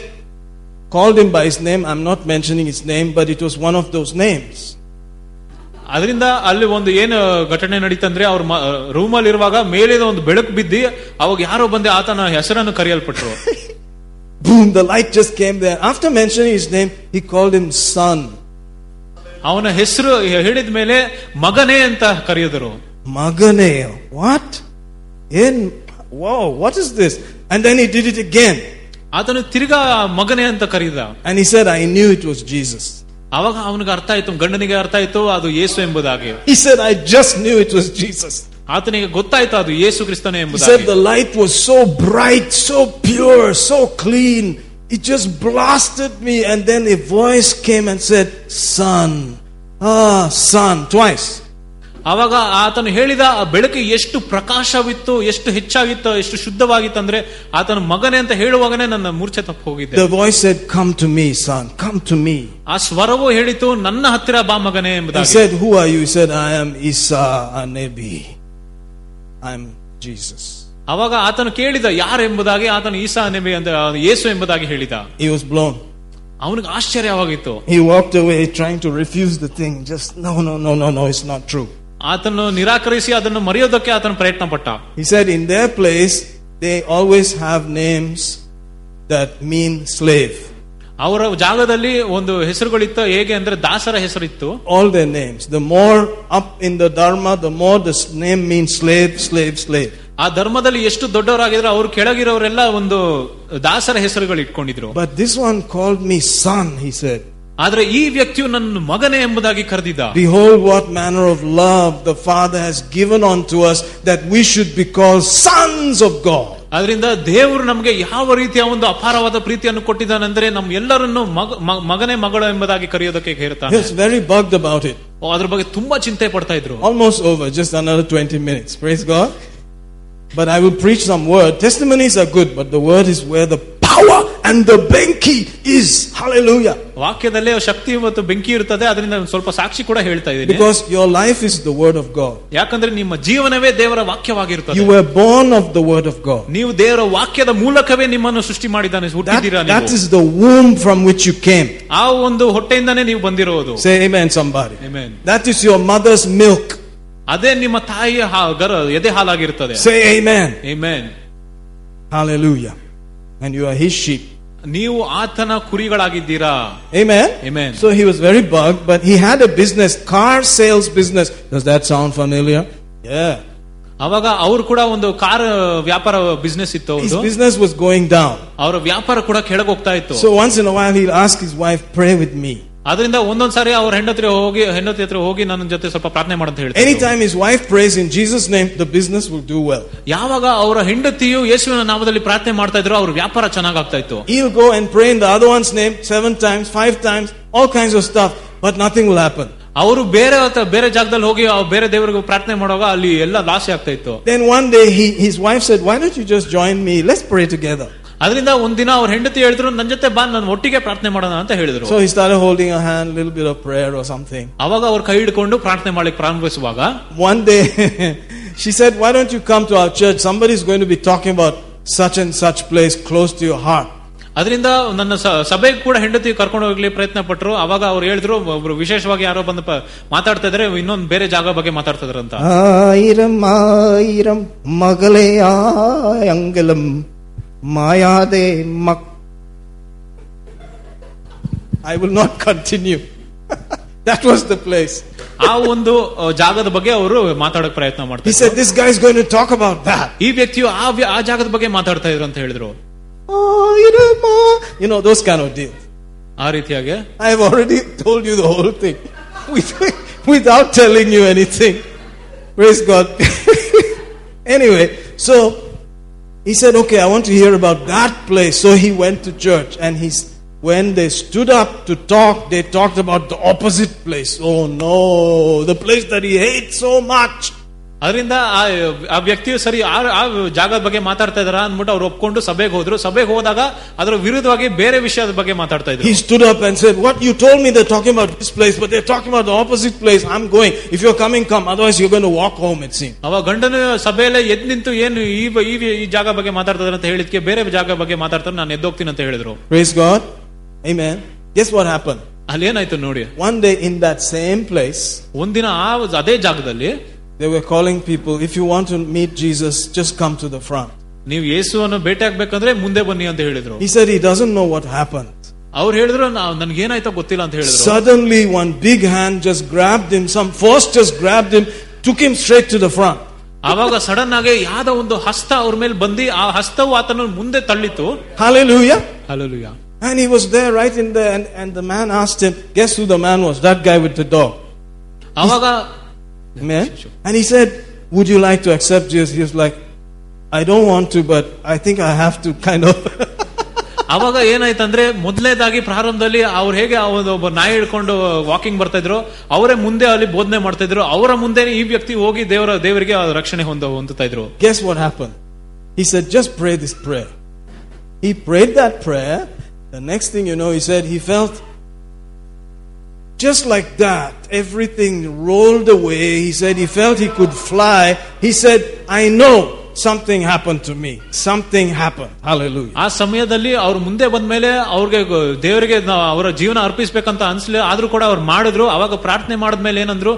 called him by his name. I'm not mentioning his name, but it was one of those names. ಅದರಿಂದ ಅಲ್ಲಿ ಒಂದು ಏನು ಘಟನೆ ನಡೀತಂದ್ರೆ, ಅವ್ರ room ಅಲ್ಲಿ ಇರುವಾಗ ಮೇಲಿದ ಒಂದು ಬೆಳಕು ಬಿದ್ದಿ ಅವಾಗ ಯಾರೋ ಬಂದೆ ಆತನ ಹೆಸರನ್ನು ಕರೆಯಲ್ಪಟ್ರು. Boom, the light just came there. After mentioning his name, he called him son. ಅವನ ಹೆಸರು ಹೇಳಿದ ಮೇಲೆ ಮಗನೇ ಅಂತ ಕರೆಯೋದರು. ಮಗನೇ, what? Wow, what is this? And then he did it again. ಆತನು ತಿರ್ಗಾ ಮಗನೇ ಅಂತ ಕರೆದ. And he said, I knew it was Jesus. ಆವಾಗ ಅವನಿಗೆ ಅರ್ಥ ಆಯ್ತು, ಗಂಡನಿಗೆ ಅರ್ಥ ಆಯ್ತು ಅದು ಯೇಸು ಎಂಬುದಾಗಿ. He said, I just knew it was Jesus. ಆತನಿಗೆ ಗೊತ್ತಾಯ್ತು ಅದು ಯೇಸು ಕ್ರಿಸ್ತನೇ ಎಂಬುದಾಗಿ. He said the light was so bright, so pure, so clean, it just blasted me. And then a voice came and said, son, son, twice. ಆವಾಗ ಆತನು ಹೇಳಿದ ಆ ಬೆಳಕು ಎಷ್ಟು ಪ್ರಕಾಶವಿತ್ತು, ಎಷ್ಟು ಹೆಚ್ಚಾಗಿತ್ತು, ಎಷ್ಟು ಶುದ್ಧವಾಗಿತ್ತು ಅಂದ್ರೆ ಆತನ ಮಗನೇ ಅಂತ ಹೇಳುವಾಗನೇ ನನ್ನ ಮೂರ್ಛೆ ತಪ್ಪಿ ಹೋಗಿದ್ದೆ. The voice said, come to me, son, come to me. ಆ ಸ್ವರವು ಹೇಳಿತು, ನನ್ನ ಹತ್ತಿರ ಬಾ ಮಗನೇ ಎಂಬುದಾಗಿ. He said, who are you? He said, I am Isa, a Nabi. I am Jesus. ಆವಾಗ ಆತನು ಕೇಳಿದ ಯಾರು ಎಂಬುದಾಗಿ. ಆತನು ಈಸಾ ನಬಿ ಅಂತ, ಯೇಸು ಎಂಬುದಾಗಿ ಹೇಳಿದ. He was blown. ಅವನಿಗೆ ಆಶ್ಚರ್ಯವಾಗಿತ್ತು. He walked away trying to refuse the thing. Just no, it's not true. ಆತನು ನಿರಾಕರಿಸಿ ಅದನ್ನು ಮರೆಯೋದಕ್ಕೆ ಆತನು ಪ್ರಯತ್ನ ಪಟ್ಟ. He said, in their place they always have names that mean slave. ಅವರ ಜಾಗದಲ್ಲಿ ಒಂದು ಹೆಸರುಗಳಿತ್ತು, ಹೇಗೆ ಅಂದ್ರೆ ದಾಸರ ಹೆಸರಿತ್ತು. All their names, the more up in the dharma, the more the name means slave. ಆ ಧರ್ಮದಲ್ಲಿ ಎಷ್ಟು ದೊಡ್ಡವರಾಗಿದ್ರು ಅವರು ಕೆಳಗಿರೋರೆಲ್ಲ ಒಂದು ದಾಸರ ಹೆಸರುಗಳು ಇಟ್ಕೊಂಡಿದ್ರು. But this one called me son, he said. ಆದರೆ ಈ ವ್ಯಕ್ತಿಯು ನನ್ನ ಮಗನೇ ಎಂಬುದಾಗಿ ಕರೆದಿದ್ದ. Behold what manner of love the Father has given unto us that we should be called sons of God. ಅದರಿಂದ ದೇವರು ನಮಗೆ ಯಾವ ರೀತಿಯ ಒಂದು ಅಪಾರವಾದ ಪ್ರೀತಿಯನ್ನು ಕೊಟ್ಟಿದ್ದಾನೆಂದರೆ ನಮ್ಮ ಎಲ್ಲರನ್ನು ಮಗನೇ ಮಗಳು ಎಂಬುದಾಗಿ ಕರೆಯೋದಕ್ಕೆ ಹೇಳ್ತಾನೆ. He was very bugged about it. ಅದರ ಬಗ್ಗೆ ತುಂಬಾ ಚಿಂತೆ ಪಡ್ತಾ ಇದ್ರು. Almost over, just another 20 minutes. Praise God. But I will preach some word. Testimonies are good, but the word is where the power and the benki is. Hallelujah. ವಾಕ್ಯದಲ್ಲೇ ಶಕ್ತಿ ಮತ್ತು ಬೆಂಕಿ ಇರುತ್ತದೆ. ಅದರಿಂದ ನಾನು ಸ್ವಲ್ಪ ಸಾಕ್ಷಿ ಕೂಡ ಹೇಳ್ತಾ ಇದ್ದೀನಿ. Because your life is the word of God. ಯಾಕಂದ್ರೆ ನಿಮ್ಮ ಜೀವನವೇ ದೇವರ ವಾಕ್ಯವಾಗಿರುತ್ತದೆ. You were born of the word of God. ನೀವು ದೇವರ ವಾಕ್ಯದ ಮೂಲಕವೇ ನಿಮ್ಮನ್ನು ಸೃಷ್ಟಿ ಮಾಡಿದ್ದಾನೆ, ಹುಟ್ಟಿದ್ದೀರಾ ನೀವು. That is the womb from which you came. ಆ ಒಂದು ಹೊಟ್ಟೆಯಿಂದನೇ ನೀವು ಬಂದಿರೋದು. Say amen somebody. Amen. That is your mother's milk. ಅದೇ ನಿಮ್ಮ ತಾಯಿಯ ಎದೆ ಹಾಲಾಗಿರುತ್ತದೆ. Say amen. Amen. Hallelujah. And you are his sheep. ನೀವು ಆತನ ಕುರಿಗಳಾಗಿದ್ದೀರಾ. Amen. Amen. So he was very bugged, but he had a business, car sales business. Does that sound familiar? Yeah. ಅವಾಗ ಅವರು ಕೂಡ ಒಂದು ಕಾರ್ ವ್ಯಾಪಾರ ಬಿಸ್ನೆಸ್ ಇತ್ತು. His business was going down. ಅವರ ವ್ಯಾಪಾರ ಕೂಡ ಕೆಳಗೆ ಹೋಗ್ತಾ ಇತ್ತು. So once in a while he'll ask his wife, pray with me. ಅದರಿಂದ ಒಂದೊಂದು ಸಾರಿ ಅವರ ಹೆಂಡತಿ ಹತ್ರ ಹೋಗಿ ನನ್ನ ಜೊತೆ ಸ್ವಲ್ಪ ಪ್ರಾರ್ಥನೆ ಮಾಡು ಅಂತ ಹೇಳ್ತಾರೆ. Any time his wife prays in Jesus name, the business will do well. ಯಾವಾಗ ಅವರ ಹೆಂಡತಿಯು ಯೇಸುವಿನ ನಾಮದಲ್ಲಿ ಪ್ರಾರ್ಥನೆ ಮಾಡ್ತಾ ಇದ್ರೋ ಅವರ ವ್ಯಾಪಾರ ಚೆನ್ನಾಗಿ ಆಗ್ತಾ ಇತ್ತು. He'll go and pray in the other one's name 7 times, 5 times, all kinds of stuff, but nothing will happen. ಅವರು ಬೇರೆ ಜಾಗದಲ್ಲಿ ಹೋಗಿ ಬೇರೆ ದೇವರಿಗೆ ಪ್ರಾರ್ಥನೆ ಮಾಡುವಾಗ ಅಲ್ಲಿ ಎಲ್ಲ ಲಾಸ್ ಆಗ್ತಾ ಇತ್ತು. Then one day his wife said, why don't you just join me, let's pray together. ಅದರಿಂದ ಒಂದಿನ ಅವ್ರ ಹೆಂಡತಿ ಹೇಳಿದ್ರು, ನನ್ನ ಜೊತೆ ಬಾ, ನಾನು ಒಟ್ಟಿಗೆ ಪ್ರಾರ್ಥನೆ ಮಾಡೋಣ ಅಂತ ಹೇಳಿದ್ರು. So he started holding her hand, little bit of prayer or something. ಆವಾಗ ಅವರು ಕೈ ಹಿಡ್ಕೊಂಡು ಪ್ರಾರ್ಥನೆ ಮಾಡಲಿಕ್ಕೆ ಪ್ರಾರಂಭಿಸುವಾಗ one day she said, why don't you come to our church, somebody is going to be talking about such and such place close to your heart. ಅದರಿಂದ ನನ್ನ ಸಭೆಗೆ ಕೂಡ ಹೆಂಡತಿ ಕರ್ಕೊಂಡು ಹೋಗ್ಲಿ ಪ್ರಯತ್ನ ಪಟ್ಟರು. ಅವಾಗ ಅವ್ರು ಹೇಳಿದ್ರು, ಒಬ್ರು ವಿಶೇಷವಾಗಿ ಯಾರೋ ಬಂದು ಮಾತಾಡ್ತಾ ಇದ್ರೆ, ಇನ್ನೊಂದು ಬೇರೆ ಜಾಗ ಬಗ್ಗೆ ಮಾತಾಡ್ತಾ ಇದ್ರಂತ. ಆಯಿರಂ ಆಯಿರಂ ಮಗಳೇ ಆಂಗಲಂ ಮಾಯಾದೆ ಮಕ್. I will not continue. That was the place. ಆ ಒಂದು ಜಾಗದ ಬಗ್ಗೆ ಅವರು ಮಾತಾಡೋಕೆ ಪ್ರಯತ್ನ ಮಾಡ್ತಾರೆ. He said, this guy is going to talk about that. ಈ ವ್ಯಕ್ತಿಯು ಆ ಜಾಗದ ಬಗ್ಗೆ ಮಾತಾಡ್ತಾ ಇದ್ರು ಅಂತ ಹೇಳಿದ್ರು. You know, those kind of deal. Aa rithiyage, I have already told you the whole thing without telling you anything. Praise God. Anyway, so he said, okay, I want to hear about that place. So he went to church, and when they stood up to talk, they talked about the opposite place. Oh no, the place that he hates so much. ಅದರಿಂದ ಆ ವ್ಯಕ್ತಿಯು ಸರಿ ಆ ಜಾಗದ ಬಗ್ಗೆ ಮಾತಾಡ್ತಾ ಇದಾರ ಅಂದ್ಬಿಟ್ಟು ಅವ್ರು ಒಪ್ಕೊಂಡು ಸಭೆಗೆ ಹೋದ್ರು. ಸಭೆಗೆ ಹೋದಾಗ ಅದರ ವಿರುದ್ಧವಾಗಿ ಬೇರೆ ವಿಷಯದ ಬಗ್ಗೆ ಮಾತಾಡ್ತಾ ಇದ್ರು. He stood up and said, what you told me they're talking about this place, but they're talking about the opposite place. I'm going. If you're coming, come. Otherwise you're going to walk home, it seems. ಅವ ಗಂಡನ ಸಭೆಯಲ್ಲಿ ಎದ್ದು ನಿಂತು, ಏನು ಈ ಜಾಗ ಬಗ್ಗೆ ಮಾತಾಡ್ತಾ ಇದಾರೆ ಅಂತ ಹೇಳಿದ್ಕೆ ಬೇರೆ ಜಾಗ ಬಗ್ಗೆ ಮಾತಾಡ್ತಾರೆ, ನಾನು ಎದ್ದು ಹೋಗ್ತೀನಿ ಅಂತ ಹೇಳಿದ್ರು. Praise God. Amen. Guess what happened? ಅಲ್ಲಿ ಏನಾಯ್ತು ನೋಡಿ. One day in that same place, ಒಂದಿನ ಅದೇ ಜಾಗದಲ್ಲಿ they were calling people, if you want to meet Jesus, just come to the front. ನೀವು ಯೇಸುವನ್ನು ಭೇಟಿಯಾಗಬೇಕಂದ್ರೆ ಮುಂದೆ ಬನ್ನಿ ಅಂತ ಹೇಳಿದ್ರು. He said he doesn't know what happened. ಅವರು ಹೇಳಿದ್ರು, ನನಗೆ ಏನಾಯ್ತೋ ಗೊತ್ತಿಲ್ಲ ಅಂತ ಹೇಳಿದ್ರು. Suddenly one big hand just grabbed him, some force just grabbed him, took him straight to the front. ಆವಾಗ ಸಡನ್ ಆಗಿ ಯಾದೋ ಒಂದು ಹಸ್ತ ಅವರ ಮೇಲೆ ಬಂದಿ ಆ ಹಸ್ತವು ಆತನನ್ನು ಮುಂದೆ ತಳ್ಳಿತು. Hallelujah. Hallelujah. And he was there right in there, and the man asked him, guess who the man was? That guy with the dog. ಆವಾಗ Amen. And he said, would you like to accept Jesus? He was like, I don't want to, but I think I have to, kind of. ಆವಾಗ ಏನಾಯ್ತು ಅಂದ್ರೆ, ಮೊದಲನೇದಾಗಿ ಪ್ರಾರಂಭದಲ್ಲಿ ಅವ್ರು ಹೇಗೆ ಒಬ್ಬ ನಾಯಿ ಹಿಡ್ಕೊಂಡು ವಾಕಿಂಗ್ ಬರ್ತಾ ಇದ್ರು, ಅವರೇ ಮುಂದೆ ಅಲ್ಲಿ ಬೋಧನೆ ಮಾಡ್ತಾ ಇದ್ರು, ಅವರ ಮುಂದೆ ಈ ವ್ಯಕ್ತಿ ಹೋಗಿ ದೇವರಿಗೆ ರಕ್ಷಣೆ ಹೊಂದುತ್ತಾ ಇದ್ರು. Guess what happened? He said, just pray this prayer. He prayed that prayer. The next thing you know, he said he felt, just like that, everything rolled away. He said he felt he could fly. He said, I know something happened to me. Something happened. Hallelujah. ಆ ಸಮಯದಲ್ಲಿ ಅವರು ಮುಂದೆ ಬಂದ ಮೇಲೆ ಅವರಿಗೆ ದೇವರಿಗೆ ಅವರ ಜೀವನ ಅರ್ಪಿಸಬೇಕಂತ ಅನಿಸಲಿಲ್ಲ, ಆದರೂ ಕೂಡ ಅವರು ಮಾಡಿದ್ರು. ಆವಾಗ ಪ್ರಾರ್ಥನೆ ಮಾಡಿದ ಮೇಲೆ ಏನಂದ್ರು,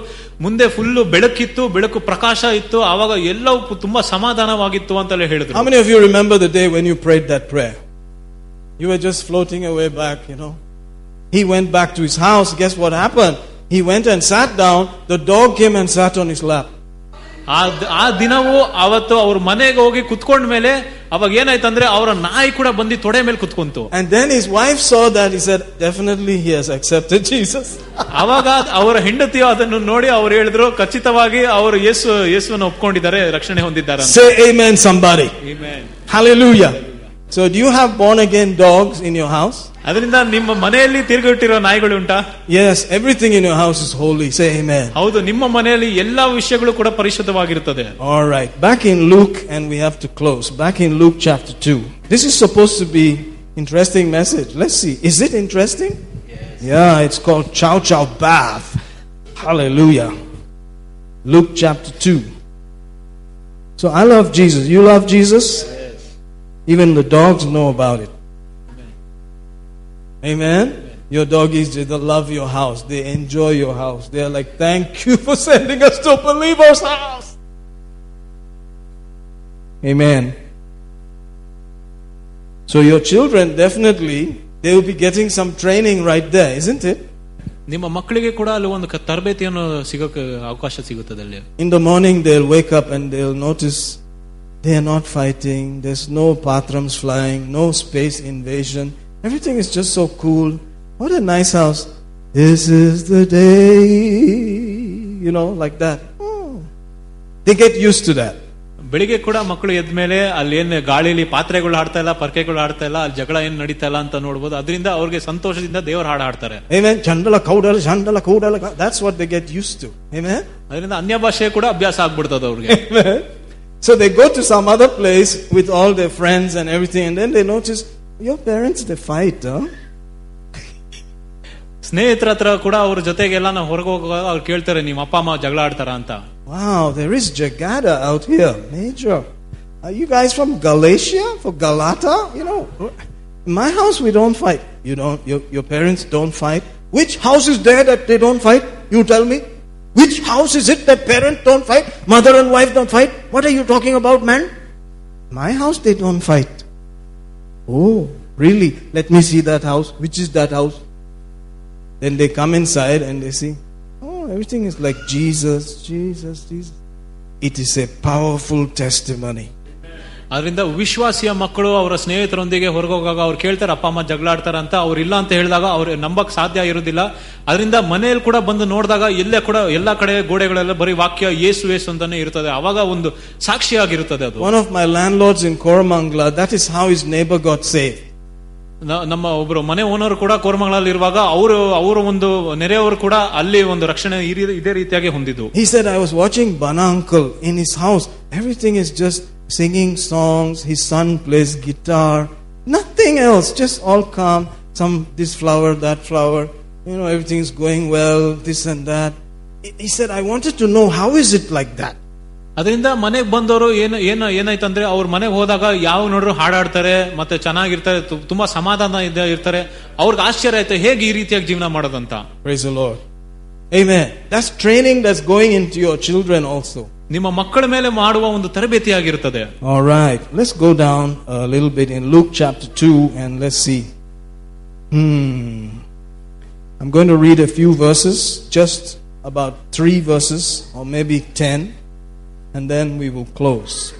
ಮುಂದೆ ಫುಲ್ ಬೆಳಕಿತ್ತು, ಬೆಳಕು ಪ್ರಕಾಶ ಇತ್ತು, ಆವಾಗ ಎಲ್ಲವೂ ತುಂಬಾ ಸಮಾಧಾನವಾಗಿತ್ತು ಅಂತಲೇ ಹೇಳಿದ್ರು. How many of you remember the day when you prayed that prayer? You were just floating away back, you know. He went back to his house. Guess what happened? He went and sat down. The dog came and sat on his lap. ಆ ದಿನವೂ ಅವತ್ತು ಅವರ ಮನೆಗೆ ಹೋಗಿ ಕುತ್ಕೊಂಡ ಮೇಲೆ ಅವಾಗ ಏನಾಯ್ತು ಅಂದ್ರೆ, ಅವರ ನಾಯಿ ಕೂಡ ಬಂದು ತೊಡೆ ಮೇಲೆ ಕುತ್ಕೊಂತು. And then his wife saw that. He said, definitely he has accepted Jesus. ಆವಾಗ ಅವರ ಹೆಂಡತಿಯು ಅದನ್ನು ನೋಡಿ ಅವರು ಹೇಳಿದ್ರು, ಖಚಿತವಾಗಿ ಅವರು ಯೇಸುವನ್ನು ಒಪ್ಪಿಕೊಂಡಿದ್ದಾರೆ, ರಕ್ಷಣೆ ಹೊಂದಿದ್ದಾರೆ ಅಂತ. Say amen somebody. Amen. Hallelujah. So do you have born again dogs in your house? ಅದರಿಂದ ನಿಮ್ಮ ಮನೆಯಲ್ಲಿ ತಿರುಗಿಟ್ಟಿರೋ ನಾಯಿಗಳು ಉಂಟಾ? Yes, everything in your house is holy. Say amen. ಹೌದು, ನಿಮ್ಮ ಮನೆಯಲ್ಲಿ ಎಲ್ಲಾ ವಿಷಯಗಳು ಕೂಡ ಪರಿಶುದ್ಧವಾಗಿರುತ್ತದೆ. All right, back in Luke, and we have to close. Back in Luke chapter 2. This is supposed to be interesting message. Let's see. Is it interesting? Yes. Yeah, it's called Chow Chow Bath. Hallelujah. Luke chapter 2. So I love Jesus. You love Jesus? Even the dogs know about it. Amen. Your doggies, they love your house. They enjoy your house. They are like, thank you for sending us to a believer's house. Amen. So your children, definitely, they will be getting some training right there, isn't it? In the morning, they'll wake up and they'll notice they are not fighting, there's no patrams flying, no space invasion. Everything is just so cool. What a nice house. This is the day, you know, like that. Oh. They get used to that. ಬೆಳಿಗ್ಗೆ ಕೂಡ ಮಕ್ಕಳು ಎದ್ಮೇಲೆ ಅಲ್ಲಿ ಏನು ಗಾಳಿಲಿ ಪಾತ್ರೆಗಳು ಆಡ್ತಾ ಇಲ್ಲ, ಪರ್ಕೆಗಳು ಆಡ್ತಾ ಇಲ್ಲ, ಅಲ್ಲಿ ಜಗಳ ಏನು ನಡೀತಾ ಇಲ್ಲ ಅಂತ ನೋಡಬಹುದು. ಅದರಿಂದ ಅವ್ರಿಗೆ ಸಂತೋಷದಿಂದ ದೇವರ ಹಾಡು ಹಾಡ್ತಾರೆ. ಅದರಿಂದ ಅನ್ಯ ಭಾಷೆ ಕೂಡ ಅಭ್ಯಾಸ ಆಗ್ಬಿಡ್ತದೆ ಅವ್ರಿಗೆ. So they go to some other place with all their friends and everything, and then they notice your parents, they fight. ಸ್ನೇಹಿತರ ಹತ್ರ ಕೂಡ ಅವ್ರ ಜೊತೆಗೆಲ್ಲ ನಾವು ಹೊರಗೆ ಹೋಗುವಾಗ ಅವ್ರು ಕೇಳ್ತಾರೆ, ನಿಮ್ಮ ಅಪ್ಪ ಅಮ್ಮ ಜಗಳ ಆಡ್ತಾರ ಅಂತ. Wow, there is Jagada out here, major. Are you guys from Galatia? For Galata? You know, in my house we don't fight. You don't, your parents don't fight. Which house is there that they don't fight? You tell me. Which house is it that parents don't fight? Mother and wife don't fight? What are you talking about, man? My house they don't fight. Oh, really? Let me see that house. Which is that house? Then they come inside and they see, everything is like Jesus, Jesus, Jesus. It is a powerful testimony. ಅದರಿಂದ ವಿಶ್ವಾಸಿಯ ಮಕ್ಕಳು ಅವರ ಸ್ನೇಹಿತರೊಂದಿಗೆ ಹೊರಗೋಗಾಗ ಅವ್ರು ಕೇಳ್ತಾರೆ, ಅಪ್ಪ ಅಮ್ಮ ಜಗಳ ಆಡ್ತಾರಂತ. ಅವ್ರು ಇಲ್ಲ ಅಂತ ಹೇಳಿದಾಗ ಅವ್ರು ನಂಬಕ್ ಸಾಧ್ಯ ಇರುವುದಿಲ್ಲ. ಅದರಿಂದ ಮನೆಯಲ್ಲಿ ಕೂಡ ಬಂದು ನೋಡಿದಾಗ ಎಲ್ಲೇ ಕೂಡ ಎಲ್ಲ ಕಡೆ ಗೋಡೆಗಳೆಲ್ಲ ಬರೀ ವಾಕ್ಯ ಯೇಸು ಯೇಸು ಅಂತಾನೆ ಇರ್ತದೆ. ಅವಾಗ ಒಂದು ಸಾಕ್ಷಿಯಾಗಿರುತ್ತದೆ ಅದು. One of my landlords in Koramangala, that is how his neighbor got saved. ನಮ್ಮ ಒಬ್ಬರು ಮನೆ ಓನರ್ ಕೂಡ ಕೋರಮಂಗಲಲ್ಲಿ ಇರುವಾಗ ಅವರು ಒಂದು ನೆರೆಯವರು ಕೂಡ ಅಲ್ಲಿ ಒಂದು ರಕ್ಷಣೆ ಇದೇ ರೀತಿಯಾಗಿ ಹೊಂದಿದ್ದು. He said, I was watching Banankel in his house. Everything is just singing songs. His son plays guitar. Nothing else. Just all calm. Some this flower, that flower. You know, everything is going well. This and that. He said, I wanted to know how is it like that. ಅದರಿಂದ ಮನೆಗೆ ಬಂದವರು ಏನಾಯ್ತಂದ್ರೆ ಅವ್ರ ಮನೆಗೆ ಹೋದಾಗ ಯಾವ ನೋಡ್ರು ಹಾಡಾಡ್ತಾರೆ, ಮತ್ತೆ ಚೆನ್ನಾಗಿರ್ತಾರೆ, ತುಂಬಾ ಸಮಾಧಾನ ಇರ್ತಾರೆ. ಅವ್ರಿಗೆ ಆಶ್ಚರ್ಯ ಆಯ್ತು, ಹೇಗೆ ಈ ರೀತಿಯಾಗಿ ಜೀವನ ಮಾಡೋದಂತ. Praise the Lord. Amen. That's training that's going into your children also. ನಿಮ್ಮ ಮಕ್ಕಳ ಮೇಲೆ ಮಾಡುವ ಒಂದು ತರಬೇತಿ ಆಗಿರುತ್ತದೆ. All right. Let's go down a little bit in Luke chapter 2 and let's see. I'm going to read a few verses, just about 3 verses or maybe 10. And then we will close.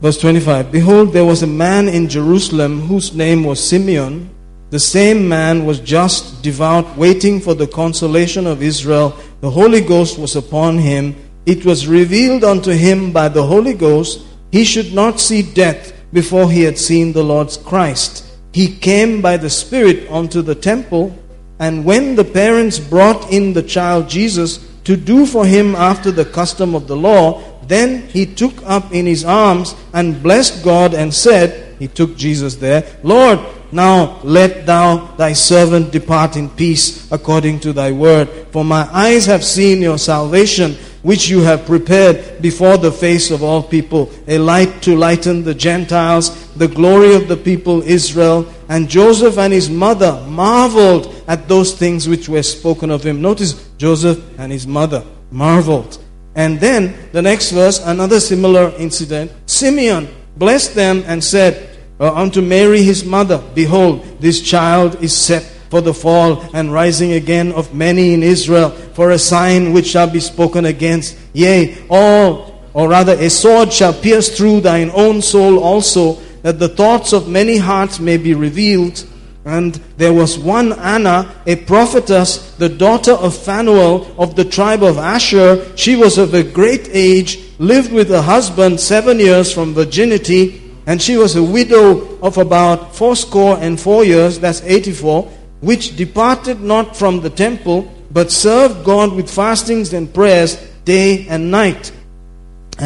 Verse 25. Behold, there was a man in Jerusalem whose name was Simeon. The same man was just, devout, waiting for the consolation of Israel. The Holy Ghost was upon him. It was revealed unto him by the Holy Ghost, he should not see death before he had seen the Lord's Christ. He came by the Spirit unto the temple, and when the parents brought in the child Jesus, to do for him after the custom of the law, then he took up in his arms and blessed God and said, he took Jesus there, Lord, now let thou thy servant depart in peace according to thy word, for my eyes have seen your salvation, which you have prepared before the face of all people, a light to lighten the Gentiles, the glory of the people Israel. And Joseph and his mother marveled at those things which were spoken of him. Notice, Joseph and his mother marveled. And then, the next verse, another similar incident. Simeon blessed them and said unto Mary his mother, Behold, this child is set for the fall and rising again of many in Israel, for a sign which shall be spoken against. Yea, a sword shall pierce through thine own soul also, that the thoughts of many hearts may be revealed. And there was one Anna, a prophetess, the daughter of Phanuel of the tribe of Asher. She was of a great age, lived with her husband 7 years from virginity, and she was a widow of about 84 years, that's 84, which departed not from the temple, but served God with fastings and prayers day and night.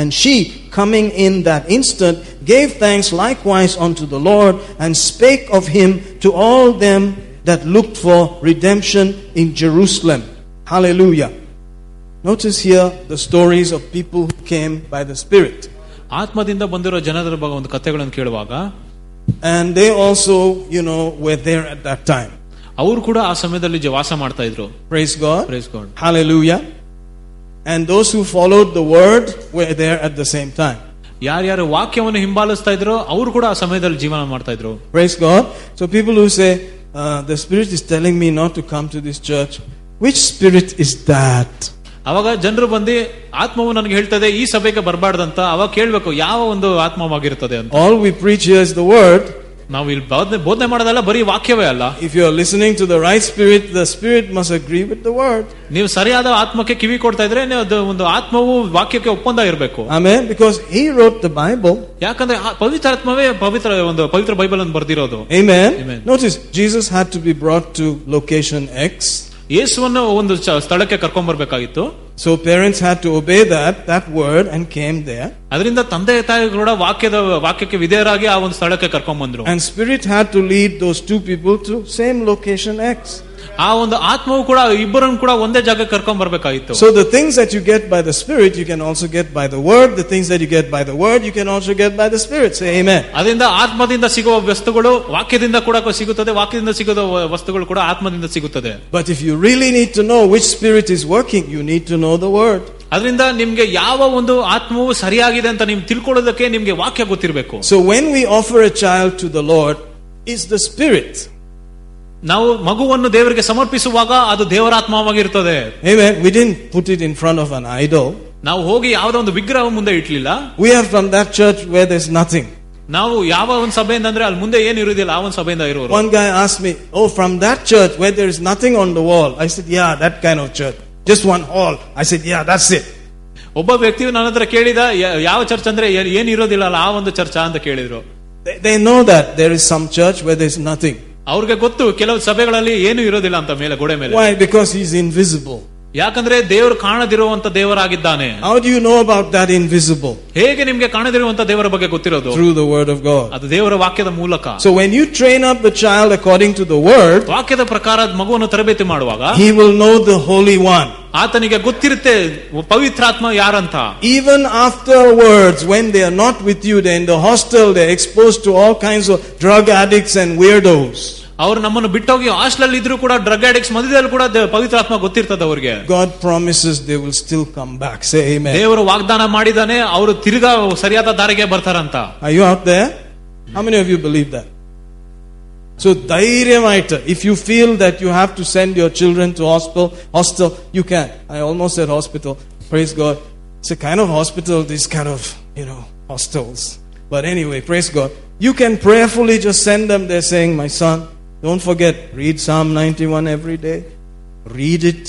And she, coming in that instant, gave thanks likewise unto the Lord, and spake of him to all them that looked for redemption in Jerusalem. Hallelujah. Notice here the stories of people who came by the Spirit. ಆತ್ಮದಿಂದ ಬಂದಿರೋ ಜನರ ಬಗ್ಗೆ ಒಂದು ಕಥೆಗಳನ್ನು ಕೇಳುವಾಗ, and they also, you know, were there at that time. ಅವರು ಕೂಡ ಆ ಸಮಯದಲ್ಲಿ ವಾಸ ಮಾಡ್ತಾ ಇದ್ರು. Praise God. Praise God. Hallelujah. And those who followed the word were there at the same time. ಯಾರ್ಯಾರು ವಾಕ್ಯವನ್ನು ಹಿಂಬಾಲಿಸ್ತಾ ಇದ್ರು ಅವರು ಕೂಡ ಆ ಸಮಯದಲ್ಲಿ ಜೀವನ ಮಾಡ್ತಾ ಇದ್ರು. Praise God. So people who say the spirit is telling me not to come to this church, which spirit is that? ಅವಾಗ ಜನರು ಬಂದು ಆತ್ಮವು ನನಗೆ ಹೇಳ್ತದೆ ಈ ಸಭೆಗೆ ಬರಬಾರದಂತ, ಅವಾಗ ಕೇಳಬೇಕು ಯಾವ ಒಂದು ಆತ್ಮವಾಗಿರುತ್ತದೆ ಅಂತ. All we preach here is the word. ನಾವು ಇಲ್ಲಿ ಬೋಧನೆ ಮಾಡೋದಲ್ಲ, ಬರೀ ವಾಕ್ಯವೇ ಅಲ್ಲ. If you are listening to the right spirit, the spirit must agree with the word. ನೀವು ಸರಿಯಾದ ಆತ್ಮಕ್ಕೆ ಕಿವಿ ಕೊಡ್ತಾ ಇದ್ರೆ ಒಂದು ಆತ್ಮವು ವಾಕ್ಯಕ್ಕೆ ಒಪ್ಪಂದ ಇರಬೇಕು. Amen. Because he wrote the Bible. ಯಾಕಂದ್ರೆ ಪವಿತ್ರ ಆತ್ಮವೇ ಪವಿತ್ರ ಬೈಬಲ್ ಅನ್ನು ಬರೆದಿರೋದು. Amen. Notice Jesus had to be brought to location X. ಯೇಸುವನ್ನು ಒಂದು ಸ್ಥಳಕ್ಕೆ ಕರ್ಕೊಂಡು ಬರಬೇಕಾಗಿತ್ತು. So parents had to obey that word and came there. ಅದರಿಂದ ತಂದೆ ತಾಯಿಗಳು ವಾಕ್ಯಕ್ಕೆ ವಿಧೇಯರಾಗಿ ಆ ಒಂದು ಸ್ಥಳಕ್ಕೆ ಕರ್ಕೊಂಡು ಬಂದ್ರು. And spirit had to lead those two people to same location X. ಆ ಒಂದು ಆತ್ಮವು ಕೂಡ ಇಬ್ಬರನ್ನು ಕೂಡ ಒಂದೇ ಜಾಗಕ್ಕೆ ಕರ್ಕೊಂಡು ಬರಬೇಕಾಗಿತ್ತು. So the things that you get by the spirit you can also get by the word. The things that you get by the word you can also get by the spirit. Say amen. ಅದರಿಂದ ಆತ್ಮದಿಂದ ಸಿಗುವ ವಸ್ತುಗಳು ವಾಕ್ಯದಿಂದ ಕೂಡ ಸಿಗುತ್ತದೆ, ವಾಕ್ಯದಿಂದ ಸಿಗುವ ವಸ್ತುಗಳು ಕೂಡ ಆತ್ಮದಿಂದ ಸಿಗುತ್ತದೆ. But if you really need to know which spirit is working, you need to know the word. ಅದರಿಂದ ನಿಮಗೆ ಯಾವ ಒಂದು ಆತ್ಮವು ಸರಿಯಾಗಿದೆ ಅಂತ ನೀವು ತಿಳ್ಕೊಳ್ಳೋದಕ್ಕೆ ನಿಮಗೆ ವಾಕ್ಯ ಗೊತ್ತಿರಬೇಕು. So when we offer a child to the Lord is the spirit. ನಾವು ಮಗುವನ್ನು ದೇವರಿಗೆ ಸಮರ್ಪಿಸುವಾಗ ಅದು ದೇವರಾತ್ಮವಾಗಿರುತ್ತದೆ. Amen. We didn't put it in front of an idol. ನಾವು ಹೋಗಿ ಯಾವುದೋ ಒಂದು ವಿಗ್ರಹ ಮುಂದೆ ಇಟ್ಲಿಲ್ಲ. We are from that church where there's nothing. ನಾವು ಯಾವ ಒಂದು ಸಭೆಯಿಂದ ಅಂದ್ರೆ ಅಲ್ಲಿ ಮುಂದೆ ಏನು ಇರುವುದಿಲ್ಲ ಆ ಒಂದು ಸಭೆಯಿಂದ ಇರೋರು. One guy asked me, "Oh, from that church where there is nothing on the wall." I said, "Yeah, that kind of church. Just one hall." I said, "Yeah, that's it." ಒಬ್ಬ ವ್ಯಕ್ತಿಯು ನನ್ನ ಹತ್ರ ಕೇಳಿದ ಯಾವ ಚರ್ಚ್ ಅಂದ್ರೆ ಏನು ಇರೋದಿಲ್ಲ ಅಲ್ಲ ಆ ಒಂದು ಚರ್ಚ್ ಅಂತ ಕೇಳಿದ್ರು. They know that there is some church where there is nothing. ಅವ್ರಿಗೆ ಗೊತ್ತು ಕೆಲವು ಸಭೆಗಳಲ್ಲಿ ಏನು ಇರೋದಿಲ್ಲ ಅಂತ ಮೇಲೆ ಗೋಡೆ ಮೇಲೆ. Why? Because he is invisible. ಯಾಕಂದ್ರೆ ದೇವರು ಕಾಣದಿರುವಂತ ದೇವರಾಗಿದ್ದಾನೆ. How do you know about that invisible? ಹೇಗೆ ನಿಮಗೆ ಕಾಣದಿರುವಂತ ದೇವರ ಬಗ್ಗೆ ಗೊತ್ತಿರೋದು? Through the word of God. ಅದು ದೇವರ ವಾಕ್ಯದ ಮೂಲಕ. So when you train up the child according to the word, ವಾಕ್ಯದ ಪ್ರಕಾರ ಮಗುವನ್ನು ತರಬೇತಿ ಮಾಡುವಾಗ, he will know the holy one. ಆತನಿಗೆ ಗೊತ್ತಿರುತ್ತೆ ಪವಿತ್ರಾತ್ಮ ಯಾರಂತ. Even afterwards when they are not with you, they are in the hostel, they are exposed to all kinds of drug addicts and weirdos. ಅವರು ನಮ್ಮನ್ನು ಬಿಟ್ಟೋಗಿ ಹಾಸ್ಟೆಲ್ ಇದ್ರೂ ಕೂಡ drug addicts ಮಧ್ಯದಲ್ಲಿ ಕೂಡ ಪವಿತ್ರಾತ್ಮ ಗೊತ್ತಿರ್ತದೆ ಅವರಿಗೆ. God promises they will still come back. Say amen. ದೇವರು ವಾಗ್ದಾನ ಮಾಡಿದಾನೆ ಅವರು ತಿರುಗಾ ಸರಿಯಾದ ದಾರಿಗೆ ಬರ್ತಾರಂತ. Are you out there? How many of you believe that? So ಧೈರ್ಯವಾಯಿತು. If you feel that you have to send your children to hostel, you can. I almost said hospital. Praise God. It's a kind of hospital, this kind of, you know, hostels. But anyway, praise God. You can prayerfully just send them there saying, "My son, don't forget, read Psalm 91 every day. Read it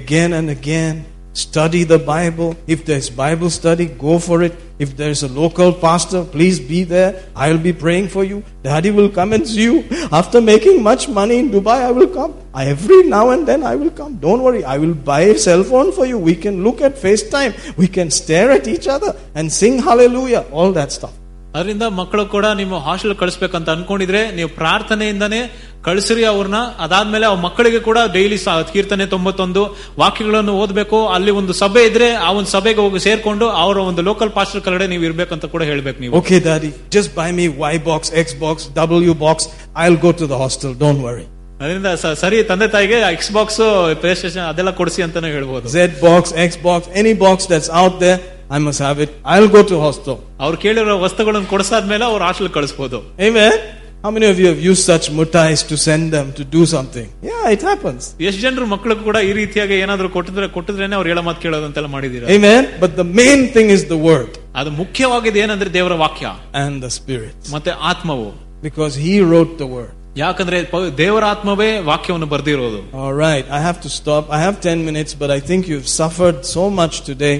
again and again. Study the Bible. If there's Bible study, go for it. If there's a local pastor, please be there. I'll be praying for you. Daddy will come and see you. After making much money in Dubai, I will come. Every now and then I will come. Don't worry, I will buy a cell phone for you. We can look at FaceTime. We can stare at each other and sing hallelujah." All that stuff. ಅದರಿಂದ ಮಕ್ಕಳು ಕೂಡ ನಿಮ್ಮ hostel ಕಳಿಸ್ಬೇಕಂತ ಅನ್ಕೊಂಡಿದ್ರೆ ನೀವು ಪ್ರಾರ್ಥನೆಯಿಂದಾನೆ ಕಳಿಸ್ರಿ ಅವ್ರನ್ನ. ಅದಾದ್ಮೇಲೆ ಅವ್ರ ಮಕ್ಕಳಿಗೆ ಕೂಡ ಡೈಲಿ ಕೀರ್ತನೆ 91 ವಾಕ್ಯಗಳನ್ನು ಓದಬೇಕು. ಅಲ್ಲಿ ಒಂದು ಸಭೆ ಇದ್ರೆ ಆ ಒಂದು ಸಭೆಗೆ ಹೋಗಿ ಸೇರ್ಕೊಂಡು ಅವರ ಒಂದು ಲೋಕಲ್ ಪಾಸ್ಟರ್ ಕಡೆ ನೀವು ಇರ್ಬೇಕಂತ ಕೂಡ ಹೇಳ್ಬೇಕು ನೀವು. Okay daddy, just buy me Y box, X box, W box. I'll go to the hostel. Don't worry. ಅದರಿಂದ ಸರಿ ತಂದೆ ತಾಯಿಗೆ ಎಕ್ಸ್ ಬಾಕ್ಸ್, ಪ್ಲೇ ಸ್ಟೇಷನ್ ಅದೆಲ್ಲ ಕೊಡಿಸಿ ಅಂತಾನೆ ಹೇಳ್ಬೋದು. Z box, X box, any box that's out there. I must have it. I'll go to hostel. Avar keliro vastugalannu kodsadmele avaru hostel kalisbodu. Amen. How many of you have used such mutais to send them to do something? Yeah, it happens. Yes, janru makkaligu kuda ee reetiyage enadru kottidrene avaru hela maat keladu antella madidira. Amen. But the main thing is the word. Adu mukhyaagide enandre devara vakya and the spirit. Matte aatmavu. Because he wrote the word. ಯಾಕಂದ್ರೆ ದೇವರ ಆತ್ಮವೇ ವಾಕ್ಯವನ್ನು ಬರೆದಿರೋದು. All right, I have to stop. I have 10 minutes but I think you've suffered so much today.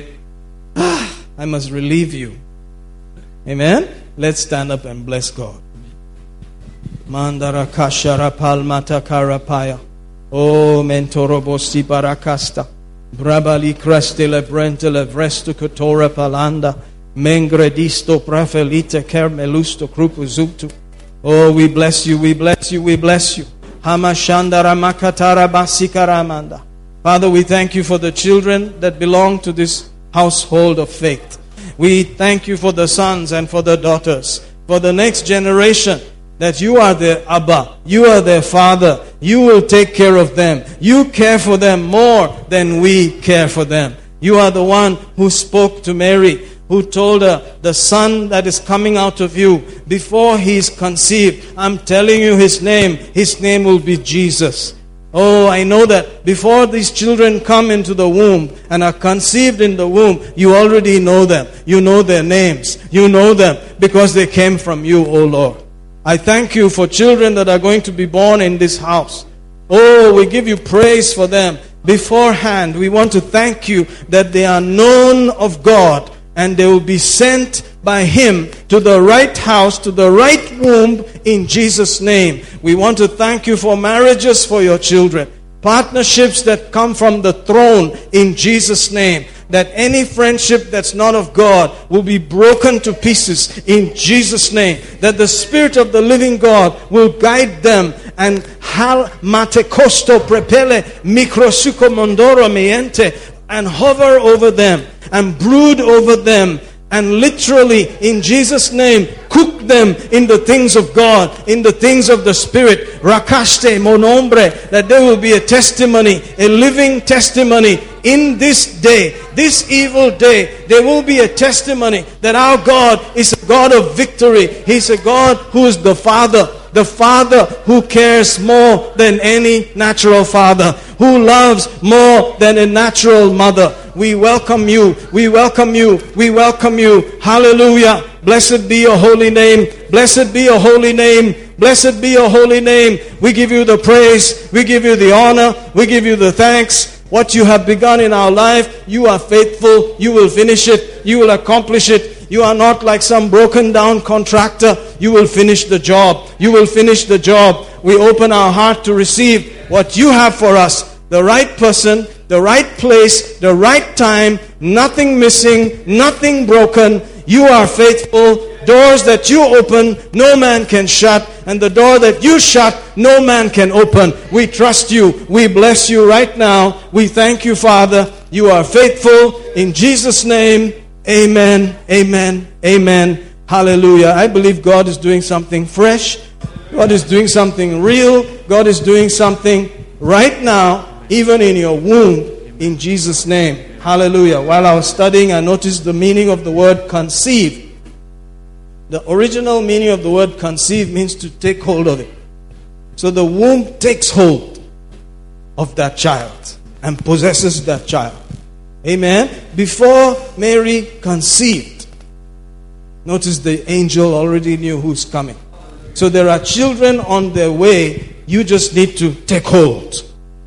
I must relieve you. Amen. Let's stand up and bless God. Mandara kashara palmata karapaya. Oh mentorobosi barakasta. Brabali crastele brentele vresto kotora palanda. Mengredisto prafelite kermelusto krupuzuptu. Oh, we bless you, we bless you, we bless you. Hamashandara makatara basikaramanda. Father, we thank you for the children that belong to this household of faith. We thank you for the sons and for the daughters, for the next generation, that you are their Abba, you are their Father, you will take care of them, you care for them more than we care for them. You are the one who spoke to Mary who told her, the son that is coming out of you, before he is conceived, I'm telling you his name will be Jesus. Oh, I know that before these children come into the womb and are conceived in the womb, you already know them. You know their names. You know them because they came from you, O Lord. I thank you for children that are going to be born in this house. Oh, we give you praise for them. Beforehand, we want to thank you that they are known of God and they will be sent by Him to the right house, to the right womb in Jesus' name. We want to thank you for marriages for your children, partnerships that come from the throne in Jesus' name, that any friendship that's not of God will be broken to pieces in Jesus' name, that the Spirit of the living God will guide them and hal matekosto prepele mikrosuko mondoro miente, and hover over them and brood over them and literally in Jesus' name cook them in the things of God, in the things of the Spirit. Rakaste monombre, that there will be a testimony, a living testimony in this day, this evil day. There will be a testimony that our God is a God of victory. He's a God who is the Father who cares more than any natural father, who loves more than a natural mother. We welcome you, we welcome you, we welcome you. Hallelujah. Blessed be your holy name. Blessed be your holy name. Blessed be your holy name. We give you the praise. We give you the honor. We give you the thanks. What you have begun in our life, you are faithful. You will finish it. You will accomplish it. You are not like some broken down contractor. You will finish the job. You will finish the job. We open our heart to receive what you have for us. The right person, the right place, the right time. Nothing missing, nothing broken. You are faithful. Doors that you open, no man can shut. And the door that you shut, no man can open. We trust you. We bless you right now. We thank you, Father. You are faithful. In Jesus' name, amen, amen, amen. Hallelujah. I believe God is doing something fresh. God is doing something real. God is doing something right now, even in your womb, in Jesus' name. Hallelujah. While I was studying, I noticed the meaning of the word conceive. The original meaning of the word conceive means to take hold of it. So the womb takes hold of that child and possesses that child. Amen. Before Mary conceived, notice the angel already knew who's coming. So there are children on their way. You just need to take hold.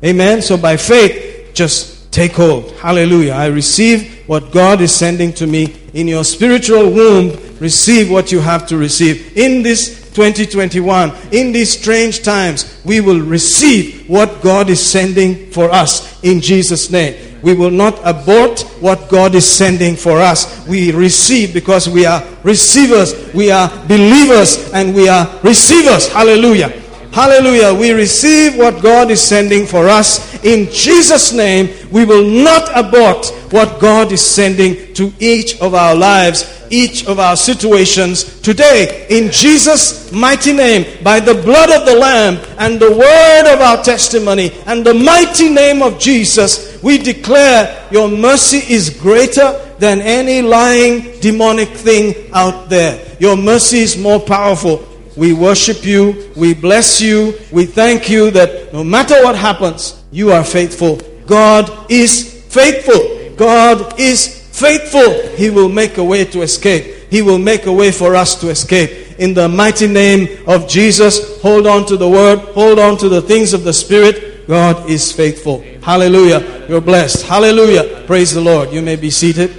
Amen. So by faith, just take hold. Hallelujah. I receive what God is sending to me. In your spiritual womb, receive what you have to receive. In this 2021, in these strange times, we will receive what God is sending for us in Jesus' name. We will not abort what God is sending for us. We receive because we are receivers, we are believers, and we are receivers. Hallelujah. Hallelujah. We receive what God is sending for us. In Jesus' name, we will not abort what God is sending to each of our lives, each of our situations today. In Jesus' mighty name, by the blood of the Lamb and the word of our testimony and the mighty name of Jesus, we declare your mercy is greater than any lying demonic thing out there. Your mercy is more powerful. We worship you, we bless you, we thank you that no matter what happens, you are faithful. God is faithful. God is faithful. He will make a way to escape. He will make a way for us to escape. In the mighty name of Jesus, hold on to the word, hold on to the things of the Spirit. God is faithful. Hallelujah. You're blessed. Hallelujah. Praise the Lord. You may be seated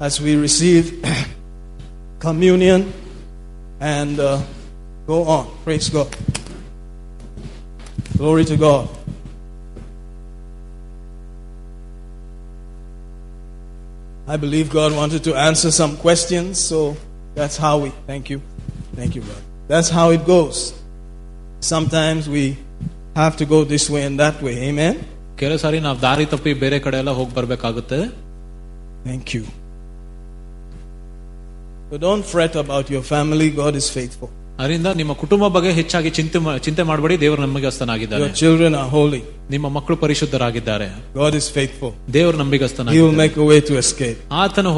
as we receive communion and go on. Praise God. Glory to God. I believe God wanted to answer some questions, so that's how we... Thank you, brother. That's how it goes. Sometimes we have to go this way and that way. Amen? Thank you. So don't fret about your family. God is faithful. ಅದರಿಂದ ನಿಮ್ಮ ಕುಟುಂಬ ಬಗ್ಗೆ ಹೆಚ್ಚಾಗಿ ಚಿಂತೆ ಮಾಡಬೇಡಿ. ದೇವರು ನಂಬಿಗಸ್ತನಾಗಿದ್ದಾನೆ. Your children are holy. ನಿಮ್ಮ ಮಕ್ಕಳು ಪರಿಶುದ್ಧರಾಗಿದ್ದಾರೆ. God is faithful. ದೇವರು ನಂಬಿಗಸ್ತನಾಗಿದ್ದಾನೆ. He will make a way to escape. ಆತನ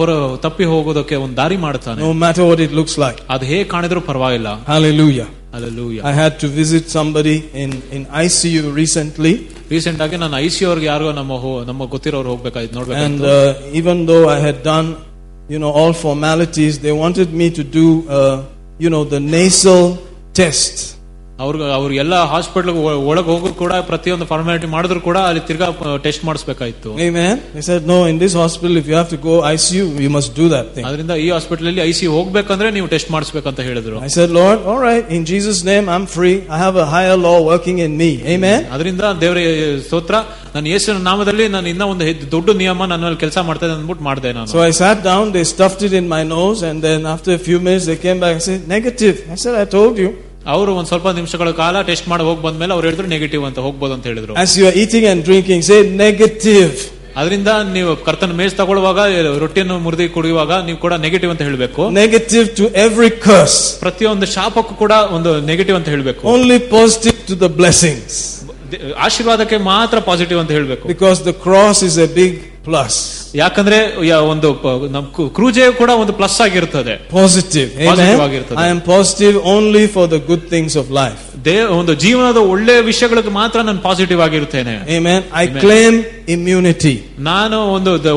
ತಪ್ಪಿ ಹೋಗೋದಕ್ಕೆ ಒಂದು ದಾರಿ ಮಾಡುತ್ತಾನೆ. No matter what it looks like. ಅದು ಹೇಗೆ ಕಾಣಿದ್ರೂ ಪರವಾಗಿಲ್ಲ. Hallelujah. Hallelujah. I had to visit somebody in ICU recently. Recent ಆಗಿ ನಾನು ICU ಅವರಿಗೆ ಯಾರಿಗೋ ನಮ್ಮ ಗೊತ್ತಿರೋರು ಹೋಗಬೇಕಾಯ್ತು, ನೋಡಬೇಕಾಯ್ತು. And even though I had done all formalities, they wanted me to do the nasal test. Avaru ella hospital olaga hogu kuda pratiyondu formality madidru kuda alli tirga test madisbekayittu. Amen. They said, no, in this hospital if you have to go ICU you must do that thing. Adrinda ee hospital alli ICU hogbekandre ನೀವು test ಮಾಡಿಸಬೇಕು ಅಂತ ಹೇಳಿದ್ರು. I said, Lord, all right, in Jesus name I'm free. I have a higher law working in me. Amen. Adrinda devare ಸ್ತೋತ್ರ, ನಾನು ಯೇಸುವಿನ ನಾಮದಲ್ಲಿ ನಾನು ಇನ್ನ ಒಂದು ದೊಡ್ಡ ನಿಯಮ ನನ್ನಲ್ಲಿ ಕೆಲಸ ಮಾಡ್ತಾ ಇದೆ ಅಂದ್ಬಿಟ್ಟು ಮಾಡ್ದೆ ನಾನು. So I sat down, they stuffed it in my nose, and then after a few minutes they came back and said negative. I said, I told you. ಅವರು ಒಂದ್ ಸ್ವಲ್ಪ ನಿಮಿಷಗಳ ಕಾಲ ಟೆಸ್ಟ್ ಮಾಡಿ ಹೋಗಿ ಬಂದ್ಮೇಲೆ ಅವ್ರು ಹೇಳಿದ್ರು ನೆಗೆಟಿವ್ ಅಂತ ಹೋಗ್ಬೋದು ಅಂತ ಹೇಳಿದ್ರು. As you are eating and drinking, say negative. ಅದರಿಂದ ನೀವು ಕರ್ತನ ಮೇಜ್ ತಗೊಳ್ಳುವಾಗ, ರೊಟ್ಟಿಯನ್ನು ಮುರಿದು ಕುಡಿಯುವಾಗ ನೀವು ಕೂಡ ನೆಗೆಟಿವ್ ಅಂತ ಹೇಳಬೇಕು. Negative to every curse. ಪ್ರತಿಯೊಂದು ಶಾಪಕ್ಕೂ ಕೂಡ ಒಂದು ನೆಗೆಟಿವ್ ಅಂತ ಹೇಳಬೇಕು. Only positive to the blessings. ಆಶೀರ್ವಾದಕ್ಕೆ ಮಾತ್ರ ಪಾಸಿಟಿವ್ ಅಂತ ಹೇಳಬೇಕು. Because the cross is a big plus. ಯಾಕಂದ್ರೆ ಒಂದು ನಮ್ಮ ಕ್ರೂಜೆಯು ಕೂಡ ಒಂದು ಪ್ಲಸ್ ಆಗಿರುತ್ತದೆ, ಪಾಸಿಟಿವ್ ಆಗಿರುತ್ತದೆ. I am positive only for the good things of life. ಒಂದು ಜೀವನದ ಒಳ್ಳೆಯ ವಿಷಯಗಳಿಗೆ ಮಾತ್ರ ನಾನು ಪಾಸಿಟಿವ್ ಆಗಿರುತ್ತೇನೆ. Amen. I claim immunity. ನಾನು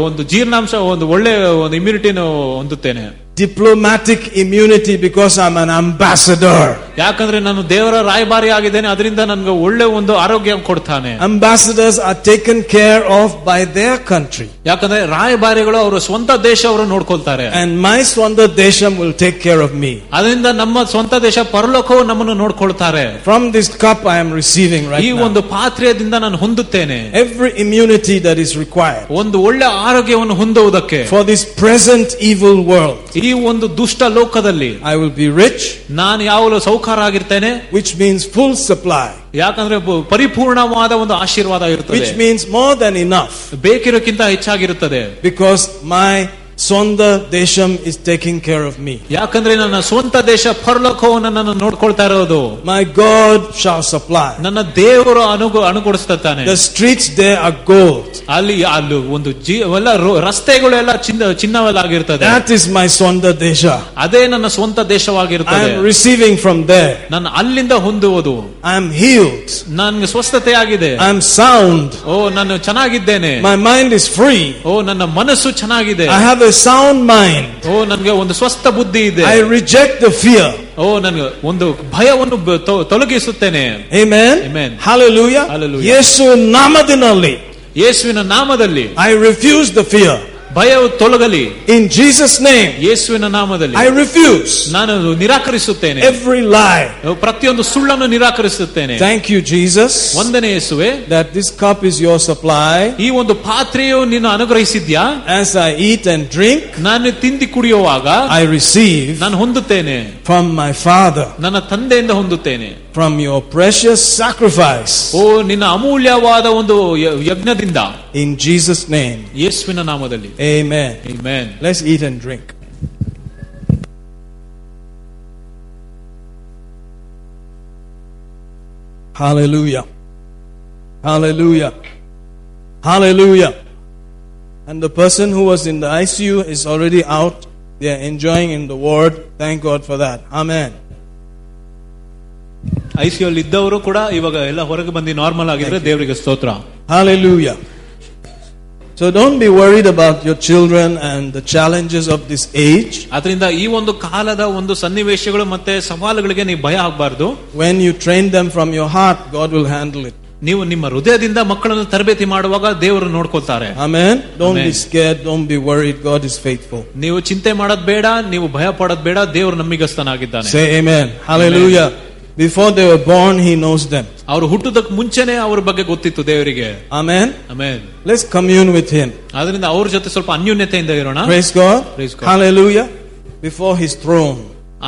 ಒಂದು ಜೀರ್ಣಾಂಶ, ಒಂದು ಒಳ್ಳೆಯ ಒಂದು ಇಮ್ಯುನಿಟಿನ ಹೊಂದುತ್ತೇನೆ. Diplomatic immunity, because I'm an ambassador. ಯಾಕಂದ್ರೆ ನಾನು ದೇವರ ರಾಯಭಾರಿ ಆಗಿದ್ದೇನೆ, ಅದರಿಂದ ನನಗೆ ಒಳ್ಳೆ ಒಂದು ಆರೋಗ್ಯ ಕೊಡ್ತಾನೆ. Ambassadors are taken care of by their country. ಯಾಕಂದ್ರೆ ರಾಯಭಾರಿಗಳು ಅವರ ಸ್ವಂತ ದೇಶವನ್ನ ನೋಡ್ಕೊಳ್ತಾರೆ. And my ಸ್ವಂತ ದೇಶ will take care of me. ಅದರಿಂದ ನಮ್ಮ ಸ್ವಂತ ದೇಶ ಪರಲೋಕವು ನಮ್ಮನ್ನು ನೋಡ್ಕೊಳ್ತಾರೆ. From this cup I am receiving right now. ಈ ಒಂದು ಪಾತ್ರೆಯಿಂದ ನಾನು ಹೊಂದುತ್ತೇನೆ. Every immunity that is required. ಒಂದು ಒಳ್ಳೆ ಆರೋಗ್ಯವನ್ನು ಹೊಂದುವುದಕ್ಕೆ. For this present evil world. ಈ ಒಂದು ದುಷ್ಟ ಲೋಕದಲ್ಲಿ I will be rich. ನಾನು ಯಾವಾಗಲೂ ಸೌಕಾರ ಆಗಿರ್ತೇನೆ. Which means full supply. ಯಾಕಂದ್ರೆ ಪರಿಪೂರ್ಣವಾದ ಒಂದು ಆಶೀರ್ವಾದ ಇರುತ್ತದೆ. Which means more than enough. ಬೇಕಿರೋಕ್ಕಿಂತ ಹೆಚ್ಚಾಗಿರುತ್ತದೆ. Because my ಸ್ವಂತ ದೇಶ is taking care of me. ಯಾಕಂದ್ರೆ ನನ್ನ ಸ್ವಂತ ದೇಶ ಪರಲೋಕವು ನನ್ನನ್ನು ನೋಡ್ಕೊಳ್ತಾ ಇರೋದು. My God shall supply. ನನ್ನ ದೇವರು ಅನುಗೊಡಿಸುತ್ತಾನೆ. The streets there are gold. ಅಲ್ಲಿ ಒಂದು ಎಲ್ಲ ರಸ್ತೆಗಳು ಎಲ್ಲ ಚಿನ್ನವಾಗಿರುತ್ತದೆ. That is my ಸ್ವಂತ ದೇಶ. ಅದೇ ನನ್ನ ಸ್ವಂತ ದೇಶವಾಗಿರುತ್ತದೆ. I am receiving from there. ನಾನು ಅಲ್ಲಿಂದ ಹೊಂದುವುದು. I am healed. ನನಗೆ ಸ್ವಸ್ಥತೆ ಆಗಿದೆ. I am sound. ನಾನು ಚೆನ್ನಾಗಿದ್ದೇನೆ. My mind is free. ನನ್ನ ಮನಸ್ಸು ಚೆನ್ನಾಗಿದೆ. I have a sound mind. ನನಗೆ ಒಂದು ಸ್ವಸ್ಥ ಬುದ್ಧಿ ಇದೆ. I reject the fear. ನನಗೆ ಒಂದು ಭಯವನ್ನು ತೊಲಗಿಸುತ್ತೇನೆ. Amen. Amen. Hallelujah. Hallelujah. ಯೇಸುವಿನ ನಾಮದಲ್ಲಿ I refuse the fear. ಭಯವು ತೊಲಗಲಿ. In Jesus name. ಯೇಸುವಿನ ನಾಮದಲ್ಲಿ I refuse. ನಾನು ನಿರಾಕರಿಸುತ್ತೇನೆ. Every lie. ಪ್ರತಿಯೊಂದು ಸುಳ್ಳನ್ನು ನಿರಾಕರಿಸುತ್ತೇನೆ. Thank you Jesus. ವಂದನೆ ಯೇಸುವೇ. That this cup is your supply. ಈ ಒಂದು ಪಾತ್ರೆಯು ನೀನು ಅನುಗ್ರಹಿಸಿದ್ಯಾ. As I eat and drink. ನಾನು ತಿಂದು ಕುಡಿಯುವಾಗ I receive. ನಾನು ಹೊಂದುತ್ತೇನೆ. From my Father. ನನ್ನ ತಂದೆಯಿಂದ ಹೊಂದುತ್ತೇನೆ. From your precious sacrifice. ನಿನ್ನ ಅಮೂಲ್ಯವಾದ ಒಂದು ಯಜ್ಞದಿಂದ. In Jesus name. ಯೇಸುವಿನ ನಾಮದಲ್ಲಿ. Amen. Amen. Let's eat and drink. Hallelujah. Hallelujah. Hallelujah. And the person who was in the ICU is already out. They are enjoying in the ward. Thank God for that. Amen. ICU ಅಲ್ಲಿ ಇದ್ದವರು ಕೂಡ ಇವಾಗ ಎಲ್ಲ ಹೊರಗೆ ಬಂದು normal ಆಗಿದ್ರೆ ದೇವರಿಗೆ ಸ್ತೋತ್ರ. Hallelujah. So don't be worried about your children and the challenges of this age. ಅದರಿಂದ ಈ ಒಂದು ಕಾಲದ ಒಂದು ಸನ್ನಿವೇಶಗಳು ಮತ್ತೆ ಸವಾಲುಗಳಿಗೆ ನೀವು ಭಯ ಆಗಬಾರದು. When you train them from your heart, God will handle it. ನೀವು ನಿಮ್ಮ ಹೃದಯದಿಂದ ಮಕ್ಕಳನ್ನು ತರಬೇತಿ ಮಾಡುವಾಗ ದೇವರು ನೋಡ್ಕೊಳ್ತಾರೆ. Amen. Don't be scared, don't be worried. God is faithful. ನೀವು ಚಿಂತೆ ಮಾಡೋದು ಬೇಡ, ನೀವು ಭಯ ಪಡೋದು ಬೇಡ. ದೇವರು ನಂಬಿಗಸ್ತನಾಗಿದ್ದಾನೆ. Say amen. Hallelujah. Before they were born, he knows them. ಅವರು ಹುಟ್ಟುವುದಕ್ಕೆ ಮುಂಚೆನೇ ಅವರ ಬಗ್ಗೆ ಗೊತ್ತಿತ್ತು ದೇವರಿಗೆ. Amen. Amen. Let's commune with him. ಅದರಿಂದ ಅವರ ಜೊತೆ ಸ್ವಲ್ಪ ಅನ್ಯೋನ್ಯತೆಯಿಂದ ಇರೋಣ. Praise God. Praise God. Hallelujah. Before his throne.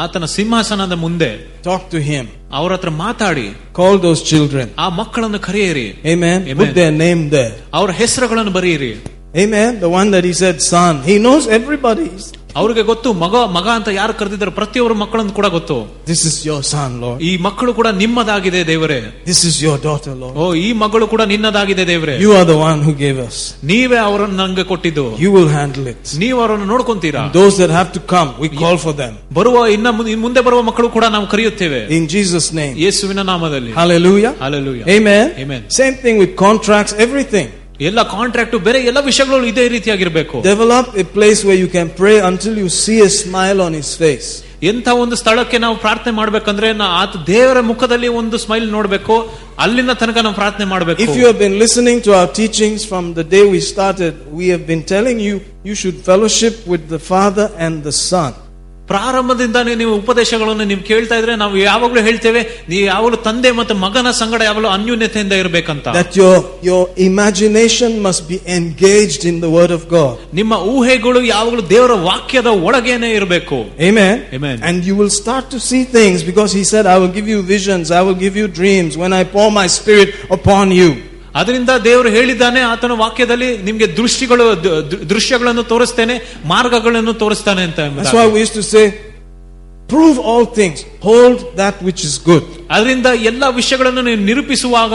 ಆತನ ಸಿಂಹಾಸನದ ಮುಂದೆ. Talk to him. ಅವರ ಹತ್ರ ಮಾತಾಡಿ. Call those children. ಆ ಮಕ್ಕಳನ್ನು ಕರೆಯಿರಿ. Amen. Put their name there. ಅವರ ಹೆಸರುಗಳನ್ನು ಬರೆಯಿರಿ. Amen. The one that he said son, he knows everybody. ಅವ್ರಿಗೆ ಗೊತ್ತು ಮಗ ಮಗ ಅಂತ ಯಾರು ಕರೆದಿದ್ದಾರೆ, ಪ್ರತಿಯೊಬ್ಬರು ಮಕ್ಕಳನ್ನು ಕೂಡ ಗೊತ್ತು. This is your son lord, ಈ ಮಕ್ಕಳು ಕೂಡ ನಿಮ್ಮದಾಗಿದೆ ದೇವರೇ. This is your daughter lord, ಓ ಈ ಮಗಳು ಕೂಡ ನಿನ್ನದಾಗಿದೆ ದೇವರೇ. You are the one who gave us, ನೀವೇ ಅವರನ್ನು ನಮಗೆ ಕೊಟ್ಟಿದ್ದು. ಯು ವಿಲ್ ಹ್ಯಾಂಡಲ್ ಇಟ್, ನೀವು ಅವರನ್ನು ನೋಡ್ಕೊಂತೀರಾ. Those that have to come we call for them, ಬರುವ ಇನ್ನು ಮುಂದೆ ಬರುವ ಮಕ್ಕಳು ಕೂಡ ನಾವು ಕರೆಯುತ್ತೇವೆ. ಇನ್ ಜೀಸಸ್ ನೇಮ್, ಯೇಸುವಿನ ನಾಮದಲ್ಲಿ. ಹalleluya, hallelujah, amen, amen. Same thing with contracts, everything. ಎಲ್ಲ ಕಾಂಟ್ರಾಕ್ಟ್ ಬೇರೆ ಎಲ್ಲ ವಿಷಯಗಳು ಇದೇ ರೀತಿಯಾಗಿರಬೇಕು. Develop a place where you can pray until you see a smile on his face. ಎಂಥ ಒಂದು ಸ್ಥಳಕ್ಕೆ ನಾವು ಪ್ರಾರ್ಥನೆ ಮಾಡ್ಬೇಕಂದ್ರೆ ಆತ ದೇವರ ಮುಖದಲ್ಲಿ ಒಂದು ಸ್ಮೈಲ್ ನೋಡ್ಬೇಕು, ಅಲ್ಲಿನ ತನಕ ನಾವು ಪ್ರಾರ್ಥನೆ ಮಾಡಬೇಕು. If you have been listening to our teachings from the day we started, we have been telling you you should fellowship with the father and the ಸನ್. ಪ್ರಾರಂಭದಿಂದಾನೇ ನೀವು ಉಪದೇಶಗಳನ್ನು ನೀವು ಕೇಳ್ತಾ ಇದ್ರೆ ನಾವು ಯಾವಾಗಲೂ ಹೇಳ್ತೇವೆ, ನೀವು ಯಾವಾಗಲೂ ತಂದೆ ಮತ್ತು ಮಗನ ಸಂಗಡ ಯಾವಾಗಲೂ ಅನ್ಯೂನ್ಯತೆಯಿಂದ ಇರಬೇಕಂತ. That your imagination must be engaged in the word of God. ನಿಮ್ಮ ಊಹೆಗಳು ಯಾವಾಗಲೂ ದೇವರ ವಾಕ್ಯದ ಒಳಗೇನೆ ಇರಬೇಕು. Amen, amen. And you will start to see things because he said I will give you visions, I will give you dreams when I pour my spirit upon you. ಅದರಿಂದ ದೇವರು ಹೇಳಿದ್ದಾನೆ ಆತನ ವಾಕ್ಯದಲ್ಲಿ, ನಿಮಗೆ ದೃಶ್ಯಗಳನ್ನು ತೋರಿಸ್ತೇನೆ, ಮಾರ್ಗಗಳನ್ನು ತೋರಿಸ್ತಾನೆ ಅಂತ. That's why we used to say, prove all things, hold that which is good. ಅದರಿಂದ ಎಲ್ಲ ವಿಷಯಗಳನ್ನು ನೀವು ನಿರೂಪಿಸುವಾಗ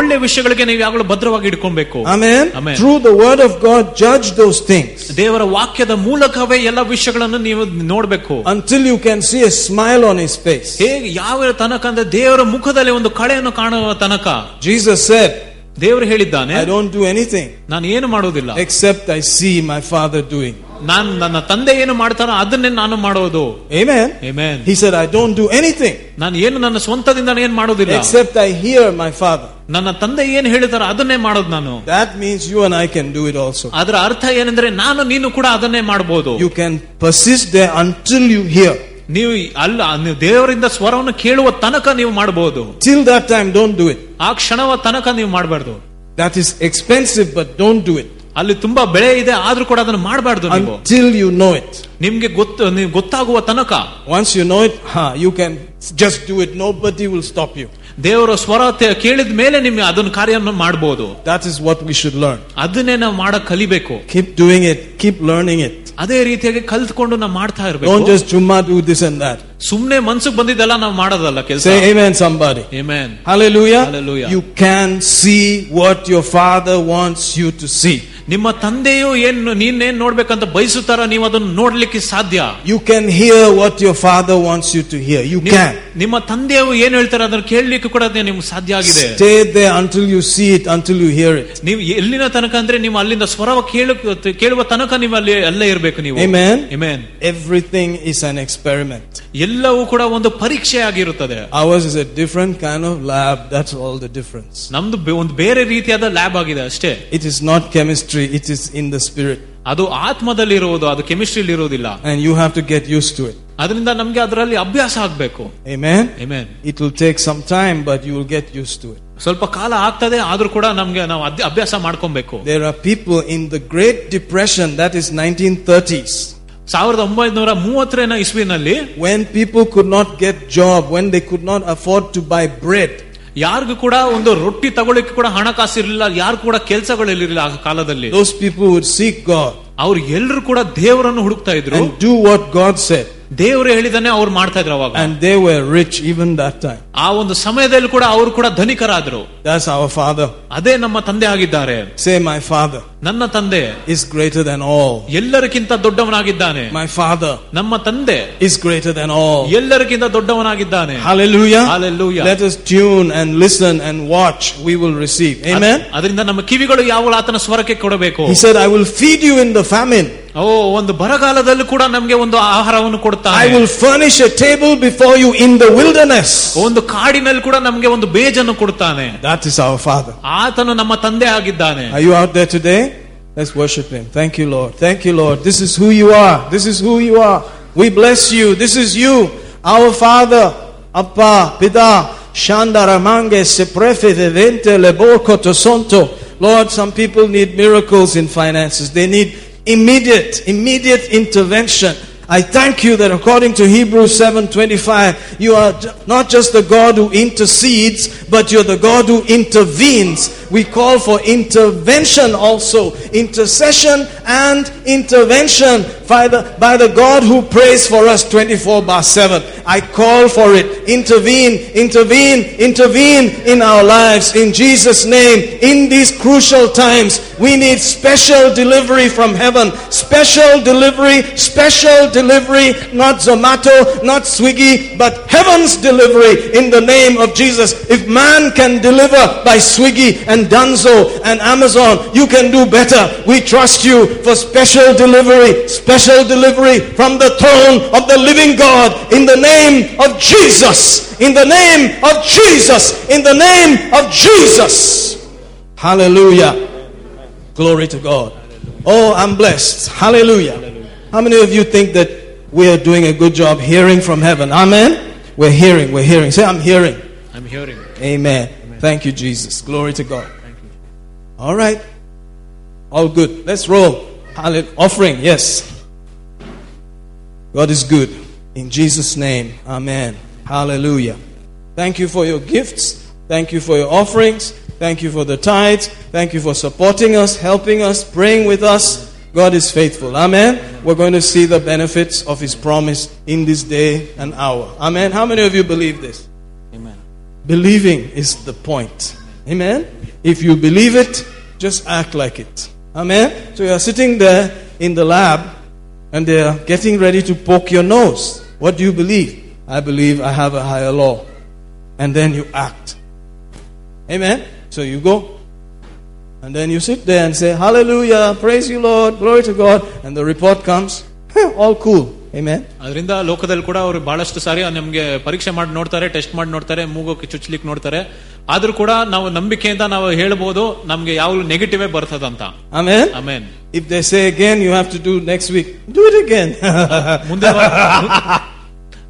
ಒಳ್ಳೆ ವಿಷಯಗಳಿಗೆ ನೀವು ಯಾವಾಗಲೂ ಭದ್ರವಾಗಿ ಇಟ್ಕೊಬೇಕು. Amen, amen. Through the word of God, judge those things. ದೇವರ ವಾಕ್ಯದ ಮೂಲಕವೇ ಎಲ್ಲ ವಿಷಯಗಳನ್ನು ನೀವು ನೋಡಬೇಕು. Until you can see a smile on his face. ಹೇಗೆ ಯಾವ ತನಕ ಅಂದ್ರೆ ದೇವರ ಮುಖದಲ್ಲಿ ಒಂದು ಕಳೆಯನ್ನು ಕಾಣುವ ತನಕ. Jesus said, ದೇವರು ಹೇಳಿದ್ದಾನೆ, ಐ ಡೋಂಟ್ ಡೂ ಎನಿಥಿಂಗ್, ನಾನು ಏನು ಮಾಡೋದಿಲ್ಲ, except I see my father doing, ನಾನು ನನ್ನ ತಂದೆ ಏನು ಮಾಡ್ತಾರೋ ಅದನ್ನೇ ನಾನು ಮಾಡೋದು. Amen, amen. He said I don't do anything, ನಾನು ಏನು ನನ್ನ ಸ್ವಂತದಿಂದ ಏನು ಮಾಡೋದಿಲ್ಲ, except I hear my father, ನನ್ನ ತಂದೆ ಏನು ಹೇಳ್ತಾರೋ ಅದನ್ನೇ ಮಾಡೋದು ನಾನು. That means you and I can do it also. ಅದರ ಅರ್ಥ ಏನಂದ್ರೆ ನಾನು ನೀನು ಕೂಡ ಅದನ್ನೇ ಮಾಡಬಹುದು. You can persist there until you hear. ನೀವು ಅಲ್ಲ ನೀವು ದೇವರಿಂದ ಸ್ವರವನ್ನು ಕೇಳುವ ತನಕ ನೀವು ಮಾಡಬಹುದು. Till that time don't do it. ಆ ಕ್ಷಣವ ತನಕ ನೀವು ಮಾಡಬಾರ್ದು. That is expensive but don't do it. ಅಲ್ಲಿ ತುಂಬಾ ಬೆಳೆ ಇದೆ ಆದ್ರೂ ಕೂಡ ಅದನ್ನು ಮಾಡಬಾರ್ದು. ಟಿಲ್ ಯು ನೋ ಇಟ್, ನಿಮ್ಗೆ ಗೊತ್ತಾಗುವ ತನಕ. Once you know it, you can just do it, nobody will stop you. ದೇವರ ಸ್ವರ ಕೇಳಿದ ಮೇಲೆ ನಿಮ್ಗೆ ಅದನ್ನ ಕಾರ್ಯವನ್ನು ಮಾಡಬಹುದು. That is what we should learn. ಅದನ್ನೇ ನಾವು ಮಾಡಕ್ ಕಲಿಬೇಕು. Keep doing it, keep learning it. ಅದೇ ರೀತಿಯಾಗಿ ಕಲ್ತ್ಕೊಂಡು ನಾವು ಮಾಡ್ತಾ ಇರಬೇಕು. ಡೋಂಟ್ ಜಸ್ಟ್ ಜುಮ್ಮಾ ಡೂ ದಿಸ್ ಅಂಡ್ ದಟ್. ಸುಮ್ಮನೆ ಮನಸ್ಸಿಗೆ ಬಂದಿದ್ದೆಲ್ಲ ನಾವು ಮಾಡೋದಲ್ಲ ಕೆಲಸ. ಸೇ ಆಮೆನ್ somebody, ಆಮೆನ್, ಹalleluya, hallelujah. You can see what your father wants you to see. ನಿಮ್ಮ ತಂದೆಯು ಏನು ನೀನೇನ್ ನೋಡ್ಬೇಕಂತ ಬಯಸುತ್ತಾರ ನೀವು ಅದನ್ನು ನೋಡ್ಲಿಕ್ಕೆ ಸಾಧ್ಯ. You can hear what your father wants you to hear. You can, ನಿಮ್ಮ ತಂದೆಯು ಏನು ಹೇಳ್ತಾರೆ ಅದನ್ನು ಕೇಳಲಿಕ್ಕೆ ಕೂಡ ನಿಮ್ಗೆ ಸಾಧ್ಯ ಆಗಿದೆ. Stay there until you see it, until you hear it. ನೀವು ಎಲ್ಲಿನ ತನಕ ಅಂದ್ರೆ ನೀವು ಅಲ್ಲಿಂದ ಸ್ವರ ಕೇಳುವ ತನಕ ನೀವು ಅಲ್ಲಿ ಅಲ್ಲೇ ಇರಬೇಕು ನೀವು. Amen, amen. Everything is an experiment. ಎಲ್ಲವೂ ಕೂಡ ಒಂದು ಪರೀಕ್ಷೆ ಆಗಿರುತ್ತದೆ. Ours is a different kind of lab, that's all the difference. ನಮ್ದು ಒಂದು ಬೇರೆ ರೀತಿಯಾದ ಲ್ಯಾಬ್ ಆಗಿದೆ ಅಷ್ಟೇ. It is not chemistry, it is in the spirit. ಅದು ಆತ್ಮದಲ್ಲಿ ಇರುವುದು, ಅದು ಕೆಮಿಸ್ಟ್ರಿಲಿ ಇರೋದಿಲ್ಲ. And you have to get used to it. ಅದರಿಂದ ನಮಗೆ ಅದರಲ್ಲಿ ಅಭ್ಯಾಸ ಆಗಬೇಕು. Amen, amen. It will take some time but you will get used to it. ಸ್ವಲ್ಪ ಕಾಲ ಆಗ್ತದೆ ಆದ್ರೂ ಕೂಡ ನಮಗೆ ನಾವು ಅಭ್ಯಾಸ ಮಾಡ್ಕೊಬೇಕು. There are people in the Great Depression, that is 1930s. 1930ನೇ ಇಸ್ವಿನಲ್ಲಿ, when people could not get job, when they could not afford to buy bread, ಯಾರಿಗೂ ಕೂಡ ಒಂದು ರೊಟ್ಟಿ ತಗೊಳ್ಳಕ್ಕೆ ಕೂಡ ಹಣಕಾಸು ಇರಲಿಲ್ಲ, ಯಾರು ಕೂಡ ಕೆಲಸಗಳಿರಲಿಲ್ಲ ಆ ಕಾಲದಲ್ಲಿ. Those people would seek God. ಅವರು ಎಲ್ಲರೂ ಕೂಡ ದೇವರನ್ನು ಹುಡುಕ್ತಾ ಇದ್ರು. And do what God said. ದೇವರು ಹೇಳಿದಾನೆ ಅವರು ಮಾಡ್ತಾ ಇದ್ರು ಅವಾಗ. And they were rich even that time. ಆ ಒಂದು ಸಮಯದಲ್ಲಿ ಕೂಡ ಅವರು ಕೂಡ ಧನಿಕರಾದರು. That's our father. ಅದೇ ನಮ್ಮ ತಂದೆ ಆಗಿದ್ದಾರೆ. Say my father. ನನ್ನ ತಂದೆ is greater than all. ಎಲ್ಲರಿಗಿಂತ ದೊಡ್ಡವನಾಗಿದ್ದಾನೆ. My father. ನಮ್ಮ ತಂದೆ is greater than all. ಎಲ್ಲರಿಗಿಂತ ದೊಡ್ಡವನಾಗಿದ್ದಾನೆ. Hallelujah. Hallelujah. Let us tune and listen and watch, we will receive. Amen. ಅದರಿಂದ ನಮ್ಮ ಕಿವಿಗಳು ಯಾವಾಗಲೂ ಆತನ ಸ್ವರಕ್ಕೆ ಕೊಡಬೇಕು. He said I will feed you in the famine. ಓ ಒಂದು ಬರಗಾಲದಲ್ಲೂ ಕೂಡ ನಮಗೆ ಒಂದು ಆಹಾರವನ್ನು ಕೊಡುತ್ತಾನೆ. I will furnish a table before you in the wilderness. ಒಂದು ಕಾಡಿನಲ್ಲಿ ಕೂಡ ನಮಗೆ ಒಂದು ಬೇಜನ್ನು ಕೊಡುತ್ತಾನೆ. That is our father. ಆತನು ನಮ್ಮ ತಂದೆ ಆಗಿದ್ದಾನೆ. Are you out there today? Let's worship him. Thank you Lord. Thank you Lord. This is who you are. This is who you are. We bless you. This is you, our father. Appa, pida, shandaramange se prefedente le bokoto santo. Lord, some people need miracles in finances. They need immediate intervention. I thank you that according to Hebrews 7:25, you are not just the God who intercedes, but you're the God who intervenes. we call for intervention also. Intercession and intervention by the God who prays for us 24/7. I call for it. Intervene, intervene, intervene in our lives. In Jesus' name, in these crucial times, we need special delivery from heaven. Special delivery, not Zomato, not Swiggy, but heaven's delivery in the name of Jesus. If man can deliver by Swiggy and Dunzo and Amazon, you can do better. We trust you for special delivery from the throne of the living God in the name of Jesus, in the name of Jesus, in the name of Jesus. Hallelujah. Glory to God. Oh, I'm blessed. Hallelujah. How many of you think that we are doing a good job hearing from heaven? Amen. We're hearing. Say, I'm hearing. I'm hearing. Amen. Amen. Thank you, Jesus. Glory to God. Thank you. All right. All good. Let's roll. Hallelujah. Offering, yes. God is good. In Jesus' name. Amen. Hallelujah. Thank you for your gifts. Thank you for your offerings. Thank you for the tithes. Thank you for supporting us, helping us, praying with us. God is faithful. Amen. We're going to see the benefits of His promise in this day and hour. Amen. How many of you believe this? Amen. Believing is the point. Amen. If you believe it, just act like it. Amen. So you are sitting there in the lab and they are getting ready to poke your nose. What do you believe? I believe I have a higher law. And then you act. Amen. So you go. And then you sit there and say, Hallelujah, praise you Lord, glory to God. And the report comes, all cool. Amen. ಅದರಿಂದ ಲೋಕದಲ್ಲಿ ಕೂಡ ಅವರು ಬಹಳಷ್ಟು ಸಾರಿ ನಮಗೆ ಪರೀಕ್ಷೆ ಮಾಡಿ ನೋಡ್ತಾರೆ, test ಮಾಡಿ ನೋಡ್ತಾರೆ, ಮೂಗೋಕೆ ಚುಚ್ಚಲಿಕ್ಕೆ ನೋಡ್ತಾರೆ. ಆದರೂ ಕೂಡ ನಾವು ನಂಬಿಕೆಯಿಂದ ನಾವು ಹೇಳಬಹುದು ನಮಗೆ ಯಾವಾಗಲೂ ನೆಗೆಟಿವ್ ಬರ್ತದಂತ. Amen. Amen. If they say again you have to do next week, do it again.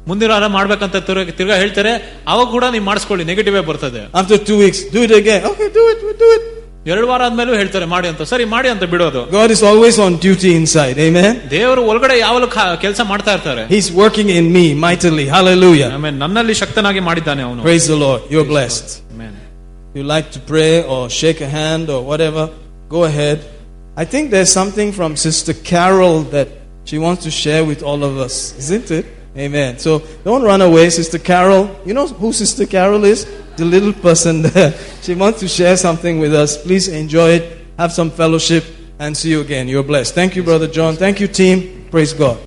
ಮುಂದಿನ ವಾರ ಮಾಡಬೇಕಂತ ತಿರ್ಗಾ ಹೇಳ್ತಾರೆ, ಅವಾಗ ಕೂಡ ನೀವು ಮಾಡಿಸ್ಕೊಳ್ಳಿ, ನೆಗೆಟಿವ್ ಬರ್ತದೆ. After 2 weeks, do it again. Okay, do it. 2 ವಾರ ಆದ್ಮೇಲೆ ಹೇಳ್ತಾರೆ ಮಾಡಿ ಅಂತ, ಸರಿ ಮಾಡಿ ಅಂತ ಬಿಡೋದು. God is always on duty inside. Amen. ದೇವರು ಒಳಗಡೆ ಯಾವಾಗಲೂ ಕೆಲಸ ಮಾಡ್ತಾ ಇರ್ತಾರೆ. He is working in me mightily. Hallelujah. Amen. ನನ್ನಲ್ಲಿ ಶಕ್ತನಾಗಿ ಮಾಡಿದ್ದಾನೆ ಅವನು. Praise the Lord. You are blessed. Amen. You like to pray or shake a hand or whatever, go ahead. I think there's something from Sister Carol that she wants to share with all of us, isn't it? Amen. So don't run away, Sister Carol. You know who Sister Carol is? The little person there. She wants to share something with us. Please enjoy it. Have some fellowship and see you again. You're blessed. Thank you, Brother John. Thank you, team. Praise God.